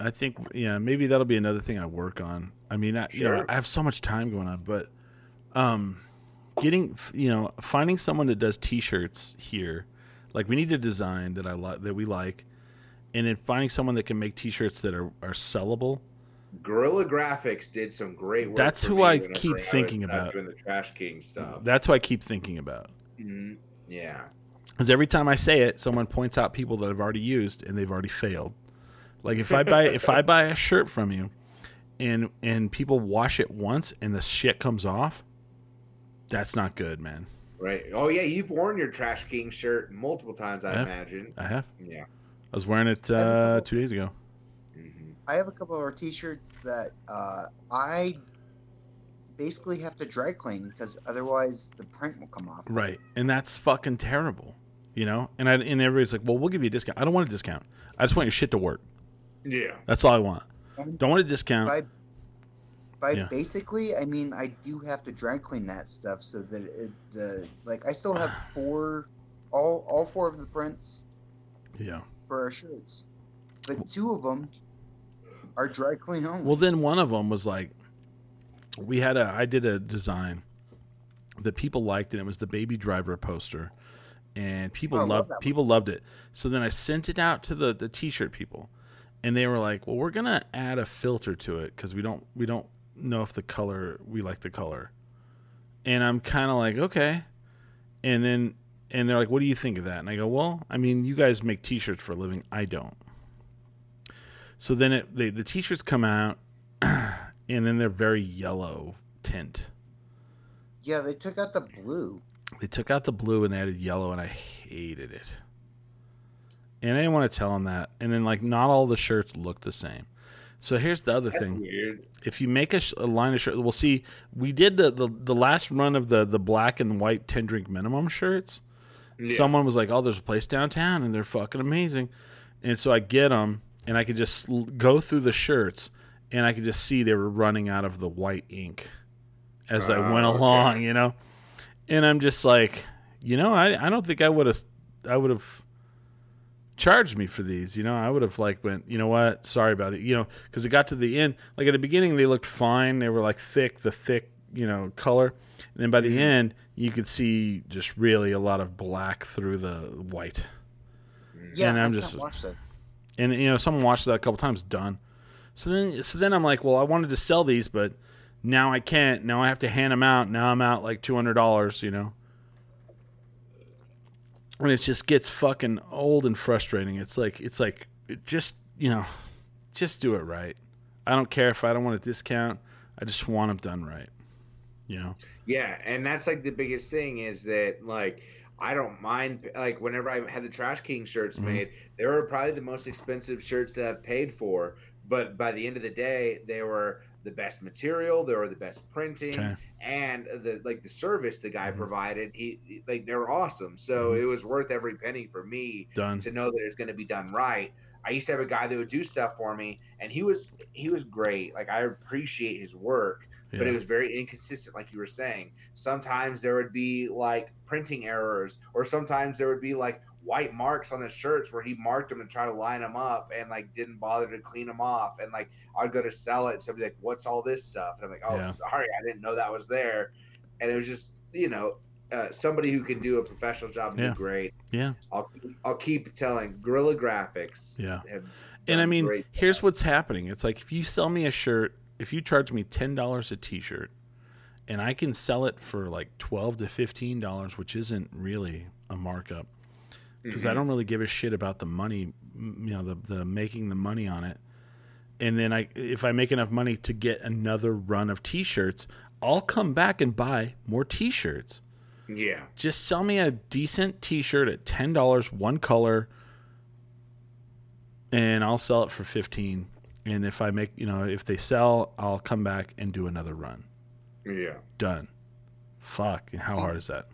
I think, yeah, maybe that'll be another thing I work on. I mean, I, sure. you know, I have so much time going on, but um, getting, you know, finding someone that does T-shirts here, like we need a design that I like that we like, and then finding someone that can make T-shirts that are, are sellable. Gorilla Graphics did some great work. That's who I keep thinking about. Doing the Trash King stuff. That's who I keep thinking about. Mm-hmm. Yeah. Because every time I say it, someone points out people that I've already used and they've already failed. Like if I buy if I buy a shirt from you, and and people wash it once and the shit comes off, that's not good, man. Right? Oh yeah, you've worn your Trash King shirt multiple times, I, I imagine. I have. Yeah. I was wearing it uh, two days ago. Mm-hmm. I have a couple of our T-shirts that uh, I. basically have to dry clean because otherwise the print will come off. Right, and that's fucking terrible. You know, and I, and everybody's like, well, we'll give you a discount. I don't want a discount. I just want your shit to work. Yeah. That's all I want. And don't want a discount. By, by yeah. basically, I mean, I do have to dry clean that stuff so that it, the, like, I still have four, all, all four of the prints yeah. for our shirts. But two of them are dry clean only. Well, then one of them was like, we had a, I did a design that people liked, and it was the Baby Driver poster, and people oh, loved, love people loved it. So then I sent it out to the, the t-shirt people, and they were like, well, we're going to add a filter to it. Cause we don't, we don't know if the color, we like the color. And I'm kind of like, okay. And then, and they're like, what do you think of that? And I go, well, I mean, you guys make t-shirts for a living. I don't. So then it, they, the t-shirts come out and then they're very yellow tint. Yeah, they took out the blue. They took out the blue and they added yellow, and I hated it. And I didn't want to tell them that. And then, like, not all the shirts looked the same. So here's the other That's thing. Weird. If you make a, sh- a line of shirts, we'll see. We did the, the, the last run of the, the black and white ten drink minimum shirts. Yeah. Someone was like, "Oh, there's a place downtown, and they're fucking amazing." And so I get them, and I could just go through the shirts, and I could just see they were running out of the white ink as uh, I went along, okay. you know. And I'm just like, you know, I, I don't think I would have I would have charged me for these, you know. I would have like went, you know what, sorry about it, you know, because it got to the end. Like at the beginning, they looked fine. They were like thick, the thick, you know, color. And then by the mm-hmm. end, you could see just really a lot of black through the white. Yeah, and I'm just watched that. And you know, someone watched that a couple times. Done. So then, so then I'm like, well, I wanted to sell these, but now I can't. Now I have to hand them out. Now I'm out like two hundred dollars, you know. And it just gets fucking old and frustrating. It's like, it's like, it just, you know, just do it right. I don't care if I don't want a discount. I just want them done right, you know. Yeah, and that's like the biggest thing is that like, I don't mind, like, whenever I had the Trash King shirts mm-hmm. made, they were probably the most expensive shirts that I've paid for. But by the end of the day, they were the best material, they were the best printing, okay. and the like the service the guy mm-hmm. provided, he like they were awesome. So mm-hmm. it was worth every penny for me done. To know that it's going to be done right. I used to have a guy that would do stuff for me, and he was he was great. Like, I appreciate his work. Yeah. But it was very inconsistent, like you were saying. Sometimes there would be like printing errors, or sometimes there would be like white marks on the shirts where he marked them and tried to line them up and like didn't bother to clean them off. And like, I'd go to sell it, and somebody like, "What's all this stuff?" And I'm like, "Oh, yeah. sorry, I didn't know that was there." And it was just, you know, uh, somebody who can do a professional job would yeah. be great. Yeah, I'll I'll keep telling Gorilla Graphics. Yeah, and I mean, here's stuff. What's happening. It's like, if you sell me a shirt. If you charge me ten dollars a t-shirt and I can sell it for like twelve to fifteen dollars, which isn't really a markup because mm-hmm. I don't really give a shit about the money, you know, the, the making the money on it. And then I, if I make enough money to get another run of t-shirts, I'll come back and buy more t-shirts. Yeah. Just sell me a decent t-shirt at ten dollars, one color, and I'll sell it for fifteen dollars. And if I make, you know, if they sell, I'll come back and do another run. Yeah. Done. Fuck. How hard is that?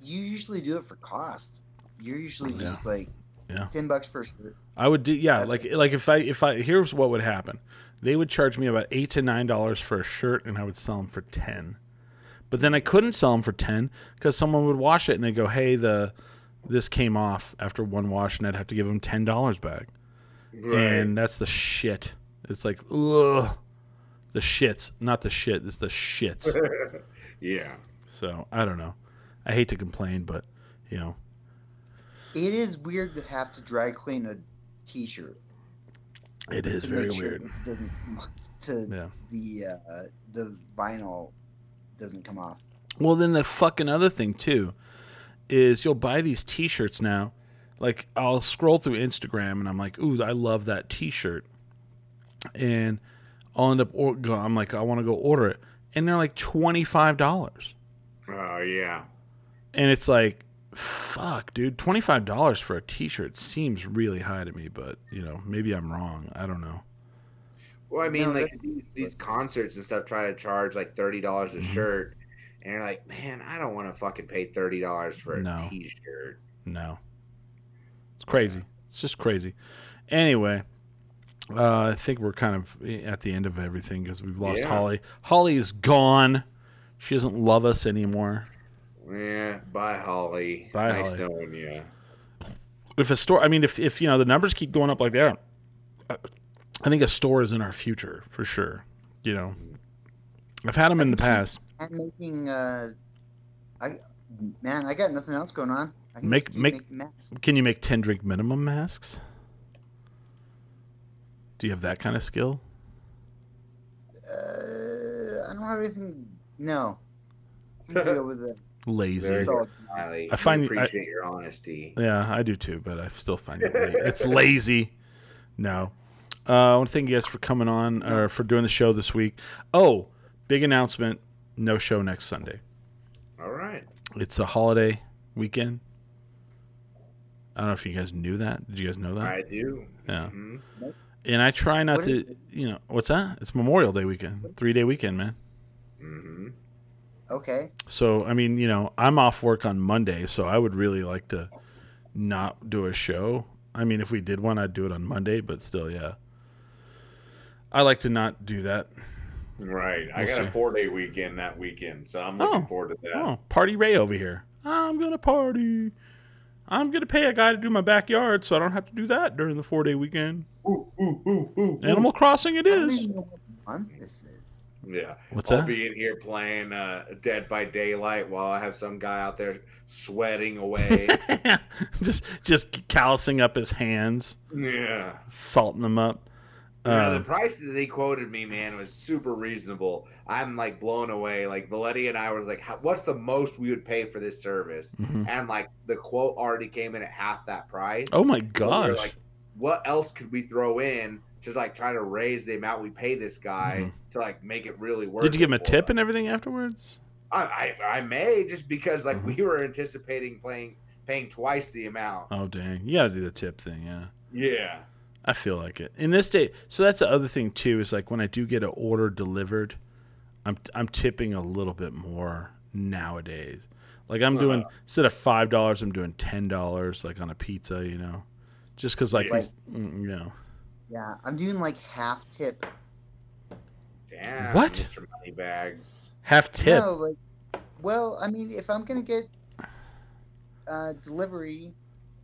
You usually do it for cost. You're usually just yeah. like yeah. ten bucks per shirt. I would do, yeah. That's like, cool. like if I, if I, here's what would happen. They would charge me about eight to nine dollars for a shirt, and I would sell them for ten. But then I couldn't sell them for ten because someone would wash it and they'd go, "Hey, the, this came off after one wash," and I'd have to give them ten dollars back. Right. And that's the shit. It's like, ugh, the shits, not the shit. It's the shits. Yeah. So I don't know. I hate to complain, but you know, it is weird to have to dry clean a t-shirt. It is very sure weird. Doesn't to yeah. the uh, the vinyl doesn't come off. Well, then the fucking other thing too is you'll buy these t-shirts now. Like, I'll scroll through Instagram, and I'm like, ooh, I love that T-shirt. And I'll end up, or- I'm like, I want to go order it. And they're like twenty-five dollars. Oh, yeah. And it's like, fuck, dude, twenty-five dollars for a T-shirt seems really high to me. But, you know, maybe I'm wrong. I don't know. Well, I mean, no, like, these, these concerts and stuff try to charge, like, thirty dollars a mm-hmm. shirt. And you're like, man, I don't want to fucking pay thirty dollars for a no. T-shirt. No. It's crazy. It's just crazy. Anyway, uh, I think we're kind of at the end of everything because we've lost yeah. Holly. Holly is gone. She doesn't love us anymore. Yeah. Bye, Holly. Bye, nice Holly. Knowing you. If a store, I mean, if if you know the numbers keep going up like that, I think a store is in our future for sure. You know, I've had them in the past. I'm making. Uh, I man, I got nothing else going on. I can make make masks. Can you make ten drink minimum masks? Do you have that kind of skill? Uh, I don't have anything. No. I'm gonna go with it. Lazy. I find, appreciate I, your honesty. Yeah, I do too, but I still find it lazy. It's lazy. No. Uh, I want to thank you guys for coming on or for doing the show this week. Oh, big announcement! No show next Sunday. All right. It's a holiday weekend. I don't know if you guys knew that. Did you guys know that? I do. Yeah. Mm-hmm. And I try not what to, is- you know, what's that? It's Memorial Day weekend, three day weekend, man. Mm-hmm. Okay. So, I mean, you know, I'm off work on Monday, so I would really like to not do a show. I mean, if we did one, I'd do it on Monday, but still, yeah. I like to not do that. Right. We'll I got see. a four-day weekend that weekend, so I'm looking oh, forward to that. Oh, Party Ray over here. I'm going to party. I'm going to pay a guy to do my backyard so I don't have to do that during the four-day weekend. Ooh, ooh, ooh, ooh. Animal Crossing it is. This is. Yeah. What's I'll that? I'll be in here playing uh, Dead by Daylight while I have some guy out there sweating away. just just callousing up his hands. Yeah. Salting them up. Yeah, uh, the price that they quoted me, man, was super reasonable. I'm, like, blown away. Like, Valetti and I was like, what's the most we would pay for this service? Mm-hmm. And, like, the quote already came in at half that price. Oh, my gosh. So we were like, what else could we throw in to, like, try to raise the amount we pay this guy mm-hmm. to, like, make it really worth it? Did you give him a tip us. and everything afterwards? I, I I may, just because, like, mm-hmm. we were anticipating playing, paying twice the amount. Oh, dang. You got to do the tip thing, yeah. Yeah. I feel like it in this day. So that's the other thing too, is like when I do get an order delivered, I'm I'm tipping a little bit more nowadays. Like I'm uh, doing, instead of five dollars, I'm doing ten dollars like on a pizza, you know, just cause like, like you know. Yeah. I'm doing like half tip. Damn, what? Mister Moneybags. Half tip. No, like, well, I mean, if I'm going to get uh delivery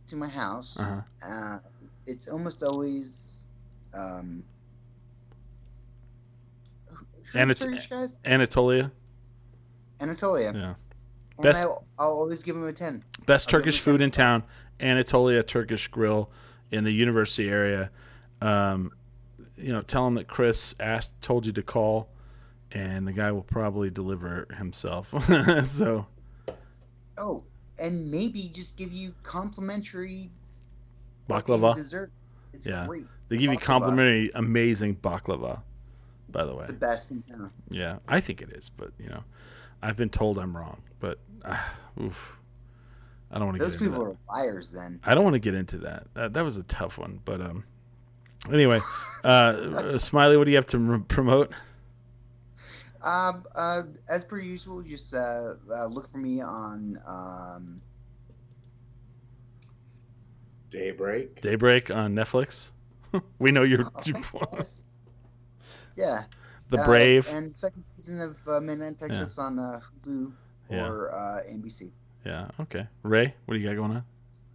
to my house, uh-huh. uh, It's almost always, um, Anat- Anatolia. Anatolia. Yeah. And best, I'll, I'll always give them a ten. Best I'll Turkish food in town, Anatolia Turkish Grill in the University area. Um, you know, tell them that Chris asked, told you to call, and the guy will probably deliver himself. so. Oh, and maybe just give you complimentary. Baklava. Dessert. It's yeah. great. They give baklava. you complimentary, amazing baklava, by the way. It's the best in town. Yeah, I think it is, but, you know, I've been told I'm wrong, but, uh, oof. I don't want to get into that. Those people are liars, then. I don't want to get into that. Uh, that was a tough one, but, um, anyway, uh, Smiley, what do you have to re- promote? Um, uh, as per usual, just, uh, uh look for me on, um, Daybreak. Daybreak on Netflix. we know you're. Oh, you're yeah. The uh, Brave. And second season of uh, Midnight Texas yeah. on uh, Hulu yeah. or uh, N B C. Yeah. Okay. Ray, what do you got going on?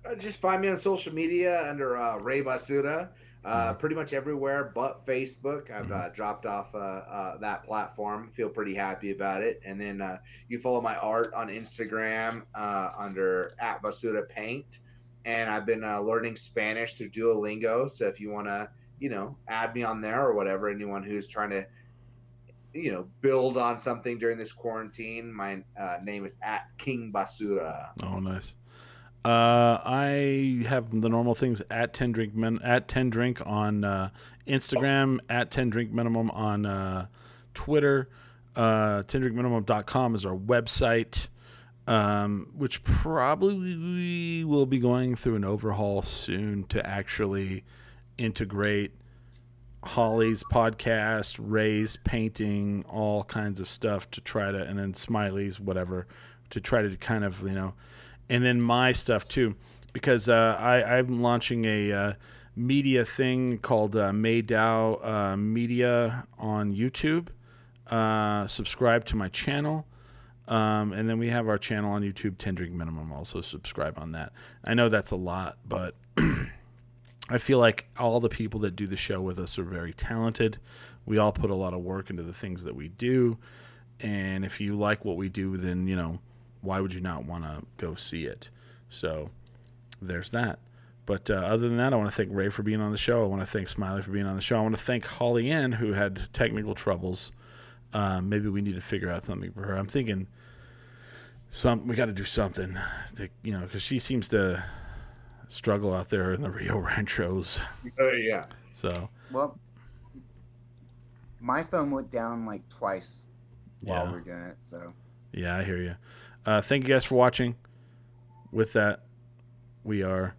Uh, just find me on social media under uh, Ray Basuda. Uh, mm-hmm. Pretty much everywhere but Facebook. I've mm-hmm. uh, dropped off uh, uh, that platform. Feel pretty happy about it. And then uh, you follow my art on Instagram uh, under at Basuda Paint. And I've been uh, learning Spanish through Duolingo. So if you want to, you know, add me on there or whatever, anyone who's trying to, you know, build on something during this quarantine, my uh, name is at King Basura. Oh, nice. Uh, I have the normal things at Ten Drink Min- at Ten Drink on uh, Instagram, at Ten Drink Minimum on uh, Twitter. Uh, ten drink minimum dot com is our website. Um, which probably will be going through an overhaul soon to actually integrate Holly's podcast, Ray's painting, all kinds of stuff to try to, and then Smiley's whatever, to try to kind of, you know, and then my stuff too, because uh, I, I'm launching a uh, media thing called uh, Maydao uh, Media on YouTube. Uh, subscribe to my channel. Um, and then we have our channel on YouTube, Ten Drink Minimum. Also subscribe on that. I know that's a lot, but I feel like all the people that do the show with us are very talented. We all put a lot of work into the things that we do. And if you like what we do, then, you know, why would you not want to go see it? So there's that. But uh, other than that, I want to thank Ray for being on the show. I want to thank Smiley for being on the show. I want to thank Holly Ann, who had technical troubles. Uh, maybe we need to figure out something for her. I'm thinking some we got to do something, to, you know, because she seems to struggle out there in the Rio Ranchos. Oh uh, yeah. So. Well, my phone went down like twice yeah. while we were doing it. So. Yeah, I hear you. Uh, thank you guys for watching. With that, we are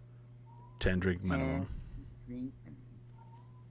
Ten Drink Minimum. Ten Drink